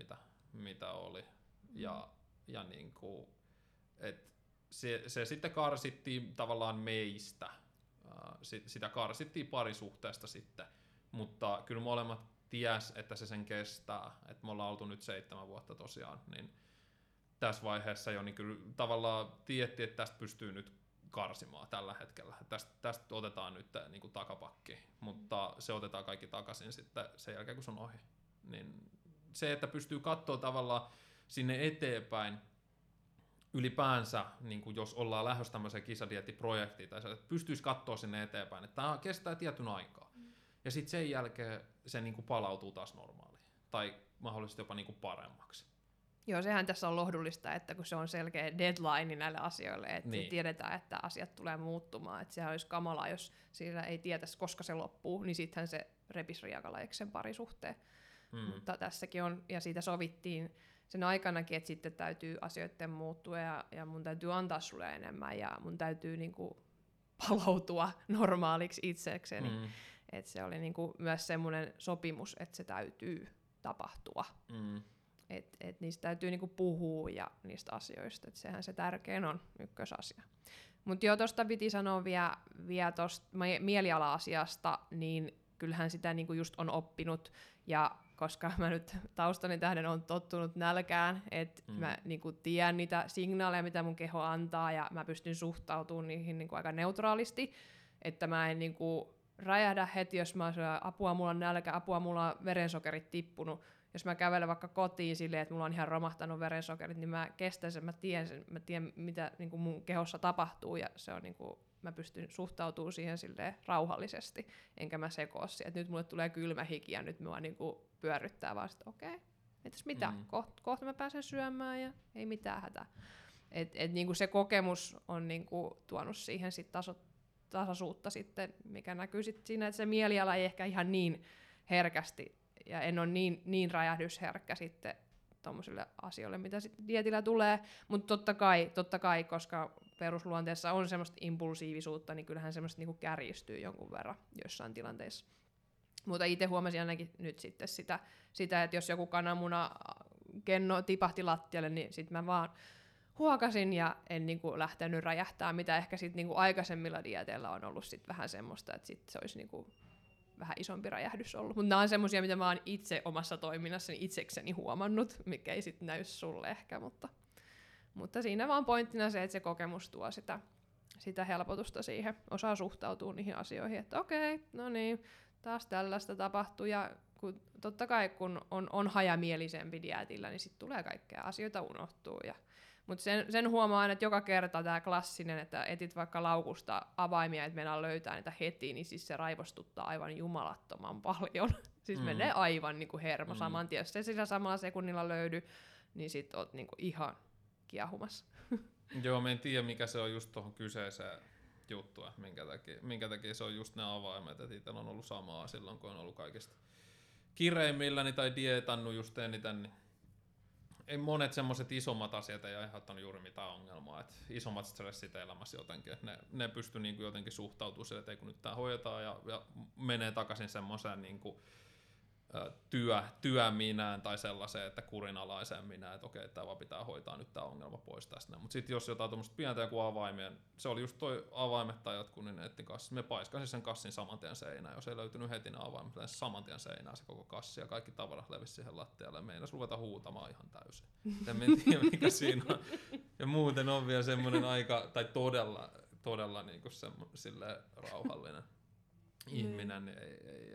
mitä oli. Ja niin kuin, että se sitten karsittiin tavallaan meistä. Sitä karsittiin parisuhteesta sitten, mutta kyllä molemmat ties, että se sen kestää, että me ollaan oltu nyt 7 vuotta tosiaan, niin tässä vaiheessa jo niin kyllä tavallaan tiedettiin, että tästä pystyy nyt karsimaan tällä hetkellä, tästä otetaan nyt niin kuin takapakki, mutta se otetaan kaikki takaisin sitten sen jälkeen, kun se on ohi, niin se, että pystyy katsoa tavallaan sinne eteenpäin, ylipäänsä, niin kuin jos ollaan lähdössä tämmöiseen kisadieettiprojektiin, tai että pystyisi katsoa sinne eteenpäin, että tämä kestää tietyn aikaa. Ja sitten sen jälkeen se niin kuin palautuu taas normaaliin, tai mahdollisesti jopa niin kuin paremmaksi. Joo, sehän tässä on lohdullista, että kun se on selkeä deadline näille asioille, että niin tiedetään, että asiat tulee muuttumaan, että sehän olisi kamalaa, jos sillä ei tietäisi, koska se loppuu, niin sittenhän se repisi riakalajeksi sen parisuhteen. Mutta tässäkin on, ja siitä sovittiin sen aikanakin, että sitten täytyy asioiden muuttua ja mun täytyy antaa sulle enemmän ja mun täytyy niinku palautua normaaliksi itsekseni. Et se oli niinku myös semmoinen sopimus, että se täytyy tapahtua. Mm. Et niistä täytyy niinku puhua ja niistä asioista, että sehän se tärkein on ykkösasia. Mutta joo, tuosta piti sanoa vielä tuosta mieliala-asiasta, niin kyllähän sitä niinku just on oppinut, ja koska mä nyt taustani tähden on tottunut nälkään, että mä niinku tiedän niitä signaaleja, mitä mun keho antaa, ja mä pystyn suhtautumaan niihin niinku aika neutraalisti, että mä en niinku räjähdä heti, jos mä syön apua, mulla on nälkä, apua, mulla on verensokerit tippunut. Jos mä kävelen vaikka kotiin silleen, että mulla on ihan romahtanut verensokerit, niin mä kestän sen, mä tiedän mitä niin kuin mun kehossa tapahtuu, ja se on niin kuin, mä pystyn suhtautumaan siihen silleen rauhallisesti, enkä mä sekoa siihen, että nyt mulle tulee kylmä hiki ja nyt mua niin kuin pyörryttää vaan, että okei, mitäs mitä, kohta mä pääsen syömään ja ei mitään hätää. Et niin kuin se kokemus on niin kuin tuonut siihen sit tasaisuutta sitten, mikä näkyy sit siinä, että se mieliala ei ehkä ihan niin herkästi ja en ole niin räjähdysherkkä sitten tommosille asioille, mitä sitten dietillä tulee, mutta totta kai, koska perusluonteessa on semmoista impulsiivisuutta, niin kyllähän semmoista niinku kärjistyy jonkun verran joissain tilanteissa. Mutta itse huomasin ainakin nyt sitten sitä, että jos joku kananmuna kenno tipahti lattialle, niin sitten mä vaan huokasin ja en niinku lähtenyt räjähtää, mitä ehkä sitten niinku aikaisemmilla dieteillä on ollut sitten vähän semmoista, että sitten se olisi niinku vähän isompi räjähdys ollut. Mutta nämä on semmoisia, mitä mä oon itse omassa toiminnassani itsekseni huomannut, mikä ei sitten näy sulle ehkä, mutta siinä vaan pointtina se, että se kokemus tuo sitä helpotusta siihen. Osaa suhtautua niihin asioihin, että okei, no niin, taas tällaista tapahtuu, ja totta kai kun on hajamielisempi dietillä, niin sitten tulee kaikkea, asioita unohtuu. Mutta sen huomaan, että joka kerta tämä klassinen, että etit vaikka laukusta avaimia, että meidän löytää niitä heti, niin siis se raivostuttaa aivan jumalattoman paljon. Siis menee aivan niinku hermo saman tien. Jos se sillä samalla sekunnilla löydy, niin sit oot niinku ihan kiehumassa. Joo, mä en tiedä mikä se on just tuohon kyseiseen juttua, minkä takia se on just ne avaimet. Että itsellä on ollut samaa silloin, kun on ollut kaikista kireimmilläni tai dietannut just eniten, niin ei monet semmoiset isommat asiat ei aiheuttanut juuri mitään ongelmaa, että isommat stressit elämässä jotenkin, että ne pystyy niinku jotenkin suhtautumaan sille, että ei kun nyt tämä hoidetaan ja menee takaisin semmoiseen niinku työminään tai sellaiseen, että kurinalaiseen minään, että okei, tämä vaan pitää hoitaa nyt tämä ongelma pois tästä. Mutta sitten jos jotain tuommoista pientä joku avaimia, se oli just toi avaimet tai jotkut, niin me paiskasin sen kassin saman tien seinään, jos ei löytynyt heti ne avaimet, niin saman tien seinään se koko kassi ja kaikki tavarat levisi siihen lattialle, meinasi ruveta huutamaan ihan täysin. En tiedä mikä siinä on. Ja muuten on vielä semmoinen aika, tai todella niinku silleen rauhallinen ihminen, niin ei.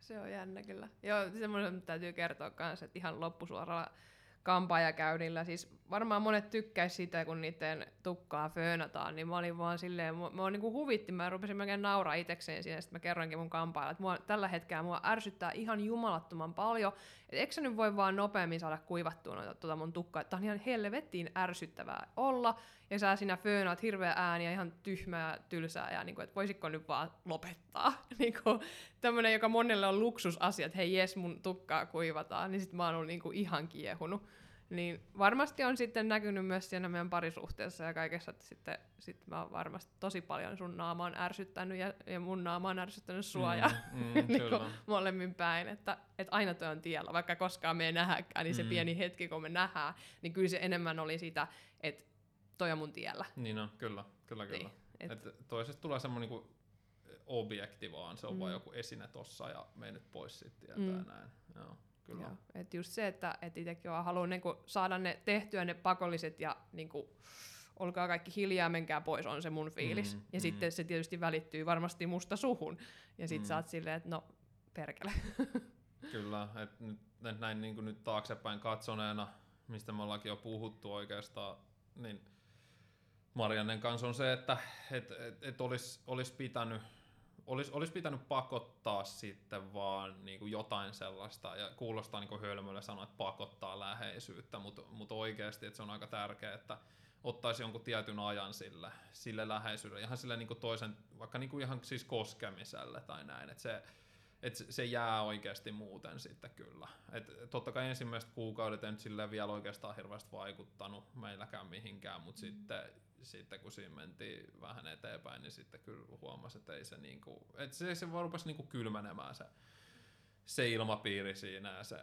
Se on jännä kyllä. Joo, semmoisen täytyy kertoa kanssa, että ihan loppusuoralla kampaajakäynnillä. Siis varmaan monet tykkäisi sitä, kun niiden tukkaa föönataan, niin mä olin vaan silleen, mä niinku huvitti, mä rupesin melkein nauraa itsekseen siinä, sitten mä kerroinkin mun kampaajalla, että tällä hetkellä mua ärsyttää ihan jumalattoman paljon, että eikö sä nyt voi vaan nopeammin saada kuivattua tuota mun tukkaa, että on ihan helvettiin ärsyttävää olla, ja sä siinä föönaat hirveä ääniä, ihan tyhmää, tylsää, ja niinku, että voisitko nyt vaan lopettaa, niinku tämmönen, joka monelle on luksusasia, että hei jes, mun tukkaa kuivataan, niin sit mä oon ollut niinku ihan kiehunut. Niin varmasti on sitten näkynyt myös siinä meidän parisuhteessa ja kaikessa, että sitten mä oon varmasti tosi paljon sun naamaan ärsyttänyt ja mun naamaan ärsyttänyt sua ja niin kuin molemmin päin, että aina toi on tiellä, vaikka koskaan me ei nähdäkään, niin se pieni hetki kun me nähdään, niin kyllä se enemmän oli sitä, että toi on mun tiellä. Niin on, kyllä. Niin, et toisesta tulee semmoinen niin kuin objekti vaan, se on vaan joku esine tossa ja me nyt pois sitten ja näin. Joo. Joo, et just se, että et itsekin haluan niinku saada ne tehtyä ne pakolliset ja niinku, olkaa kaikki hiljaa, menkää pois, on se mun fiilis. Ja sitten se tietysti välittyy varmasti musta suhun. Ja sit sä oot silleen, että no perkele. Kyllä, että et näin niinku nyt taaksepäin katsoneena, mistä me ollaankin jo puhuttu oikeastaan, niin Mariannen kanssa on se, että et olisi pitänyt pakottaa sitten vaan niinku jotain sellaista, ja kuulostaa niinku hölmölle sanoa, että pakottaa läheisyyttä, mutta oikeasti että se on aika tärkeää, että ottaisi jonkun tietyn ajan sille läheisyydelle, ihan sille niinku toisen, vaikka niinku ihan siis koskemiselle tai näin, että se, että se jää oikeasti muuten sitten kyllä. Et totta kai ensimmäiset kuukaudet ei nyt silleen vielä oikeastaan hirveästi vaikuttanut meilläkään mihinkään, mutta sitten kun siinä mentiin vähän eteenpäin, niin sitten kyllä huomasi, että ei se, niinku, et se vaan rupesi niinku kylmenemään se ilmapiiri siinä ja se...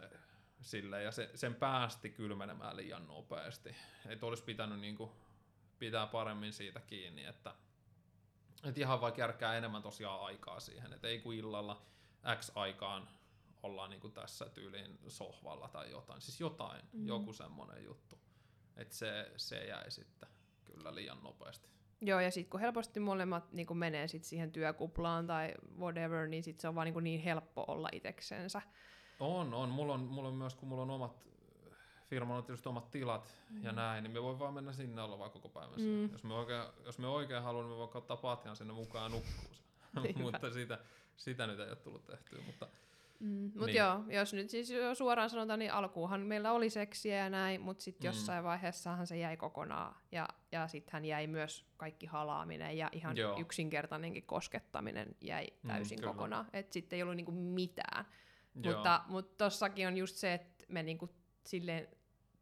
Sille, ja sen päästi kylmenemään liian nopeasti. Et olisi pitänyt niinku pitää paremmin siitä kiinni, että ihan vaikka järkkää enemmän tosiaan aikaa siihen, että ei kun illalla X aikaan ollaan niinku tässä tyylin sohvalla tai jotain, siis jotain, joku semmoinen juttu, että se jäi sitten kyllä liian nopeasti. Joo, ja sitten kun helposti molemmat niinku menee sit siihen työkuplaan tai whatever, niin sit se on vaan niinku niin helppo olla itseksensä. On. Mulla on myös, kun mulla on omat, firmalla on tietysti omat tilat ja näin, niin me voi vaan mennä sinne olla vaan koko päivän. Jos me oikein haluan, niin me voin ottaa patjan sinne mukaan nukkuun. Mutta sitä nyt ei ole tullut tehtyä. Mutta niin. Joo, jos nyt siis suoraan sanotaan, niin alkuunhan meillä oli seksiä ja näin, mutta sitten jossain vaiheessahan se jäi kokonaan. Ja sittenhän jäi myös kaikki halaaminen ja ihan yksinkertainenkin koskettaminen jäi täysin kokonaan. Että sitten ei ollut niinku mitään. Mutta tossakin on just se, että me niinku silleen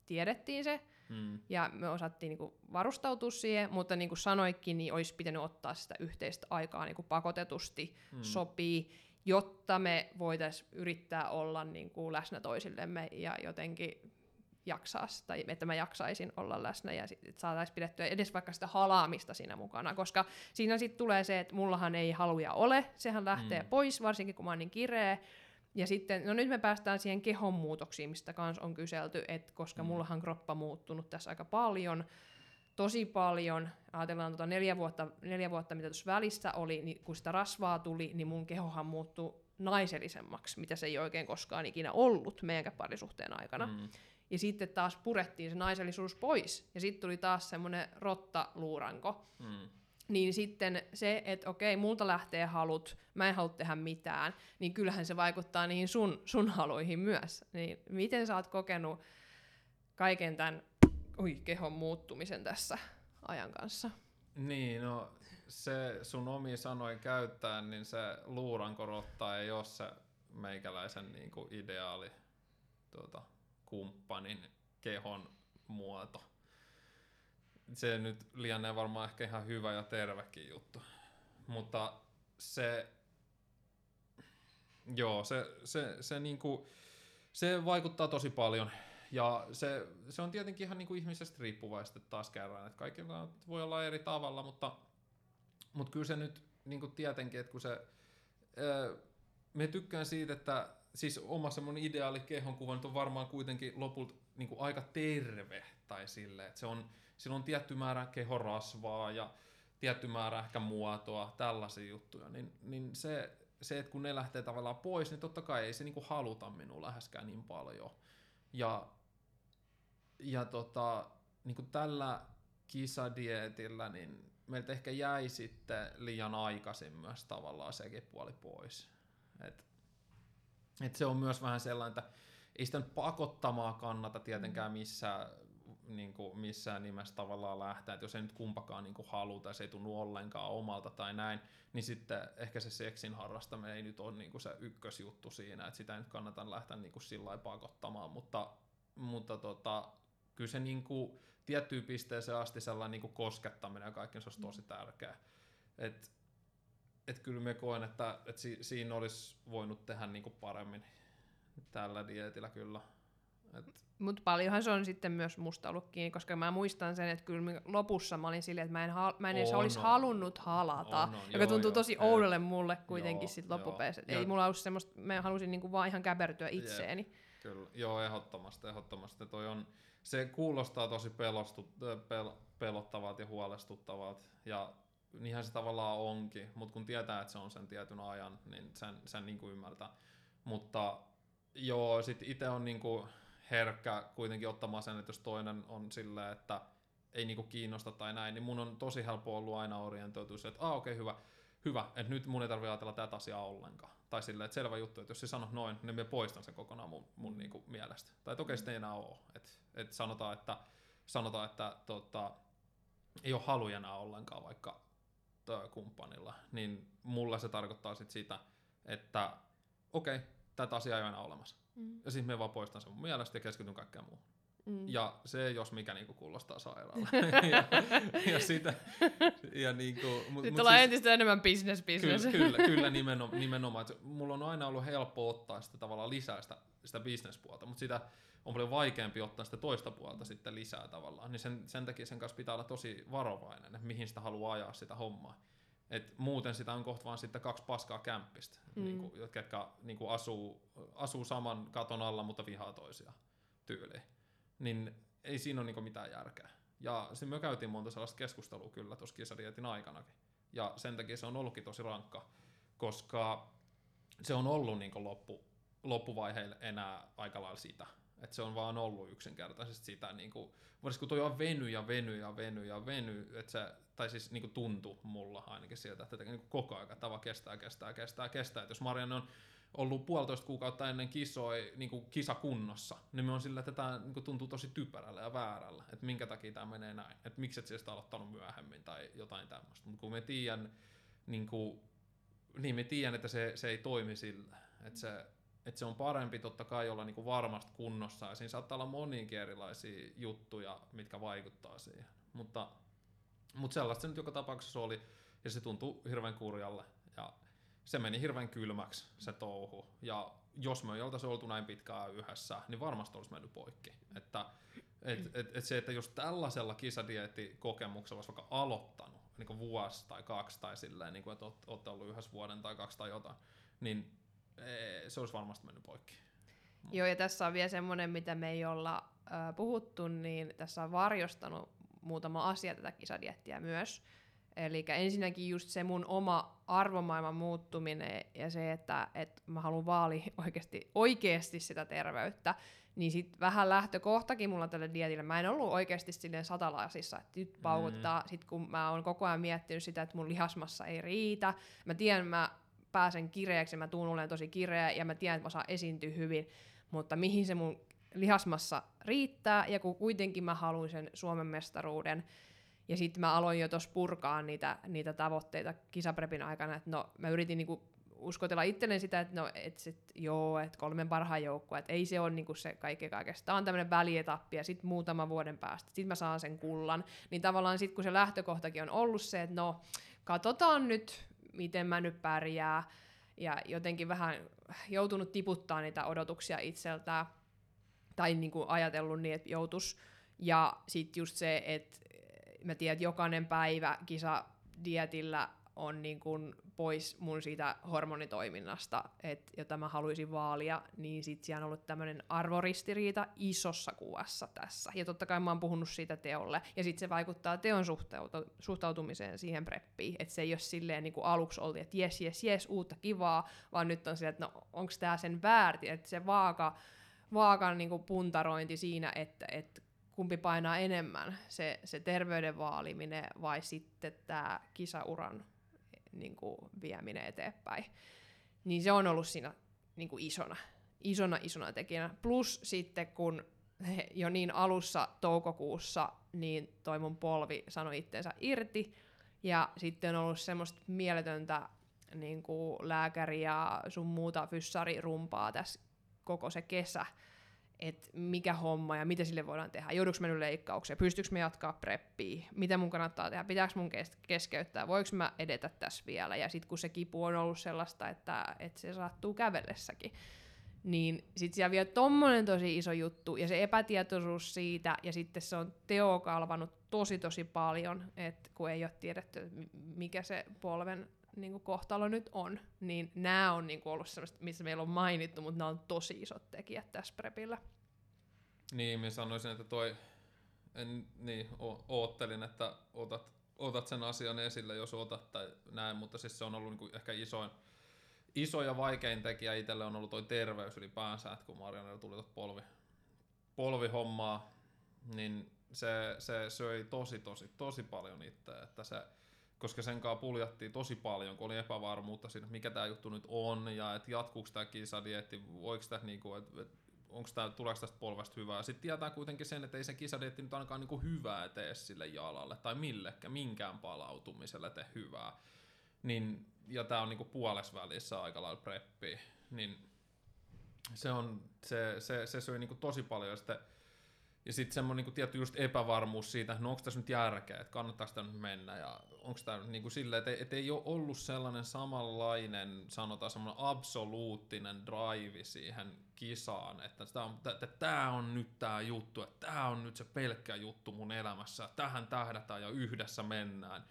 tiedettiin se ja me osattiin niinku varustautua siihen, mutta niin kuin sanoikin, niin olisi pitänyt ottaa sitä yhteistä aikaa niinku pakotetusti sopii, jotta me voitaisiin yrittää olla niinku läsnä toisillemme ja jotenkin jaksaa, tai että mä jaksaisin olla läsnä ja saataisiin pidettyä edes vaikka sitä halaamista siinä mukana, koska siinä sitten tulee se, että mullahan ei haluja ole, sehän lähtee pois, varsinkin kun mä oon niin kireä. Ja sitten, no nyt me päästään siihen kehonmuutoksiin, mistä kans on kyselty, että koska mullahan kroppa muuttunut tässä aika paljon, tosi paljon, ajatellaan 4 vuotta, mitä tuossa välissä oli, niin kun sitä rasvaa tuli, niin mun kehohan muuttui naisellisemmaksi, mitä se ei oikein koskaan ikinä ollut meidänkään parisuhteen aikana. Ja sitten taas purettiin se naisellisuus pois, ja sitten tuli taas semmoinen rottaluuranko. Niin sitten se, että okei, multa lähtee halut, mä en halua tehdä mitään, niin kyllähän se vaikuttaa niihin sun haluihin myös. Niin miten sä oot kokenut kaiken tämän kehon muuttumisen tässä ajan kanssa? Niin, no se sun omiin sanoin käyttäen, niin se luurankorotta ei ole se meikäläisen niin kuin ideaali kumppanin kehon muoto. Se nyt lienee varmaan ehkä ihan hyvä ja tervekin juttu, mutta se vaikuttaa tosi paljon ja se on tietenkin ihan niinku ihmisestä riippuvaista taas kerran, että kaikki voi olla eri tavalla, mutta kyllä se nyt niinku tietenkin, että kun se, me tykkään siitä, että siis oma semmoinen ideaali kehonkuva nyt on varmaan kuitenkin lopulta niinku aika terve tai silleen, että se on sillä on tietty määrä kehorasvaa ja tietty määrä ehkä muotoa, tällaisia juttuja, niin se, että kun ne lähtee tavallaan pois, niin totta kai ei se niinku haluta minua läheskään niin paljon. Ja niinku tällä kisadietillä, niin meiltä ehkä jäi sitten liian aikaisin myös tavallaan sekin puoli pois. Et se on myös vähän sellainen, että ei sitä nyt pakottamaa kannata tietenkään missään nimessä tavallaan lähtee, että jos ei nyt kumpakaan niin kuin haluta, se ei tunnu ollenkaan omalta tai näin, niin sitten ehkä se seksin harrastaminen ei nyt ole niin kuin se ykkösjuttu siinä, että sitä ei nyt kannata lähteä niin kuin sillä lailla pakottamaan, mutta kyllä se niin kuin tiettyyn pisteeseen asti sellainen niin kuin koskettaminen ja kaikki se olisi tosi tärkeää. Et kyllä me koen, että siinä olisi voinut tehdä niin kuin paremmin tällä dieetillä kyllä. Mutta paljonhan se on sitten myös musta ollut kiinni, koska mä muistan sen, että kyllä lopussa mä olin silleen, että mä en edes olisi halunnut halata, joka tuntuu tosi oudolle mulle kuitenkin sitten loppupeleissä. Ei mulla ollut semmoista, mä halusin niinku vaan ihan käpertyä itseeni. Kyllä, ehdottomasti. Se kuulostaa tosi pelottavalta ja huolestuttavalta, ja niinhän se tavallaan onkin, mutta kun tietää, että se on sen tietyn ajan, niin sen niinku ymmärtää. Mutta joo, sit ite on niinku herkkä kuitenkin ottamaan sen, että jos toinen on silleen, että ei niinku kiinnosta tai näin, niin mun on tosi helppo ollut aina orientoitua se, että okei, hyvä, että nyt mun ei tarvitse ajatella tätä asiaa ollenkaan. Tai silleen, että selvä juttu, että jos sä sanot noin, niin mä poistan sen kokonaan mun niinku mielestä. Tai että okei, sitä ei enää ole. Että sanotaan, että ei ole haluja enää ollenkaan vaikka kumppanilla. Niin mulla se tarkoittaa sit sitä, että okei, tätä asiaa ei aina olemassa. Mm. Ja sitten me vaan poistan sen mun mielestä ja keskityn kaikkeen muuhun. Mm. Ja se, jos mikä, niinku kuulostaa sairaalle. Ja sitä, ja niinku, sitten ollaan siis entistä enemmän business. Kyllä, nimenomaan. Mulla on aina ollut helppo ottaa sitä tavallaan lisää sitä business-puolta, mutta sitä on paljon vaikeampi ottaa sitä toista puolta sitten lisää tavallaan. Niin sen takia sen kanssa pitää olla tosi varovainen, että mihin sitä haluaa ajaa sitä hommaa. Et muuten sitä on kohta vaan sitten kaksi paskaa kämppistä, niinku, jotka niinku asuu saman katon alla, mutta vihaa toisiaan tyyliin. Niin ei siinä ole niinku mitään järkeä. Ja sitten me käytiin monta sellaista keskustelua kyllä tuossa kisadietin aikanakin. Ja sen takia se on ollutkin tosi rankka, koska se on ollut niinku loppuvaiheilla enää aika lailla sitä. Että se on vaan ollut yksinkertaisesti sitä, niinku, varsinkin kun toi on veny, että se, tai siis niinku tuntui mulla ainakin siltä, että niinku koko ajan tava kestää. Et jos Marianne on ollut 1,5 kuukautta ennen kisoi niinku kisakunnossa, niin me on sillä, että tämä niinku tuntuu tosi typerällä ja väärällä, että minkä takia tämä menee näin, että miksi et sieltä aloittanut myöhemmin tai jotain tämmöistä. Mutta kun me tiedän, niin me tiedän, että se ei toimi sillä, että se on parempi totta kai olla niinku varmasti kunnossa, ja siinä saattaa olla moniinkin erilaisia juttuja, mitkä vaikuttaa siihen, mutta sellaista se nyt joka tapauksessa oli, ja se tuntui hirveän kurjalle, ja se meni hirveän kylmäksi, se touhu. Ja jos me ei oltaisi oltu näin pitkään yhdessä, niin varmasti olisi mennyt poikki. Että jos tällaisella kisadieettikokemuksella olisi vaikka aloittanut niin vuosi tai kaksi, tai silleen, niin että olette ollut yhdessä vuoden tai kaksi tai jotain, niin se olisi varmasti mennyt poikki. Joo, ja tässä on vielä semmoinen, mitä me ei olla puhuttu, niin tässä on varjostanut muutama asia tätä kisadiettiä myös. Eli ensinnäkin just se mun oma arvomaailman muuttuminen ja se, että mä haluan vaalia oikeasti sitä terveyttä, niin sit vähän lähtökohtakin mulla tälle dietille. Mä en ollut oikeasti silleen satalaisissa, että nyt paukutetaan, sit kun mä oon koko ajan miettinyt sitä, että mun lihasmassa ei riitä. Mä tiedän, mä pääsen kireäksi, mä tuun olemaan tosi kireä ja mä tiedän, että mä saan esiintyä hyvin, mutta mihin se mun lihasmassa riittää, ja kun kuitenkin mä haluan sen Suomen mestaruuden. Ja sitten mä aloin jo tuossa purkaa niitä tavoitteita kisaprepin aikana, että no mä yritin niinku uskotella itselleen sitä, että no et sit joo, että 3 parhaan joukkue, että ei se ole niinku se kaikesta. Tää on tämmönen välietappi ja sitten muutaman vuoden päästä, sit mä saan sen kullan. Niin tavallaan sit kun se lähtökohtakin on ollut se, että no katsotaan nyt, miten mä nyt pärjää, ja jotenkin vähän joutunut tiputtaa niitä odotuksia itseltään, tai niinku ajatellut niin, että joutus. Ja sit just se, että mä tiedän, että jokainen päivä kisadietillä on niin kuin pois mun siitä hormonitoiminnasta, jota mä haluaisin vaalia, niin sit siellä on ollut tämmönen arvoristiriita isossa kuvassa tässä. Ja totta kai mä oon puhunut siitä Teolle, ja sit se vaikuttaa Teon suhtautumiseen siihen preppiin, että se ei ole silleen niin kuin aluksi oltiin, että jes, uutta kivaa, vaan nyt on silleen, että no onks tää sen väärti, että se vaakan niin kuin puntarointi siinä, että kumpi painaa enemmän, se terveyden vaaliminen vai sitten tämä kisauran niin kuin vieminen eteenpäin. Niin se on ollut siinä niin kuin isona tekijänä. Plus sitten kun jo niin alussa toukokuussa, niin toi mun polvi sanoi itsensä irti, ja sitten on ollut semmoista mieletöntä niin kuin lääkäri ja sun muuta fyssarirumpaa tässä koko se kesä. Että mikä homma ja mitä sille voidaan tehdä, joudunko mä nyt leikkaukseen, pystyykö mä jatkaa preppiä, mitä mun kannattaa tehdä, pitääkö mun keskeyttää, voiko mä edetä tässä vielä, ja sit kun se kipu on ollut sellaista, että se sattuu kävellessäkin, niin sit siellä vielä tommonen tosi iso juttu, ja se epätietoisuus siitä, ja sitten se on Teo kalvanut tosi paljon, että kun ei ole tiedetty, mikä se polven niinku kohtalo nyt on, niin nämä on niinku ollut semmoista, missä meillä on mainittu, mutta nämä on tosi isot tekijät tässä prepillä. Niin, minä sanoisin, että oottelin, että otat sen asian esille, jos otat tai näin, mutta siis se on ollut niinku ehkä iso ja vaikein tekijä itselle on ollut toi terveys ylipäänsä, että kun Marianne tuli tuota polvihommaa, niin se söi tosi paljon itseä, että se koska sen kanssa puljattiin tosi paljon, kun oli epävarmuutta siinä, mikä tämä juttu nyt on, ja että jatkuuko tämä kisadieetti, niinku, tuleeko tästä polvesta hyvää. Sitten tietää kuitenkin sen, että ei se kisadieetti nyt ainakaan niinku hyvää tee sille jalalle, tai minkään palautumiselle tee hyvää. Niin, ja tämä on niinku puolesvälissä aika lailla preppiä. Niin, se söi niinku tosi paljon sitä. Ja sitten semmoinen niinku tietty just epävarmuus siitä, no onko tässä nyt järkeä, että kannattaako sitä nyt mennä, ja onko tämä niinku silleen, että et ei ole ollut sellainen samanlainen, sanotaan semmoinen absoluuttinen drive siihen kisaan, että tämä on nyt tämä juttu, että tämä on nyt se pelkkä juttu mun elämässä, tähän tähdätään ja yhdessä mennään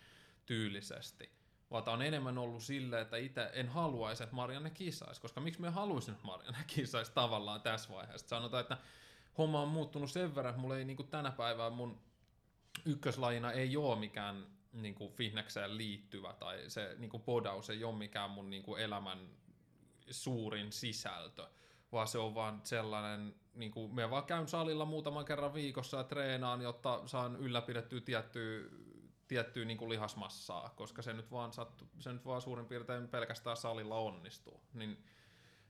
tyylisesti. Vaan tämä on enemmän ollut silleen, että itse en haluaisi, että Marianne kisaisi, koska miksi me haluaisin, että Marianne kisaisi tavallaan tässä vaiheessa. Sanotaan, että homma on muuttunut sen verran, että mulla ei niin tänä päivänä mun ykköslajina ei ole mikään niin fitnekseen liittyvä tai se niin podaus ei ole mikään mun niin elämän suurin sisältö, vaan se on vaan sellainen, niin me vaan käyn salilla muutaman kerran viikossa ja treenaan, jotta saan ylläpidettyä tiettyä niin lihasmassaa, koska se nyt vaan suurin piirtein pelkästään salilla onnistuu. Niin,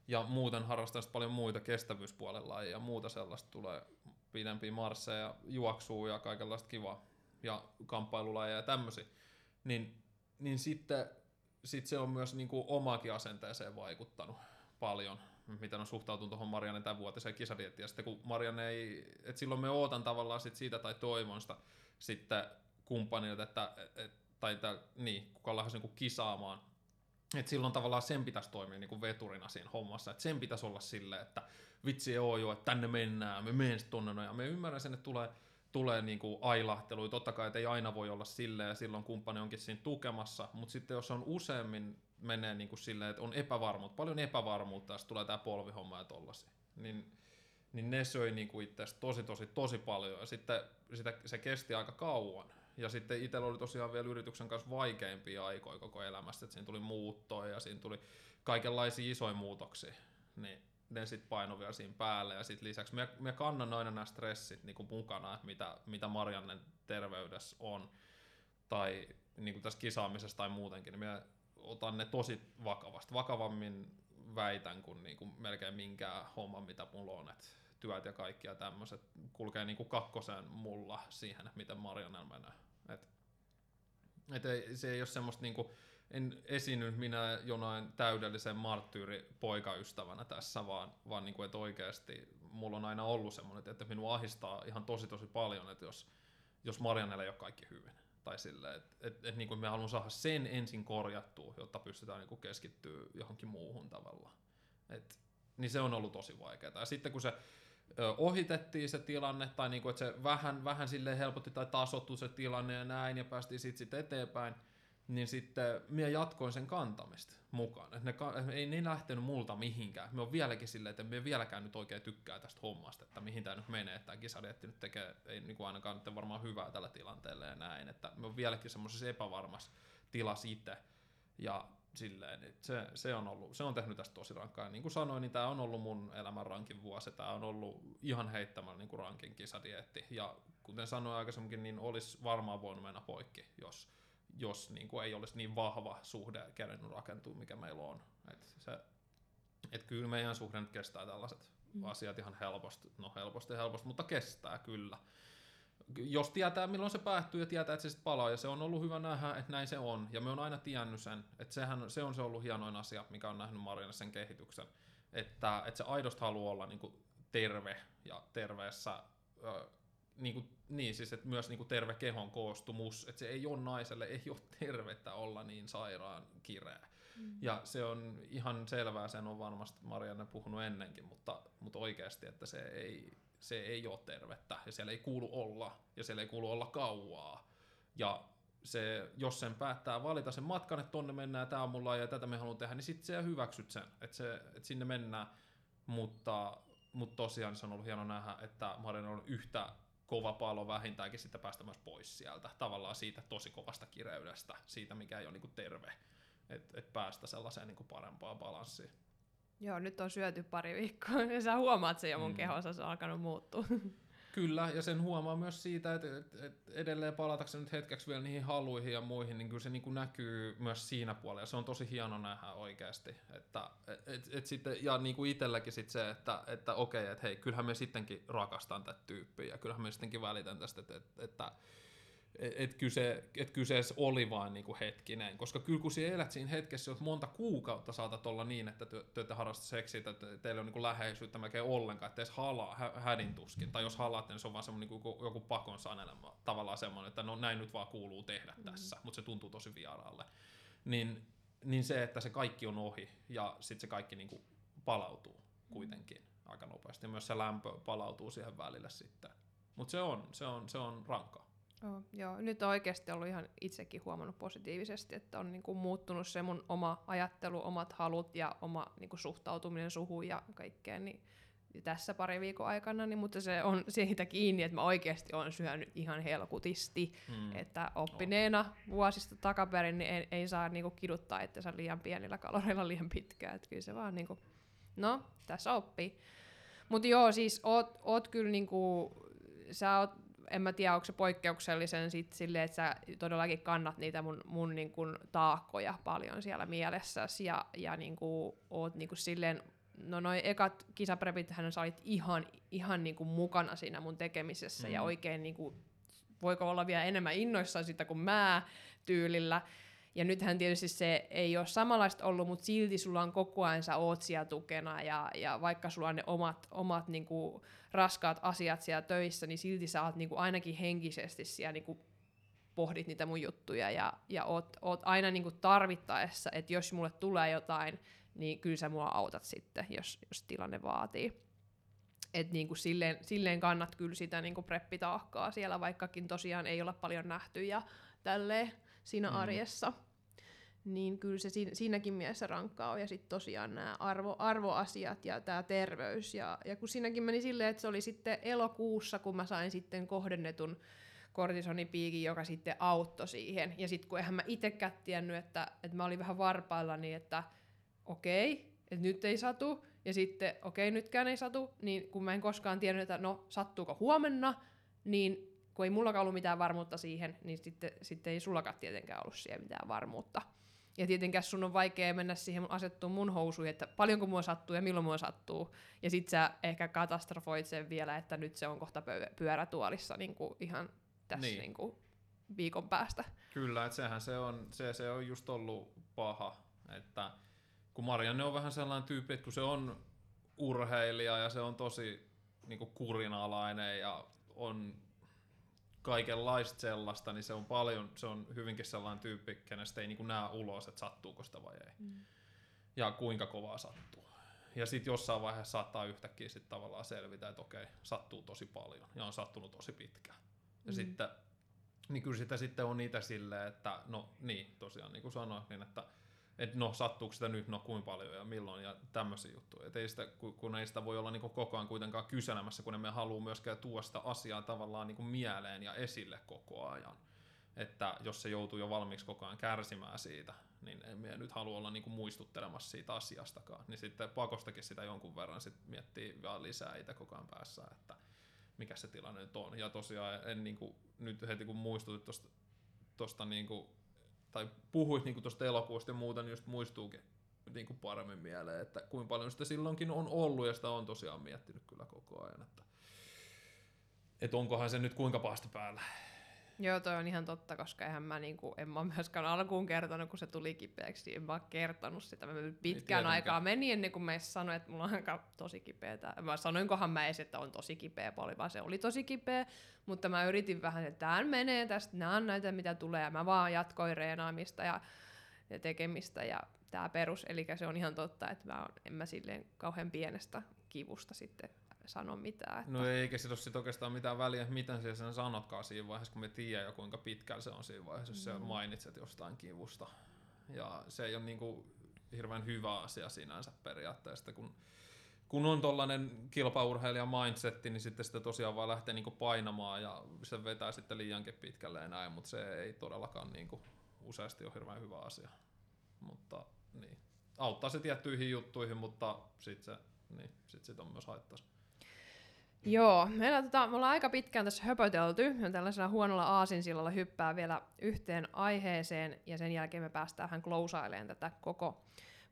ja muuten harrastan paljon muita kestävyyspuolella ja muuta sellaista, tulee pidempiä marsseja, juoksua ja kaikenlaista kivaa ja kamppailulajeja ja tämmöisiä. Niin sitten se on myös niin kuin omaakin asenteeseen vaikuttanut paljon, miten on suhtautunut tuohon Marianne tämän vuotiseen kisadieettiin. Ja sitten kun Marianne ei, että silloin me ootan tavallaan sit siitä tai toivon sitä sitten kumppanilta, kuka lähes niin kisaamaan. Et silloin tavallaan sen pitäisi toimia niin kuin veturina siinä hommassa, että sen pitäisi olla silleen, että vitsi oo jo, että tänne mennään, me menen sitten tuonne, ja me ymmärrän sen, että tulee niin kuin ailahteluja, totta kai, että ei aina voi olla silleen, ja silloin kumppani onkin siinä tukemassa, mutta sitten jos on useammin menee niin kuin silleen, että on epävarmuutta, paljon epävarmuutta, ja tulee tämä polvihomma ja tollasia, niin ne söi niin kuin itseasiassa tosi paljon, ja sitten se kesti aika kauan. Ja sitten itsellä oli tosiaan vielä yrityksen kanssa vaikeimpia aikoja koko elämästä, että siinä tuli muuttoja ja siinä tuli kaikenlaisia isoja muutoksia, niin ne sitten painoi vielä siinä päälle. Ja sitten lisäksi me kannan aina nämä stressit niin kuin mukana, että mitä Mariannen terveydessä on, tai niin kuin tässä kisaamisessa tai muutenkin, niin minä otan ne tosi vakavasti. Vakavammin väitän kuin, niin kuin melkein minkään homman, mitä mulla on. Työt ja kaikki ja tämmöiset kulkee niinku kakkosen mulla siihen, miten Marianne menee. Et se ei ole semmoista, niinku, en esiinnyt minä jonain täydellisen marttyyripoikaystävänä tässä, vaan niinku, että oikeasti mulla on aina ollut semmoinen, että minua ahdistaa ihan tosi paljon, että jos Mariannella ei ole kaikki hyvin. Tai silleen, että niinku, me haluan saada sen ensin korjattua, jotta pystytään niinku keskittyä johonkin muuhun tavallaan. Niin se on ollut tosi vaikeaa. Ja sitten kun se ohitettiin se tilanne, tai niinku, että se vähän silleen helpotti tai tasoittui se tilanne ja näin, ja päästiin sitten eteenpäin, niin sitten minä jatkoin sen kantamista mukaan. Ei ne lähtenyt multa mihinkään. Me on vieläkin silleen, että me vieläkään nyt oikein tykkää tästä hommasta, että mihin tämä nyt menee, että tämä kisadieetti nyt tekee, ei niinku ainakaan nyt varmaan hyvää tällä tilanteella ja näin, että me on vieläkin semmoisessa epävarmassa tilassa itse. Ja silleen, se on tehnyt tästä tosi rankkaa. Niin kuin sanoin, niin tämä on ollut mun elämän rankin vuosi. Tämä on ollut ihan heittämällä niin kuin rankin kisadieetti. Ja kuten sanoin aikaisemminkin, niin olisi varmaan voinut mennä poikki, jos niin kuin ei olisi niin vahva suhde kerennyt rakentua, mikä meillä on. Et kyllä meidän suhde nyt kestää tällaiset asiat ihan helposti. No helposti, mutta kestää kyllä. Jos tietää, milloin se päättyy ja tietää, että se sitten palaa, ja se on ollut hyvä nähdä, että näin se on, ja me on aina tiennyt sen, että se on ollut hienoin asia, mikä on nähnyt Marianne sen kehityksen, että se aidosti haluaa olla niinku terve ja terveessä, että myös niinku terve kehon koostumus, että se ei ole naiselle, ei ole tervettä olla niin sairaan kireä, ja se on ihan selvää, sen on varmasti Marianne puhunut ennenkin, mutta oikeasti, että se ei ole tervettä, ja siellä ei kuulu olla, ja siellä ei kuulu olla kauaa. Ja se, jos sen päättää valita sen matkan, että tonne mennään, tää on mun laji, ja tätä me haluan tehdä, niin sitten sä hyväksyt sen, että sinne mennään. Mutta tosiaan se on ollut hieno nähdä, että Marianne on yhtä kova palo vähintäänkin sitten päästä myös pois sieltä, tavallaan siitä tosi kovasta kireydestä, siitä mikä ei ole niinku terve, että päästä sellaiseen niinku parempaan balanssiin. Joo, nyt on syöty pari viikkoa, ja sä huomaat sen jo mun kehossa, se on alkanut muuttua. Kyllä, ja sen huomaa myös siitä, että edelleen palatakseni nyt hetkeksi vielä niihin haluihin ja muihin, niin kyllä se niin kuin näkyy myös siinä puolella, ja se on tosi hieno nähdä oikeasti. Sitten, ja niin kuin itselläkin sit se, että okei, että hei, kyllähän me sittenkin rakastan tätä tyyppiä, ja kyllähän me sittenkin välitän tästä, että että kyseessä oli vaan niinku hetkinen, koska kyllä kun sinä elät siinä hetkessä, että monta kuukautta saatat olla niin, että te harrastat seksiä, että teillä on niinku läheisyyttä melkein ollenkaan, ettei edes halaa hädintuskin, tai jos halaatte, niin se on vaan semmoinen niinku joku pakon sanelema, tavallaan semmoinen, että no näin nyt vaan kuuluu tehdä tässä, mutta se tuntuu tosi vieraalle. Niin se, että se kaikki on ohi, ja sitten se kaikki niinku palautuu kuitenkin aika nopeasti, ja myös se lämpö palautuu siihen välille sitten, mutta se on rankkaa. Oh, joo, nyt on oikeasti ollut ihan itsekin huomannut positiivisesti, että on niinku muuttunut se mun oma ajattelu, omat halut ja oma niinku suhtautuminen suhuun ja kaikkeen niin tässä pari viikon aikana, niin, mutta se on siitä kiinni, että mä oikeasti olen syönyt ihan helkutisti, että oppineena vuosista takaperin niin ei saa niinku kiduttaa, että se on liian pienillä kaloreilla liian pitkään, että kyllä se vaan niinku, no tässä oppii. Mutta joo, siis oot kyllä niinku, sä oot, en mä tiedä, onko se poikkeuksellisen silleen, että sä todellakin kannat niitä mun niin kun, taakkoja paljon siellä mielessäsi, ja niin kun, oot niin kun, silleen, no noi ekat kisaprepithän sä olit ihan niin kun, mukana siinä mun tekemisessä, ja oikein niin kun, voiko olla vielä enemmän innoissaan sitä kuin mä tyylillä, ja nythän tietysti se ei ole samanlaista ollut, mutta silti sulla on koko ajan, sä oot siellä tukena, ja vaikka sulla on ne omat niinku raskaat asiat siellä töissä, niin silti sä oot niinku ainakin henkisesti siellä niinku pohdit niitä mun juttuja, ja oot aina niinku tarvittaessa, että jos mulle tulee jotain, niin kyllä sä mua autat sitten, jos tilanne vaatii. Että niinku silleen kannat kyllä sitä niinku preppitaakkaa siellä, vaikkakin tosiaan ei olla paljon nähty ja tälleen siinä arjessa. Niin kyllä se siinäkin mielessä rankkaa on. Ja sitten tosiaan nämä arvoasiat ja tämä terveys. Ja kun siinäkin meni silleen, että se oli sitten elokuussa, kun mä sain sitten kohdennetun kortisonipiikin, joka sitten auttoi siihen. Ja sitten kun eihän mä itsekään tiennyt, että mä olin vähän varpailla, niin että okei, että nyt ei satu. Ja sitten okei, nytkään ei satu. Niin kun mä en koskaan tiennyt, että no sattuuko huomenna, niin kun ei mullakaan ollut mitään varmuutta siihen, niin sitten ei sullakaan tietenkään ollut siihen mitään varmuutta. Ja tietenkään sun on vaikea mennä siihen asettuun mun housuihin, että paljonko mua sattuu ja milloin mua sattuu. Ja sit sä ehkä katastrofoit sen vielä, että nyt se on kohta pyörätuolissa niin kuin ihan tässä niin kuin viikon päästä. Kyllä, että sehän se on just ollut paha. Että kun Marianne on vähän sellainen tyyppi, että kun se on urheilija ja se on tosi niin kuin kurinalainen ja on kaikenlaista sellaista, niin se on paljon, se on hyvinkin sellainen tyyppi, kenestä ei niin näe ulos, että sattuuko sitä vai ei. Ja kuinka kovaa sattuu. Ja sitten jossain vaiheessa saattaa yhtäkkiä sit tavallaan selvitä, että okei, sattuu tosi paljon ja on sattunut tosi pitkään. Ja sitten, niin kyllä sitä sitten on niitä silleen, että no niin, tosiaan niin kuin sanoin, niin että no sattuuko sitä nyt, no kuinka paljon ja milloin ja tämmöisiä juttuja. Et ei sitä, kun ei sitä voi olla niinku koko ajan kuitenkaan kyselemässä, kun emme halua myöskään tuoda sitä asiaa tavallaan niinku mieleen ja esille koko ajan. Että jos se joutuu jo valmiiksi koko ajan kärsimään siitä, niin emme nyt halua olla niinku muistuttelemassa siitä asiastakaan. Niin sitten pakostakin sitä jonkun verran sit miettii vielä lisää itse koko ajan päässä, että mikä se tilanne nyt on. Ja tosiaan en niinku, nyt heti kun muistutit tuosta niinku, tai puhuit niinku tuosta elokuusta ja muuta, niin just muistuukin niinku paremmin mieleen, että kuinka paljon sitä silloinkin on ollut, ja sitä on tosiaan miettinyt kyllä koko ajan, että onkohan se nyt kuinka pahasti päällä. Joo, toi on ihan totta, koska eihän mä niinku, en mä myöskään alkuun kertonut, kun se tuli kipeäksi, niin en mä kertonut sitä. Mä pitkään aikaa meni ennen kuin mä edes sanoin, että mulla on aika tosi kipeätä. Mä sanoinkohan mä edes, että on tosi kipeä paljon, vaan se oli tosi kipeä, mutta mä yritin vähän, että tää menee tästä, nää on näitä mitä tulee, ja mä vaan jatkoin reenaamista ja tekemistä ja tää perus. Eli se on ihan totta, että en mä silleen kauhean pienestä kivusta sitten sano mitään. Että no eikä se ole sit oikeastaan mitään väliä, miten sinä sen sanotkaan siinä vaiheessa, kun me tiedämme jo kuinka pitkällä se on siinä vaiheessa, jos sä mainitset jostain kivusta. Ja se ei ole niinku hirveän hyvä asia sinänsä periaatteessa, kun on tollainen kilpaurheilija mindsetti, niin sitten sitä tosiaan vaan lähtee niinku painamaan ja se vetää sitten liiankin pitkälle ja näin, mutta se ei todellakaan niinku useasti ole hirveän hyvä asia. Mutta niin, auttaa se tiettyihin juttuihin, mutta sitten niin, sit on myös haittaa. Joo, me ollaan aika pitkään tässä höpötelty, ja tällaisella huonolla aasinsillalla hyppää vielä yhteen aiheeseen, ja sen jälkeen me päästään hän klousailemaan tätä koko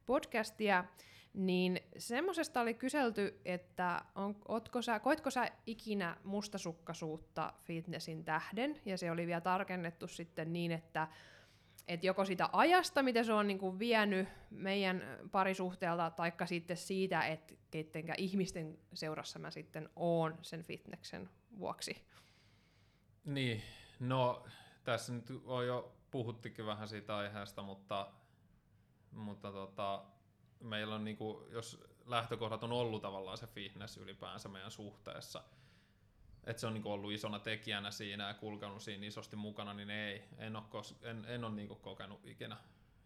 podcastia. Niin semmosesta oli kyselty, että koitko sä ikinä mustasukkaisuutta fitnessin tähden, ja se oli vielä tarkennettu sitten niin, että joko sitä ajasta, mitä se on niin kuin vienyt meidän parisuhteelta, taikka sitten siitä, että kettenkä ihmisten seurassa mä sitten oon sen fitneksen vuoksi. Niin, no tässä nyt on jo puhuttikin vähän siitä aiheesta, mutta meillä on, niin kuin, jos lähtökohdat on ollut tavallaan se fitness ylipäänsä meidän suhteessa, että se on niin kuin ollut isona tekijänä siinä ja kulkenut siinä isosti mukana, niin en ole niin kuin kokenut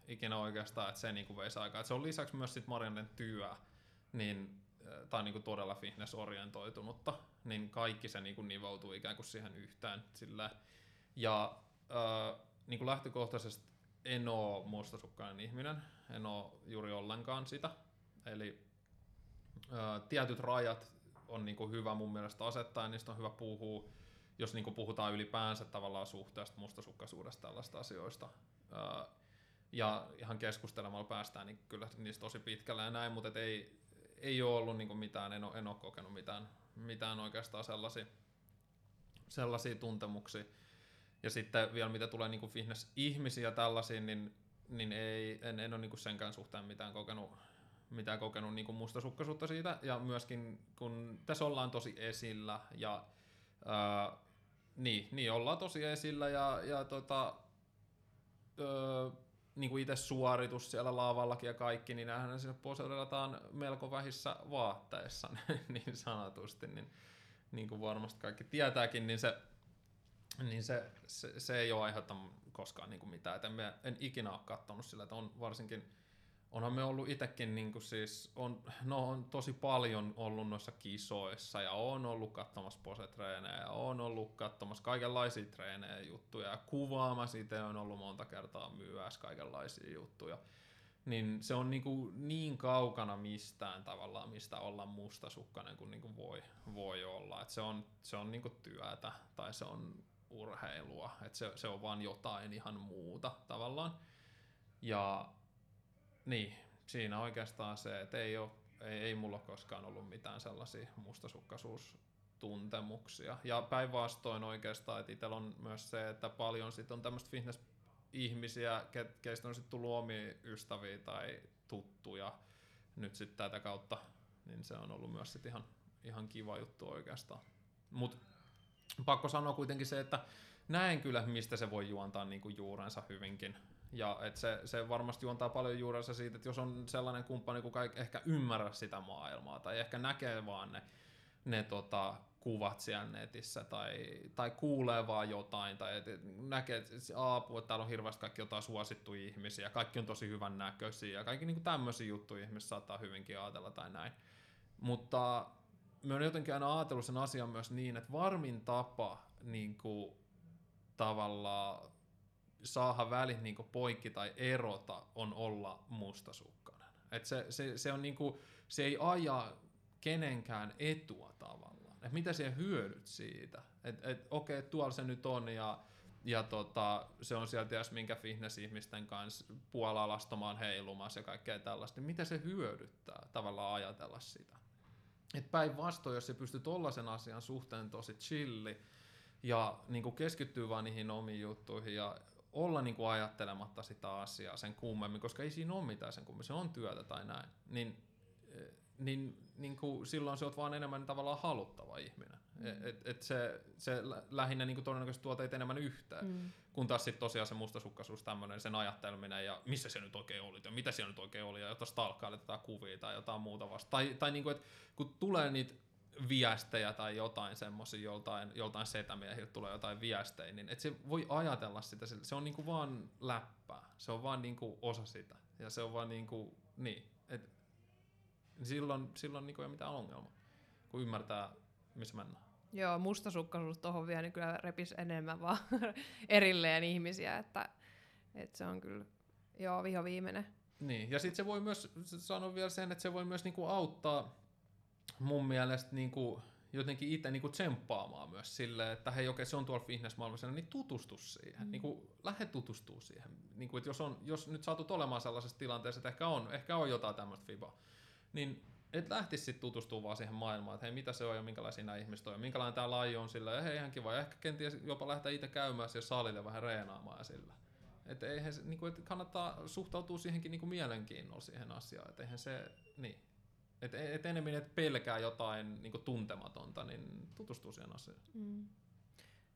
ikinä oikeastaan, että se niin kuin veisi aikaa. Et se on lisäksi myös sit Mariannen työ, niin, tai niin kuin todella fitness-orientoitunutta, niin kaikki se niin kuin nivoutuu ikään kuin siihen yhteen. Sillä. Ja niin kuin lähtökohtaisesti en ole mustasukkainen ihminen, en ole juuri ollenkaan sitä, eli tietyt rajat on niinku hyvä mun mielestä asettaa, ja niistä on hyvä puhua, jos niinku puhutaan ylipäänsä tavallaan suhteesta, mustasukkaisuudesta, tällaista asioista. Ja ihan keskustelemalla päästään niin kyllä niistä tosi pitkälle ja näin, mutta ei ole ollut niinku mitään, en ole kokenut mitään oikeastaan sellaisia tuntemuksia. Ja sitten vielä mitä tulee niinku fitness-ihmisiä tällaisiin, niin en ole niinku senkään suhteen mitään kokenut niinku mustasukkaisuutta siitä, ja myöskin kun tässä ollaan tosi esillä ja niin ollaan tosi esillä ja niinku itse suoritus siellä lavallakin ja kaikki, niin näähän sinne poseudetaan melko vähissä vaatteissa niin sanotusti, niin kuin varmasti kaikki tietääkin, niin se ei ole aiheuttanut koskaan niinku mitään, en ikinä ole katsonut sillä, että on varsinkin. Onhan me ollut itsekin, niin siis on tosi paljon ollut noissa kisoissa, ja on ollut katsomassa posetreenejä, ja on ollut katsomassa kaikenlaisia treenejä juttuja, ja kuvaamassa itse on ollut monta kertaa myös kaikenlaisia juttuja. Niin se on niin kaukana mistään tavallaan, mistä olla mustasukkainen kuin niinku voi olla. Et se on niinku työtä tai se on urheilua, että se on vaan jotain ihan muuta tavallaan. Ja niin, siinä oikeastaan se, että ei mulla koskaan ollut mitään sellaisia mustasukkaisuustuntemuksia. Ja päinvastoin oikeastaan, että itsellä on myös se, että paljon sit on tämmöistä fitness-ihmisiä, keistä on sitten tullut omia ystäviä tai tuttuja nyt sitten tätä kautta, niin se on ollut myös sit ihan kiva juttu oikeastaan. Mut pakko sanoa kuitenkin se, että näen kyllä, mistä se voi juontaa niinku juurensa hyvinkin. Ja et se varmasti juontaa paljon juurensa siitä, että jos on sellainen kumppani, joka ei ehkä ymmärrä sitä maailmaa tai ehkä näkee vaan ne kuvat siellä netissä tai kuulee vaan jotain tai et näkee, että täällä on hirveästi kaikki jotain suosittuja ihmisiä, kaikki on tosi hyvän näköisiä ja kaikki niinku tämmöisiä juttuja ihmiset saattaa hyvinkin ajatella tai näin. Mutta mä oon jotenkin aina ajatellut sen asian myös niin, että varmin tapa niinku tavallaan saada välit niinku poikki tai erota on olla mustasukkainen. Et se on niinku, se ei aja kenenkään etua tavallaan. Et mitä se hyödyt siitä? Et okei, tuolla se nyt on ja se on sieltä jos minkä fitness-ihmisten kanssa puolalastomaan heilumassa ja kaikkea tällaista. Mitä se hyödyttää tavallaan ajatella sitä? Et päinvastoin, jos sä pystyt tollaisen asian suhteen tosi chilli ja niinku keskittyy vaan niihin omiin juttuihin ja olla niinku ajattelematta sitä asiaa sen kummemmin, koska ei siinä ole mitään sen kummemmin, se on työtä tai näin, niin niinku silloin sä oot vaan enemmän tavallaan haluttava ihminen. Et se lähinnä niinku todennäköisesti tuo teitä enemmän yhteen, kun taas sitten tosiaan se mustasukkaisuus, tämmöinen sen ajatteleminen ja missä se nyt oikein oli ja mitä siellä nyt oikein oli ja jotain stalkkailet jotain kuvia tai jotain muuta vasta. Tai niinku, että kun tulee niitä viestejä tai jotain semmoisia, joltain setämiehiltä tulee jotain viestejä, niin et se voi ajatella sitä, se on niinku vaan läppää, se on vaan niinku osa sitä, ja se on vaan niinku, niin, et silloin niinku ei ole mitään ongelmaa, kun ymmärtää, missä mennään. Joo, mustasukkaisuus tohon vielä, niin kyllä repisi enemmän vaan erilleen ihmisiä, että se on kyllä, joo, vihoviimeinen. Niin, ja sitten se voi myös, sanon vielä sen, että se voi myös niinku auttaa mun mielestä niinku jotenkin itse niinku tsemppaamaan myös silleen, että hei okei, se on tuolla fitness-maailmassa, niin tutustu siihen, niinku lähde tutustuu siihen. Niinku, jos nyt saatut olemaan sellaisessa tilanteessa, että ehkä on jotain tämmöistä fibaa, niin et lähtisi sitten tutustumaan vaan siihen maailmaan, että hei, mitä se on ja minkälaisia nämä ihmiset on ja minkälainen tämä laji on sillä ja hei, ihan kiva. Ja ehkä kenties jopa lähteä itse käymään siellä salille vähän reenaamaan sillä. Että eihän se, niin kuin, että kannattaa suhtautua siihenkin niin kuin mielenkiinnolla siihen asiaan, että eihän se, niin. Että enemmän, että pelkää jotain niin kuin tuntematonta, niin tutustuu siihen asiaan. Mm.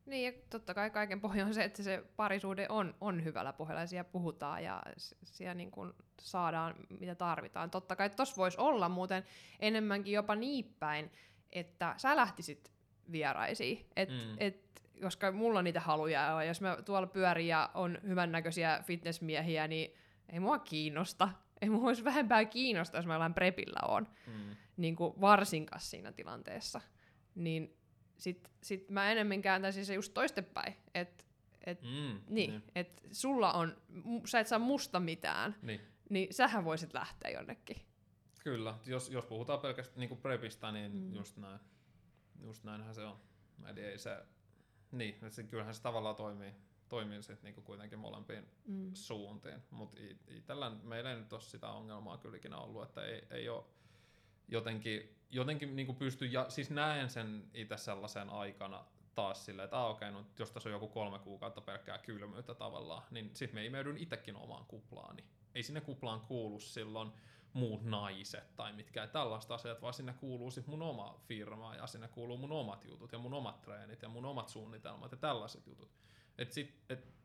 Niin, ja totta kai kaiken pohja on se, että se parisuhde on hyvällä pohjalla ja siellä puhutaan ja siellä niin kuin saadaan, mitä tarvitaan. Totta kai tuossa voisi olla muuten enemmänkin jopa niin päin, että sä lähtisit vieraisiin, koska mulla niitä haluja on. Jos mä tuolla pyörin ja on hyvännäköisiä fitnessmiehiä, niin ei mua kiinnosta. Ei mua olisi vähempää kiinnosta, jos mä jollain prepillä oon, niin kuin varsinkaan siinä tilanteessa. Niin sit mä enemmän kääntäisin se just toistepäin, että et sulla on, sä et saa musta mitään, niin sähän voisit lähteä jonnekin. Kyllä, jos puhutaan pelkästään niin prepistä, niin just näinhän se on. Eli ei se, niin, kyllähän se tavallaan toimii sitten niinku kuitenkin molempiin suuntiin, mutta meillä ei nyt ole sitä ongelmaa kylläkin ollut, että ei ole jotenkin niinku pysty, ja siis näen sen itse sellaisen aikana taas silleen, että okei, no, jos tässä on joku 3 kuukautta pelkkää kylmyyttä tavallaan, niin sitten me imeydyn itsekin omaan kuplaani. Ei sinne kuplaan kuulu silloin muut naiset tai mitkään tällaista asiat, vaan sinne kuuluu sit mun oma firma ja sinne kuuluu mun omat jutut ja mun omat treenit ja mun omat suunnitelmat ja tällaiset jutut.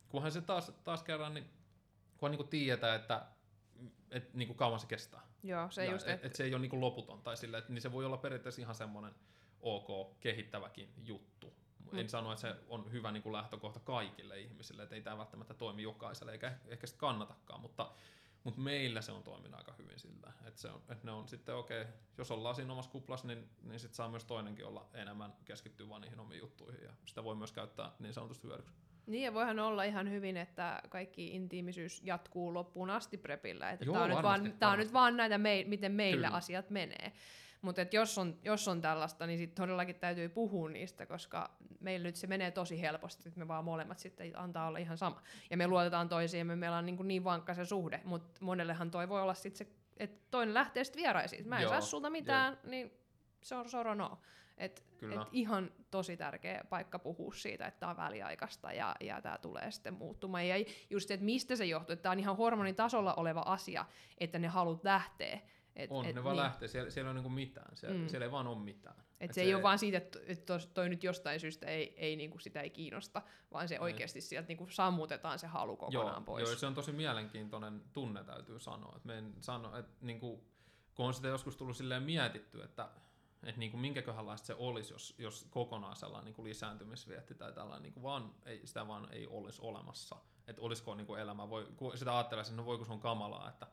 Kunhan se taas kerran, niin kunhan niinku tietää, että niinku kauan se kestää. Joo, se just, et se ei ole niinku loputon tai sillä, niin se voi olla periaatteessa ihan semmoinen ok, kehittäväkin juttu. En sano, että se on hyvä niinku lähtökohta kaikille ihmisille, että ei tämä välttämättä toimi jokaiselle, eikä ehkä sitä kannatakaan, mutta meillä se on toiminut aika hyvin sillä. Että ne on sitten okei, jos ollaan siinä omassa kuplassa, niin sitten saa myös toinenkin olla enemmän keskittyä vaan niihin omiin juttuihin, ja sitä voi myös käyttää niin sanotusti hyödyksi. Niin, ja voihan olla ihan hyvin, että kaikki intiimisyys jatkuu loppuun asti prepillä. Että tämä on nyt vaan näitä, miten meillä Kyllä. asiat menee. Mutta jos on tällaista, niin sitten todellakin täytyy puhua niistä, koska meillä nyt se menee tosi helposti, että me vaan molemmat sitten antaa olla ihan sama. Ja me luotetaan toisiimme, meillä on niin vankka se suhde, mutta monellehan toi voi olla sitten se, että toinen lähtee sitten vieraisiin. Mä en saa sulta mitään, niin se on soro no. Et ihan tosi tärkeä paikka puhua siitä, että tämä on väliaikaista ja tämä tulee sitten muuttumaan. Ja just se, että mistä se johtuu, että tämä on ihan hormonitasolla oleva asia, että ne halut lähtee. Ne vaan lähtee, siellä ei ole niinku mitään, siellä ei vaan ole mitään. Se ei ole vaan siitä, että toi nyt jostain syystä ei niinku sitä ei kiinnosta, vaan se oikeasti sieltä niinku sammutetaan se halu kokonaan pois. Joo, se on tosi mielenkiintoinen tunne, täytyy sanoa. Niinku, kun on sitä joskus tullut silleen mietitty, että niinku minkäköhänlaista se olisi, jos kokonaan sellainen niinku lisääntymisvietti tai tällainen, niinku sitä vaan ei olisi olemassa. Että olisiko niinku elämä, sitä ajattelee, että no voiko se on kamalaa, että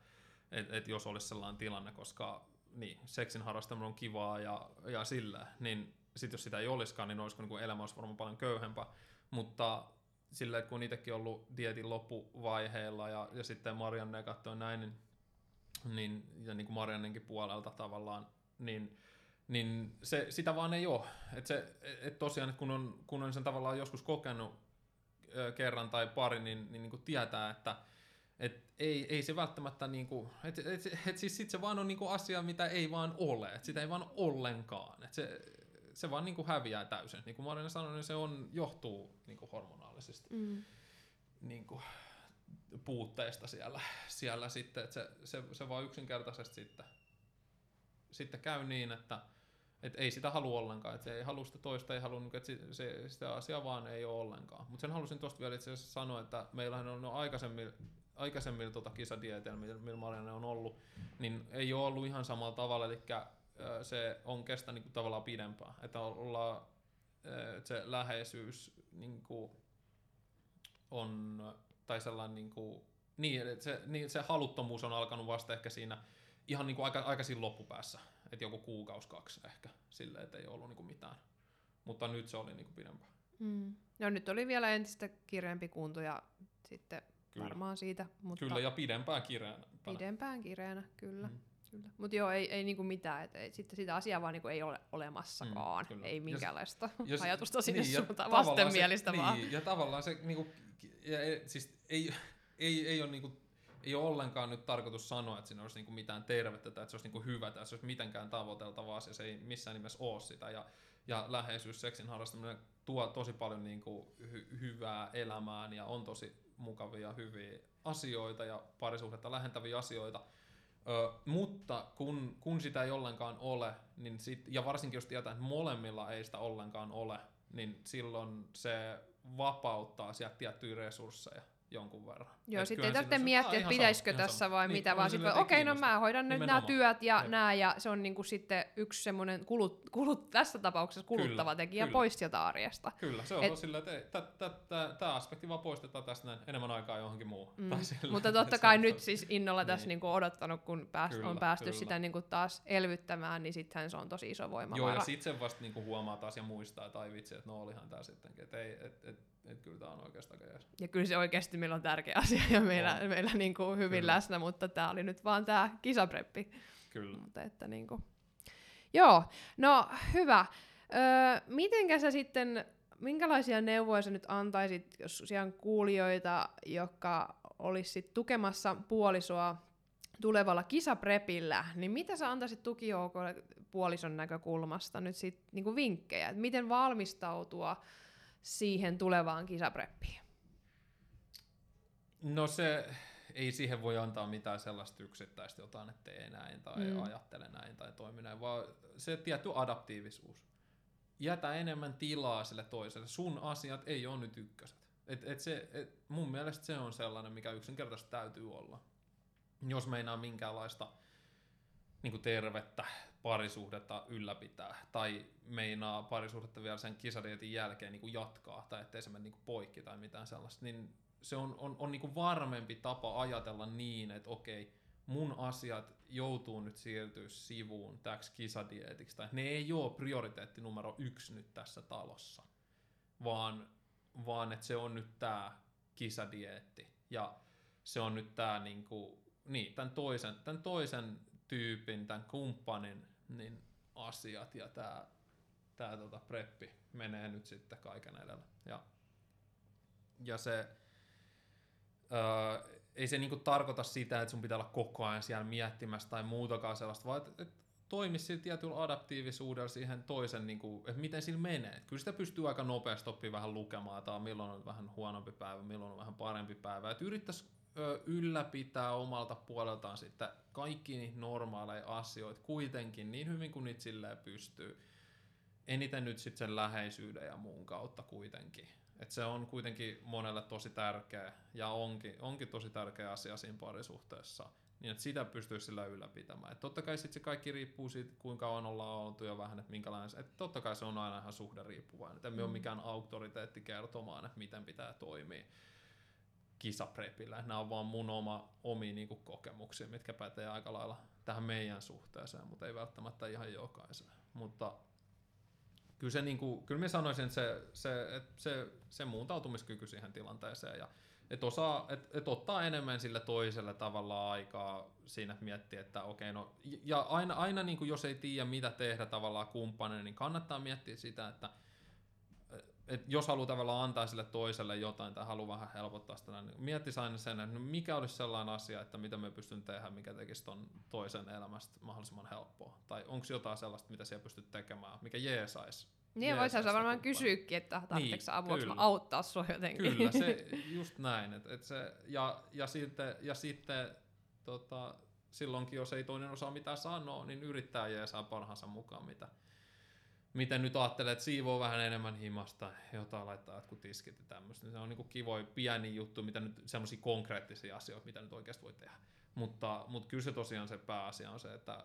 jos olisi sellainen tilanne, koska niin, seksin harrastaminen on kivaa ja sillä, niin sitten jos sitä ei olisikaan, niin olisiko niinku elämä olisi varmaan paljon köyhempää. Mutta sillä, että kun itsekin ollut dietin loppuvaiheilla ja sitten Marianne katsoi näin, niin, ja niin kuin Mariannenkin puolelta tavallaan, niin sitä vaan ei ole. Et tosiaan, että kun on sen tavallaan joskus kokenut kerran tai pari, niin tietää, että ei se välttämättä niinku, et siis sit se vaan on niinku asia, mitä ei vaan ole, että sitä ei vaan ollenkaan, että se vaan niinku häviää täysin. Niin kuin Marianne sanoi, niin se johtuu niinku hormonaalisesta niinku puutteesta siellä sitten, että se vaan yksinkertaisesti sitten käy niin, että ei sitä halua ollenkaan, että se ei halua sitä toista, ei halua, että sitä asiaa vaan ei ole ollenkaan. Mutta sen halusin tuosta vielä itse asiassa sanoa, että meillähän on aikaisemmilla kisadieteillä, millä Marianne on ollut, niin ei ole ollut ihan samalla tavalla, eli se on kestänyt niinku tavallaan pidempään, että se läheisyys niinku on, tai sellainen niinku, se haluttomuus on alkanut vasta ehkä siinä ihan niinku aikaisin loppupäässä, että joku 1-2 kuukautta ehkä silleen, että ei ollut niinku mitään, mutta nyt se oli niinku pidempään. No nyt oli vielä entistä kireempi kunto ja sitten Kyllä. varmaan siitä. Mutta kyllä, ja pidempään kireänä. Pidempään kireänä, kyllä. Mutta joo, ei niinku mitään, et sitten sitä asiaa vaan niinku ei ole olemassakaan, ei minkäänlaista ajatusta sinne suuntaan, vastenmielistä vaan. Ja tavallaan se, niinku, siis ei ole niinku ei ole ollenkaan nyt tarkoitus sanoa, että siinä olisi niinku mitään tervettä tai että se olisi niinku hyvä tai se olisi mitenkään tavoiteltavaa, ja se ei missään nimessä ole sitä. Ja läheisyys, seksin harrastaminen tuo tosi paljon niinku hyvää elämään ja on tosi mukavia, hyviä asioita ja parisuhdetta lähentäviä asioita. Mutta kun sitä ei ollenkaan ole, niin ja varsinkin jos tietää, että molemmilla ei sitä ollenkaan ole, niin silloin se vapauttaa sieltä tiettyjä resursseja jonkun verran. Joo, sitten ei tarvitse miettiä, että pitäisikö tässä vai niin, mitä, vaan sitten okei, no mä hoidan nyt nämä työt ja nämä, ja se on niinku sitten yksi semmoinen tässä tapauksessa kuluttava tekijä pois sieltä arjesta. Kyllä, se on silleen, että tämä aspekti vaan poistetaan tästä näin enemmän aikaa johonkin muuhun. Mutta totta kai nyt siis innolla tässä odottanut, kun on päästy sitä taas elvyttämään, niin sittenhän se on tosi iso voimavara. Joo, ja sitten sen vasta huomaa taas ja muistaa, tai vitsi, että no olihan tämä sittenkin, että ei, että kyllä tämä on oikeastaan jäs. Ja kyllä se oikeasti meillä on tärkeä asia ja meillä niin kuin hyvin läsnä, mutta tämä oli nyt vaan tämä kisapreppi. Kyllä. Mutta että niin kuin. Joo, no hyvä. Mitenkä sä sitten, minkälaisia neuvoja sä nyt antaisit, jos siellä on kuulijoita, jotka olisi tukemassa puolisoa tulevalla kisaprepillä, niin mitä sä antaisit tukijoukolle puolison näkökulmasta nyt sitten niin kuin vinkkejä, että miten valmistautua siihen tulevaan kisapreppiin? No se, ei siihen voi antaa mitään sellaista yksittäistä jotain, että tee näin tai ajattele näin tai toimi näin, vaan se tietty adaptiivisuus. Jätä enemmän tilaa sille toiselle. Sun asiat ei ole nyt ykköset. Mun mielestä se on sellainen, mikä yksinkertaisesti täytyy olla. Jos meinaa minkäänlaista niin kuin tervettä parisuhdetta ylläpitää tai meinaa parisuhdetta vielä sen kisadietin jälkeen niin kuin jatkaa tai ettei se mene niin kuin poikki tai mitään sellaista, niin se on niin kuin varmempi tapa ajatella niin, että okei, mun asiat joutuu nyt siirtyä sivuun täksi kisadietiksi tai ne ei ole prioriteetti numero 1 nyt tässä talossa, vaan että se on nyt tämä kisadieetti ja se on nyt tämä niin kuin, niin, tämän toisen tyypin, tämän kumppanin niin asiat ja tää preppi menee nyt sitten kaiken edellä. Ja se ei se niinku tarkoita sitä, että sun pitää olla koko ajan siellä miettimässä tai muutakaan sellaista, vaan että toimi sillä tietyllä adaptiivisuudella siihen toisen, niinku, että miten sillä menee. Kyllä sitä pystyy aika nopeasti oppia vähän lukemaan, tai milloin on vähän huonompi päivä, milloin on vähän parempi päivä. Että yrittäisi ylläpitää omalta puoleltaan sitten kaikki niitä normaaleja asioita kuitenkin niin hyvin kuin niitä silleen pystyy. Eniten nyt sitten sen läheisyyden ja muun kautta kuitenkin. Et se on kuitenkin monelle tosi tärkeä ja onkin tosi tärkeä asia siinä parisuhteessa, niin että sitä pystyisi sillä ylläpitämään. Et totta kai sitten se kaikki riippuu siitä, kuinka on ollaan oltu ja vähän, että minkälainen. Et totta kai se on aina ihan suhderiippuvainen. Et emme ole mikään auktoriteetti kertomaan, että miten pitää toimia kisaprepillä. Nämä on vaan mun omia niinku kokemuksia, mitkä pätee aika lailla tähän meidän suhteeseen, mutta ei välttämättä ihan jokaiseen. Mutta kyllä, kyllä minä sanoisin, että se muuntautumiskyky siihen tilanteeseen ja että ottaa enemmän sillä toisella tavalla aikaa siinä, että miettii, että okei, no ja aina niin kuin jos ei tiedä mitä tehdä tavallaan kumppanille, niin kannattaa miettiä sitä, että jos haluaa tavallaan antaa sille toiselle jotain tai haluaa vähän helpottaa sitä, niin miettisi aina sen, että mikä olisi sellainen asia, että mitä me pystyn tehdä, mikä tekisi ton toisen elämästä mahdollisimman helppoa. Tai onko jotain sellaista, mitä siellä pystyt tekemään, mikä jeesaisi. Niin, voisi varmaan kysyäkin, että tarvitsetko niin, apua, voiko auttaa sua jotenkin. Kyllä, se just näin. Et se, ja sitten silloinkin, jos ei toinen osaa mitään sanoa, niin yrittää jeesaa parhaansa mukaan miten nyt ajattelee, että siivoo vähän enemmän himasta, jotain laittaa jotkut tiskit ja tämmöistä, niin se on niinku kivoja pieni juttu, mitä nyt semmoisia konkreettisia asioita, mitä nyt oikeasti voi tehdä. Mutta kyllä se tosiaan se pääasia on se, että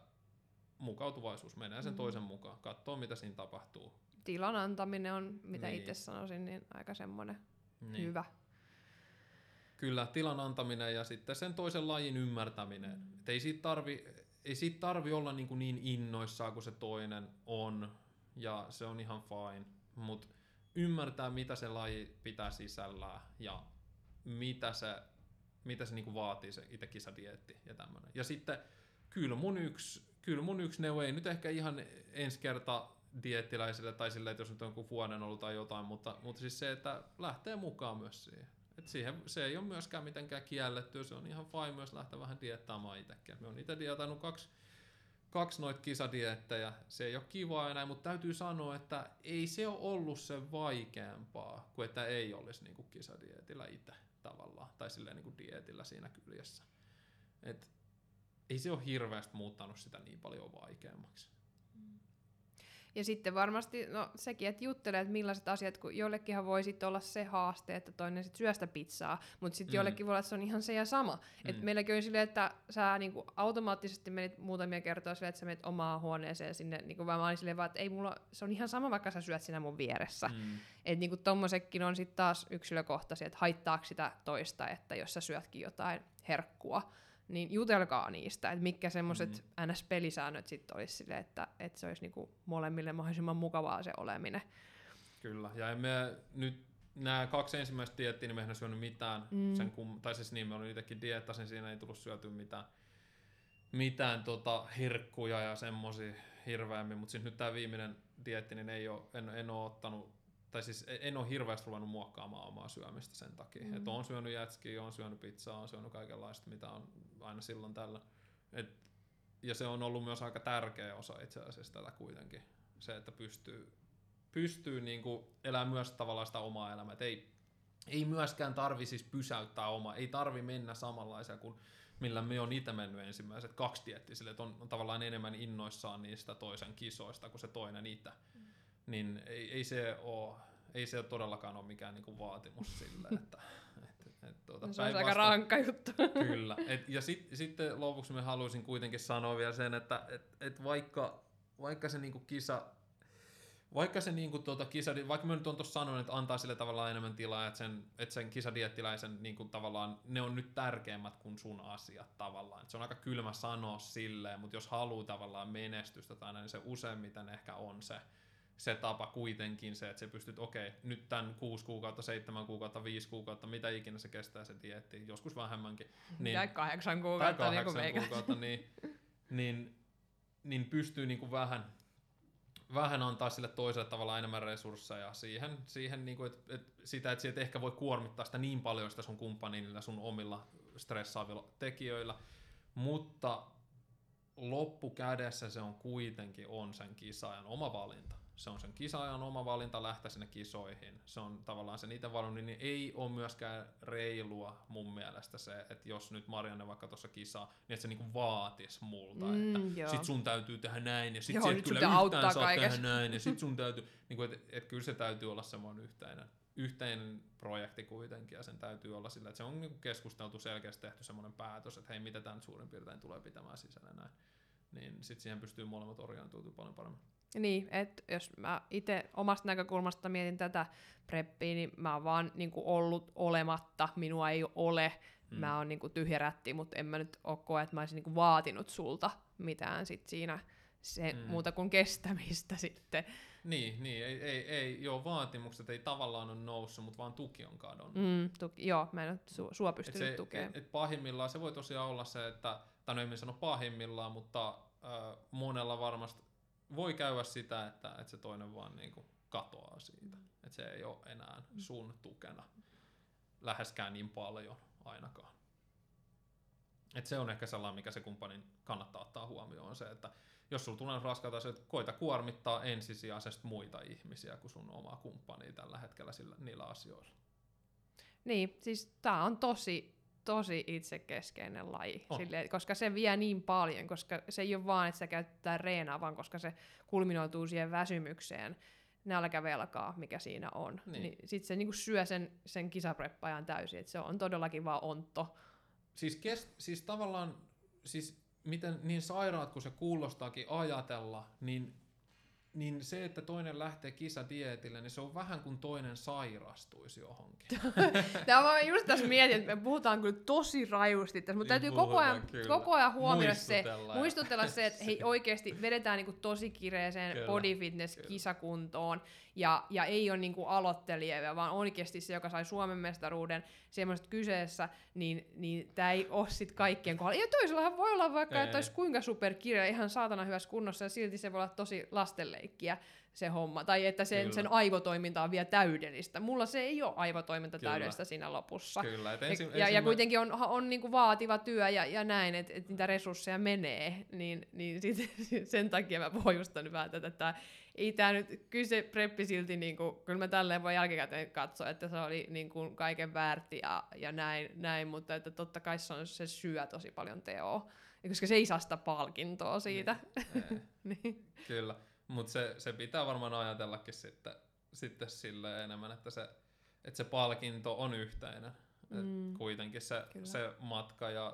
mukautuvaisuus menee sen toisen mukaan, katsoo mitä siinä tapahtuu. Tilan antaminen on, mitä niin. Itse sanoisin, niin aika semmoinen niin. Hyvä. Kyllä, tilan antaminen ja sitten sen toisen lajin ymmärtäminen. Et ei siitä tarvi olla niin innoissaan kuin se toinen on. Ja se on ihan fine, mutta ymmärtää mitä se laji pitää sisällään ja mitä se niinku vaatii se itse kisadieetti ja tämmöinen. Ja sitten kyllä mun yksi neuvo ei nyt ehkä ihan ensi kerta dieettiläisille tai silleen, että jos nyt on joku vuoden ollut tai jotain, mutta siis se, että lähtee mukaan myös siihen. Et siihen, se ei ole myöskään mitenkään kiellettyä, se on ihan fine myös lähteä vähän diettaamaan itsekin. Me on itse dietannut kaksi noita kisadiettejä, se ei ole kivaa enää, mutta täytyy sanoa, että ei se ole ollut sen vaikeampaa kuin että ei olisi niin kuin kisadietillä itse tavallaan, tai silleen niin kuin dietillä siinä kyljessä. Et ei se ole hirveästi muuttanut sitä niin paljon vaikeammaksi. Ja sitten varmasti no, sekin, että juttelee, että millaiset asiat, kun jollekinhan voi sitten olla se haaste, että toinen sitten syö sitä pizzaa, mutta sitten jollekin voi olla, että se on ihan se ja sama. Että meilläkin on silleen, että sä niinku automaattisesti menit muutamia kertoja silleen, että sä menet omaan huoneeseen sinne, niinku, vaan mä olin silleen vaan, että ei mulla, se on ihan sama, vaikka sä syöt siinä mun vieressä. Että niinku tommosekin on sitten taas yksilökohtaisia, että haittaako sitä toista, että jos sä syötkin jotain herkkua, niin jutelkaa niistä, että mitkä semmoiset NS-pelisäännöt sitten olisi silleen, että se olisi niinku molemmille mahdollisimman mukavaa se oleminen. Kyllä, ja emme nyt nämä kaksi ensimmäistä diettiä, niin me eihän syönyt mitään, tai siis niin, me olin itsekin diettasin, siinä ei tullut syötyä mitään herkkuja ja semmoisia hirveämmin, mutta siis nyt tämä viimeinen dietti, niin en ole hirveästi ruvennut muokkaamaan omaa syömistä sen takia. Että olen syönyt jätskiä, olen syönyt pizzaa, olen syönyt kaikenlaista, mitä on aina silloin tällä. Ja se on ollut myös aika tärkeä osa itse asiassa tätä kuitenkin. Se, että pystyy niinku elämään myös tavallaan sitä omaa elämää. Et ei myöskään tarvi siis pysäyttää omaa, ei tarvi mennä samanlaisia kuin millä me on itse mennyt ensimmäiset kaksi diettiä. Sille, että on tavallaan enemmän innoissaan niistä toisen kisoista kuin se toinen itse. Niin ei se todellakaan ole mikään niinku vaatimus sille, että se on aika rankka juttu. Kyllä. Ja sitten lopuksi mä haluaisin kuitenkin sanoa vielä sen, että vaikka se niinku kisa, vaikka mä nyt on tuossa sanonut, että antaa sille tavallaan enemmän tilaa, että sen kisadiettiläisen niinku tavallaan ne on nyt tärkeämmät kuin sun asiat tavallaan. Et se on aika kylmä sanoa silleen, mutta jos haluaa tavallaan menestystä tai näin, niin se useimmiten ehkä on se tapa kuitenkin se, että sä pystyt, nyt tämän 6 kuukautta, 7 kuukautta, 5 kuukautta, mitä ikinä se kestää se dieetti, joskus vähemmänkin. Niin, tai 8 kuukautta. Tai 8 kuukautta, niin pystyy niinku vähän antaa sille toiselle tavalla enemmän resursseja siihen niinku, että sä et ehkä voi kuormittaa sitä niin paljon sitä sun kumppanilla, sun omilla stressaavilla tekijöillä, mutta loppukädessä se on kuitenkin sen kisaajan oma valinta. Se on sen kisaajan oma valinta lähteä sinne kisoihin. Se on tavallaan sen itse valinnut, niin ei ole myöskään reilua mun mielestä se, että jos nyt Marianne vaikka tuossa kisaa, niin että se niinku vaatisi multa, että sit sun täytyy tehdä näin, ja sit sä et kyllä yhtään saa tehdä näin, ja sit sun täytyy, niinku, että kyllä se täytyy olla semmoinen yhteinen projekti kuitenkin, ja sen täytyy olla sillä, että se on niinku keskusteltu selkeästi, tehty semmoinen päätös, että hei, mitä tämä nyt suurin piirtein tulee pitämään sisällä näin. Niin sit siihen pystyy molemmat orientoitumaan paljon paremmin. Niin, että jos mä itse omasta näkökulmasta mietin tätä preppiä, niin mä oon vaan niinku ollut olematta, minua ei ole, mä oon niinku tyhjä rätti, mutta en mä nyt oo koe, että mä olisin niinku vaatinut sulta mitään sit siinä muuta kuin kestämistä sitten. Niin ei, vaatimukset ei tavallaan ole noussut, mutta vaan tuki on kadonnut. Mä en ole sua pystynyt tukemaan. Et pahimmillaan se voi tosiaan olla se, että, tai no en sano pahimmillaan, mutta monella varmasti voi käydä sitä, että se toinen vaan niinku katoaa siitä, että se ei ole enää sun tukena läheskään niin paljon ainakaan. Et se on ehkä sellainen, mikä se kumppanin kannattaa ottaa huomioon, on se, että jos sulla tulee raskaita asioita, koita kuormittaa ensisijaisesti muita ihmisiä kuin sun omaa kumppania tällä hetkellä niillä asioilla. Niin, siis tää on tosi itsekeskeinen laji, silleen, koska se vie niin paljon, koska se ei ole vaan, että sitä käytetään reenaa, vaan koska se kulminoituu siihen väsymykseen, nälkävelkaa, mikä siinä on. Niin sitten se niinku syö sen kisapreppajan täysin, että se on todellakin vaan ontto. Siis miten niin sairaat kuin se kuulostaakin ajatella, niin se, että toinen lähtee kisadietille, niin se on vähän kuin toinen sairastuisi johonkin. Mä just tässä mietin, että me puhutaan kyllä tosi rajusti tässä, mutta täytyy koko ajan huomioida muistutella se, että hei, oikeasti vedetään niinku tosi kireeseen bodyfitness-kisakuntoon, ja ei ole niinku aloittelijaa, vaan oikeasti se, joka sai Suomen mestaruuden semmoiset kyseessä, niin tämä ei ole sit kaikkien kohdalla. Ja toisellahan voi olla vaikka, että olisi kuinka superkireä, ihan saatana hyvässä kunnossa, ja silti se voi olla tosi lastenleikkiä. deepfakea se homma, tai että sen aivotoiminta on vielä täydellistä. Mulla se ei ole aivotoiminta täydellistä siinä lopussa. Kyllä. Ja kuitenkin on niinku vaativa työ ja näin, että et niitä resursseja menee, niin sen takia mä pohjustan vähän tätä, että ei tää nyt, kyllä se preppi silti, niinku, kyllä mä tälleen voi jälkikäteen katsoa, että se oli niinku kaiken väärti ja näin, mutta että totta kai se syö tosi paljon teoa, koska se ei saa sitä palkintoa siitä. Niin. Kyllä. Mutta se pitää varmaan ajatellakin sitten silleen enemmän, että se palkinto on yhteinen. Kuitenkin se matka ja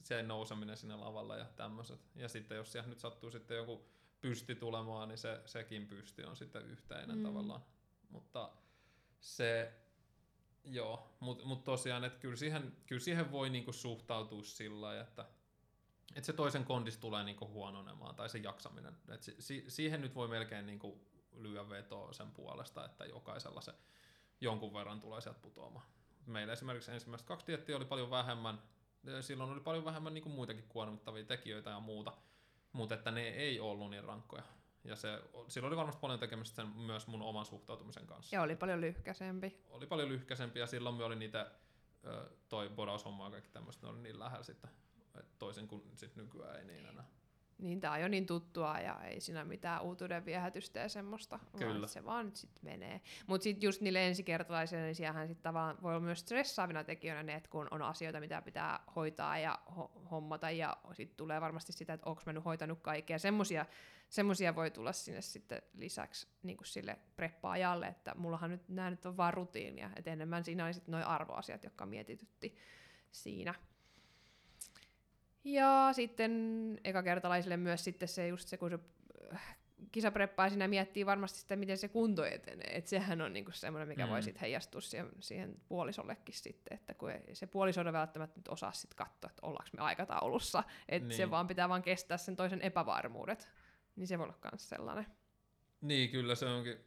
se nouseminen sinne lavalla ja tämmöiset. Ja sitten jos siellä nyt sattuu sitten joku pysti tulemaan, niin sekin pysti on sitten yhteinen tavallaan. Mutta se, joo. Mut tosiaan, että kyllä siihen voi niinku suhtautua sillä lailla, että se toisen kondis tulee niinku huononemaan, tai se jaksaminen. Et siihen nyt voi melkein niinku lyödä vetoa sen puolesta, että jokaisella se jonkun verran tulee sieltä putoamaan. Meillä esimerkiksi ensimmäiset 2 diettiä oli paljon vähemmän, silloin oli paljon vähemmän niinku muitakin kuormittavia tekijöitä ja muuta, mutta että ne ei ollut niin rankkoja. Ja sillä oli varmasti paljon tekemistä sen myös mun oman suhtautumisen kanssa. Ja oli paljon lyhkäsempi. Ja silloin me oli niitä, toi bodaushomma ja kaikki tämmöistä, ne oli niin lähellä sitten. Toisen kuin sit nykyään ei niin enää. Niin, tää on jo niin tuttua ja ei siinä mitään uutuuden viehätystä ja semmoista, vaan se vaan nyt sit menee. Mut sit just niille ensikertalaisille, niin siellähän sit tavallaan voi olla myös stressaavina tekijöinä ne, että kun on asioita, mitä pitää hoitaa ja hommata, ja sit tulee varmasti sitä, että onks mä nyt hoitanut kaikkea. Semmosia voi tulla sinne sitten lisäksi niin kuin sille preppaajalle, että mullahan nyt nää nyt on vaan rutiinia, et enemmän siinä oli sit noi arvoasiat, jotka mietitytti siinä. Ja sitten ekakertalaisille myös sitten se just se, kun se kisapreppaa siinä miettii varmasti sitä, miten se kunto etenee. Että sehän on niinku semmoinen, mikä voi sitten heijastua siihen puolisollekin sitten, että kun se puoliso ei välttämättä nyt osaa sitten katsoa, että ollaanko me aikataulussa. Että niin. Se vaan pitää vaan kestää sen toisen epävarmuudet. Niin se voi olla myös sellainen. Niin, kyllä se onkin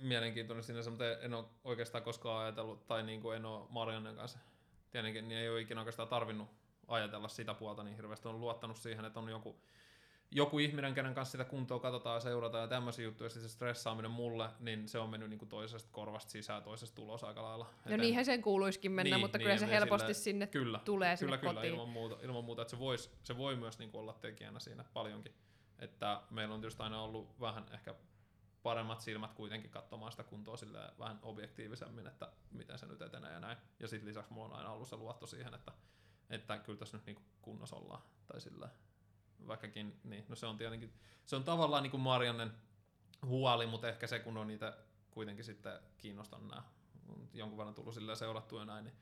mielenkiintoinen sinänsä, mutta en ole oikeastaan koskaan ajatellut, tai niin kuin en ole Mariannen kanssa. Tietenkin niin ei ole ikinä oikeastaan tarvinnut ajatella sitä puolta niin hirveästi. On luottanut siihen, että on joku ihminen, kenen kanssa sitä kuntoa katsotaan ja seurataan ja tämmöisiä juttuja, ja sitten se stressaaminen mulle, niin se on mennyt niinku toisesta korvasta sisään, toisesta ulos aika lailla. Ja niinhän sen kuuluisikin mennä, niin, mutta niin, kyllä se helposti sinne tulee sinne kotiin. Kyllä, ilman muuta. Että se voi myös niinku olla tekijänä siinä paljonkin. Että meillä on tietysti aina ollut vähän ehkä paremmat silmät kuitenkin katsomaan sitä kuntoa silleen vähän objektiivisemmin, että miten se nyt etenee ja näin. Ja sitten lisäksi mulla on aina ollut se luotto siihen, että kyllä tässä nyt niinku kunnossa ollaan, tai sillä vaikkakin, niin, no se on tietenkin, se on tavallaan niinku Mariannen huoli, mutta ehkä se kun on niitä kuitenkin sitten kiinnostanut nämä, jonkun verran tullut silleen seurattu ja näin, niin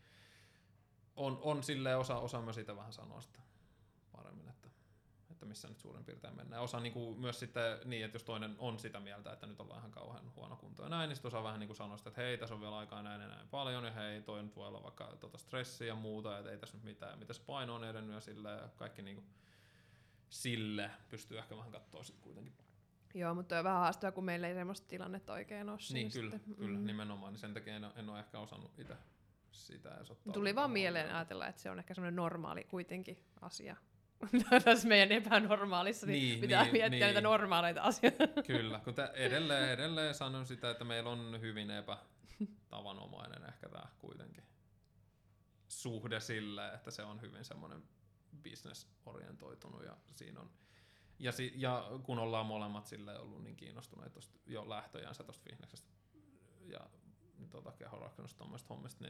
on silleen osa myös siitä vähän sanoa sitä paremmin, että missä nyt suurin piirtein mennään. Osa niinku myös sitten niin, että jos toinen on sitä mieltä, että nyt ollaan ihan kauhean huono kunto ja näin, niin sitten osaa vähän niinku sanoa sitä, että hei, tässä on vielä aikaa näin ja näin paljon, ja hei, toi nyt voi olla vaikka stressiä ja muuta, että ei tässä nyt mitään, mitä se paino on edennyt ja silleen, ja kaikki niinku sille pystyy ehkä vähän katsoa sitten kuitenkin. Joo, mutta on vähän haastaa, kun meillä ei semmoista tilannetta oikein ole. Niin, kyllä, nimenomaan, niin sen takia en ole ehkä osannut itse sitä. Tuli vaan mieleen ajatella, että se on ehkä semmoinen normaali kuitenkin asia. Tässä meidän epänormaalissa niin pitää miettiä niitä normaaleita asioita. Kyllä, kun edelleen sanon sitä, että meillä on hyvin epätavanomainen ehkä tämä kuitenkin suhde sille, että se on hyvin semmoinen business-orientoitunut ja kun ollaan molemmat sille ollut niin kiinnostuneita jo lähtöjänsä tuosta fitnessestä ja kehorakennusta tuommoista hommista,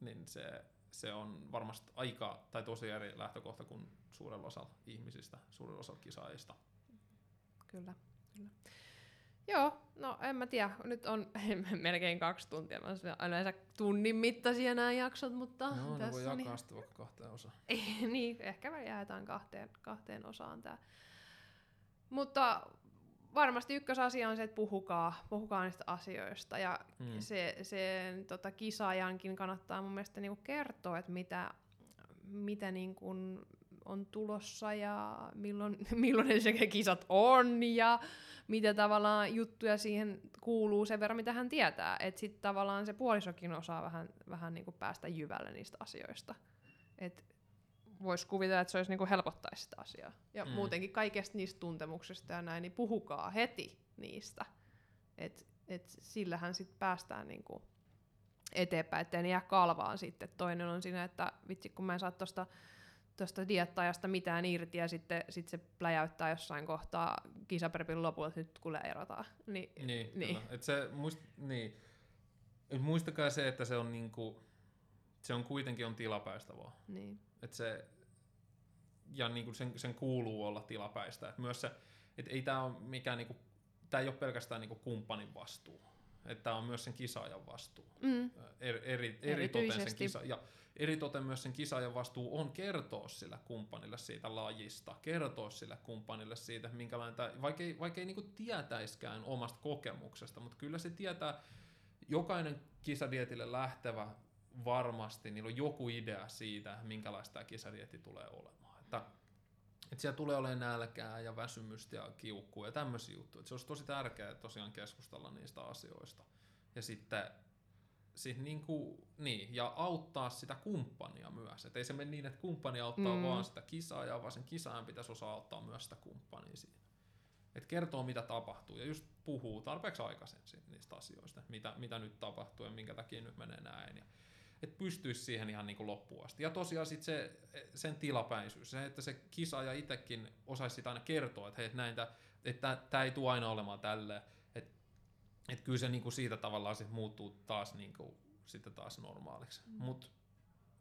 niin se on varmasti aika tai tosi eri lähtökohta kuin suurella osalla ihmisistä, suurella osalla kisaajista. Kyllä. Joo, no en mä tiedä, nyt on melkein 2 tuntia, mä olen aina tunnin mittaisia nämä jaksot, mutta no, tässä... No voi jakaa sitä vaikka 2 osaan. Niin, ehkä me jaetaan 2 osaan tää. Mutta varmasti ykkösasia on se, että puhukaa niistä asioista, ja se kisaajankin kannattaa mun mielestä niinku kertoa, että mitä niinku on tulossa ja milloin sekä kisat on ja mitä tavallaan juttuja siihen kuuluu sen verran, mitä hän tietää. Että sitten tavallaan se puolisokin osaa vähän niinku päästä jyvälle niistä asioista. Et voisi kuvitella, että se olisi niin kuin helpottaisi sitä asiaa. Ja muutenkin kaikesta niistä tuntemuksista ja näin, niin puhukaa heti. niistä. Et sillähän sitten päästään niinku eteenpäin, ettei ne jää kalvaan sitten. Toinen on siinä, että vitsi kun mä en saa tuosta diettaajasta mitään irti ja sitten se pläjäyttää jossain kohtaa kisaprepin lopulla, että nyt kuule erotaan. Niin. Kyllä. Muistakaa se, että se on niinku, se on kuitenkin on tilapäistä vaan. Niin. Et se, ja niinku sen kuuluu olla tilapäistä. Et myös se, et ei tää on mikään niinku, tää ei ole pelkästään niinku kumppanin vastuu. Et tää on myös sen kisaajan vastuu. Mm. Eritoten myös sen kisaajan vastuu on kertoa sillä kumppanille siitä lajista, kertoa sillä kumppanille siitä, minkälainen, vaikka ei niinku tietäiskään omasta kokemuksesta, mutta kyllä se tietää, jokainen kisadietille lähtevä varmasti, niillä on joku idea siitä, minkälaista tämä kisadietti tulee olemaan. Että siellä tulee olemaan nälkää ja väsymystä ja kiukkua ja tämmöisiä juttuja. Että se olisi tosi tärkeää tosiaan keskustella niistä asioista. Ja sitten ja auttaa sitä kumppania myös. Että ei se mene niin, että kumppani auttaa vaan sitä kisaajaa, vaan sen kisaajan pitäisi osaa auttaa myös sitä kumppania siinä. Että kertoo mitä tapahtuu ja just puhuu tarpeeksi aikaisin niistä asioista, mitä nyt tapahtuu ja minkä takia nyt menee näin. Että pystyisi siihen ihan niin kuin loppuun asti. Ja tosiaan sitten sen tilapäisyys, se, että se kisaaja itsekin osaisi sitä aina kertoa, että hei, että tämä ei tule aina olemaan tälleen. Että kyllä se niin kuin siitä tavallaan sit muuttuu taas, niin kuin, sitten taas normaaliksi. Mutta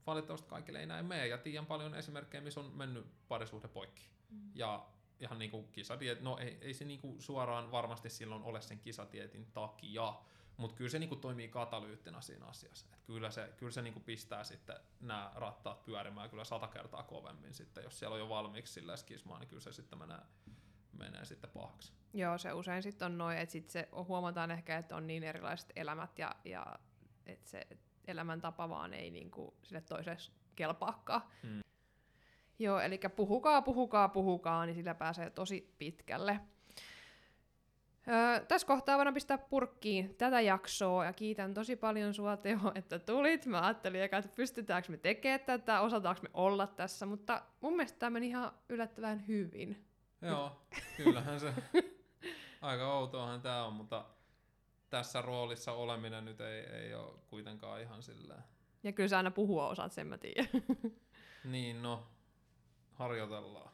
valitettavasti kaikille ei näin mene. Ja tiedän paljon esimerkkejä, missä on mennyt parisuhde poikki. Ja ihan niin kuin kisadiet, no ei se niin kuin suoraan varmasti silloin ole sen kisadietin takia, mutta kyllä se niin kuin toimii katalyyttina siinä asiassa. Et kyllä se niin kuin pistää sitten nämä rattaat pyörimään kyllä 100 kertaa kovemmin sitten, jos siellä on jo valmiiksi sillä skismaa, niin kyllä se sitten menee sitten pahaksi. Joo, se usein sitten on noin, että sitten se huomataan ehkä, että on niin erilaiset elämät ja että se elämäntapa vaan ei niin kuin sille toiselle kelpaakaan. Mm. Joo, eli puhukaa, niin sillä pääsee tosi pitkälle. Tässä kohtaa voidaan pistää purkkiin tätä jaksoa, ja kiitän tosi paljon sua, Teo, että tulit. Mä ajattelin eka, että pystytäänkö me tekemään tätä, osataanko me olla tässä, mutta mun mielestä tämä meni ihan yllättävän hyvin. Joo, kyllähän se. Aika outoahan tämä on, mutta tässä roolissa oleminen nyt ei ole kuitenkaan ihan sillä. Ja kyllä sä aina puhua osaat, sen mä tiedän. Niin, no, harjoitellaan.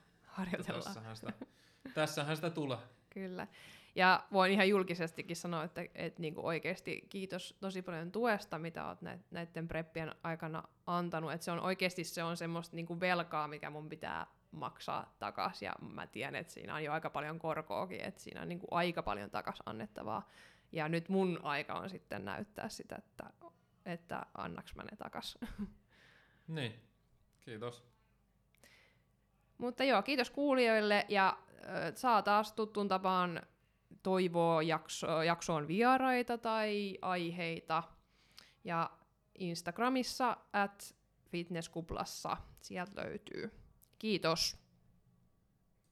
Tässähän sitä tulee. Kyllä. Ja voin ihan julkisestikin sanoa, että niinku oikeasti kiitos tosi paljon tuesta, mitä olet näiden preppien aikana antanut. Että se on oikeasti semmoista niinku velkaa, mikä mun pitää maksaa takaisin. Ja mä tiedän, että siinä on jo aika paljon korkoakin, että siinä on niinku aika paljon takaisin annettavaa. Ja nyt mun aika on sitten näyttää sitä, että annaks mä ne takaisin. Niin, kiitos. Mutta joo, kiitos kuulijoille ja saa taas tuttuun tapaan toivoa jaksoon vieraita tai aiheita. Ja Instagramissa @fitnesskuplassa sieltä löytyy. Kiitos.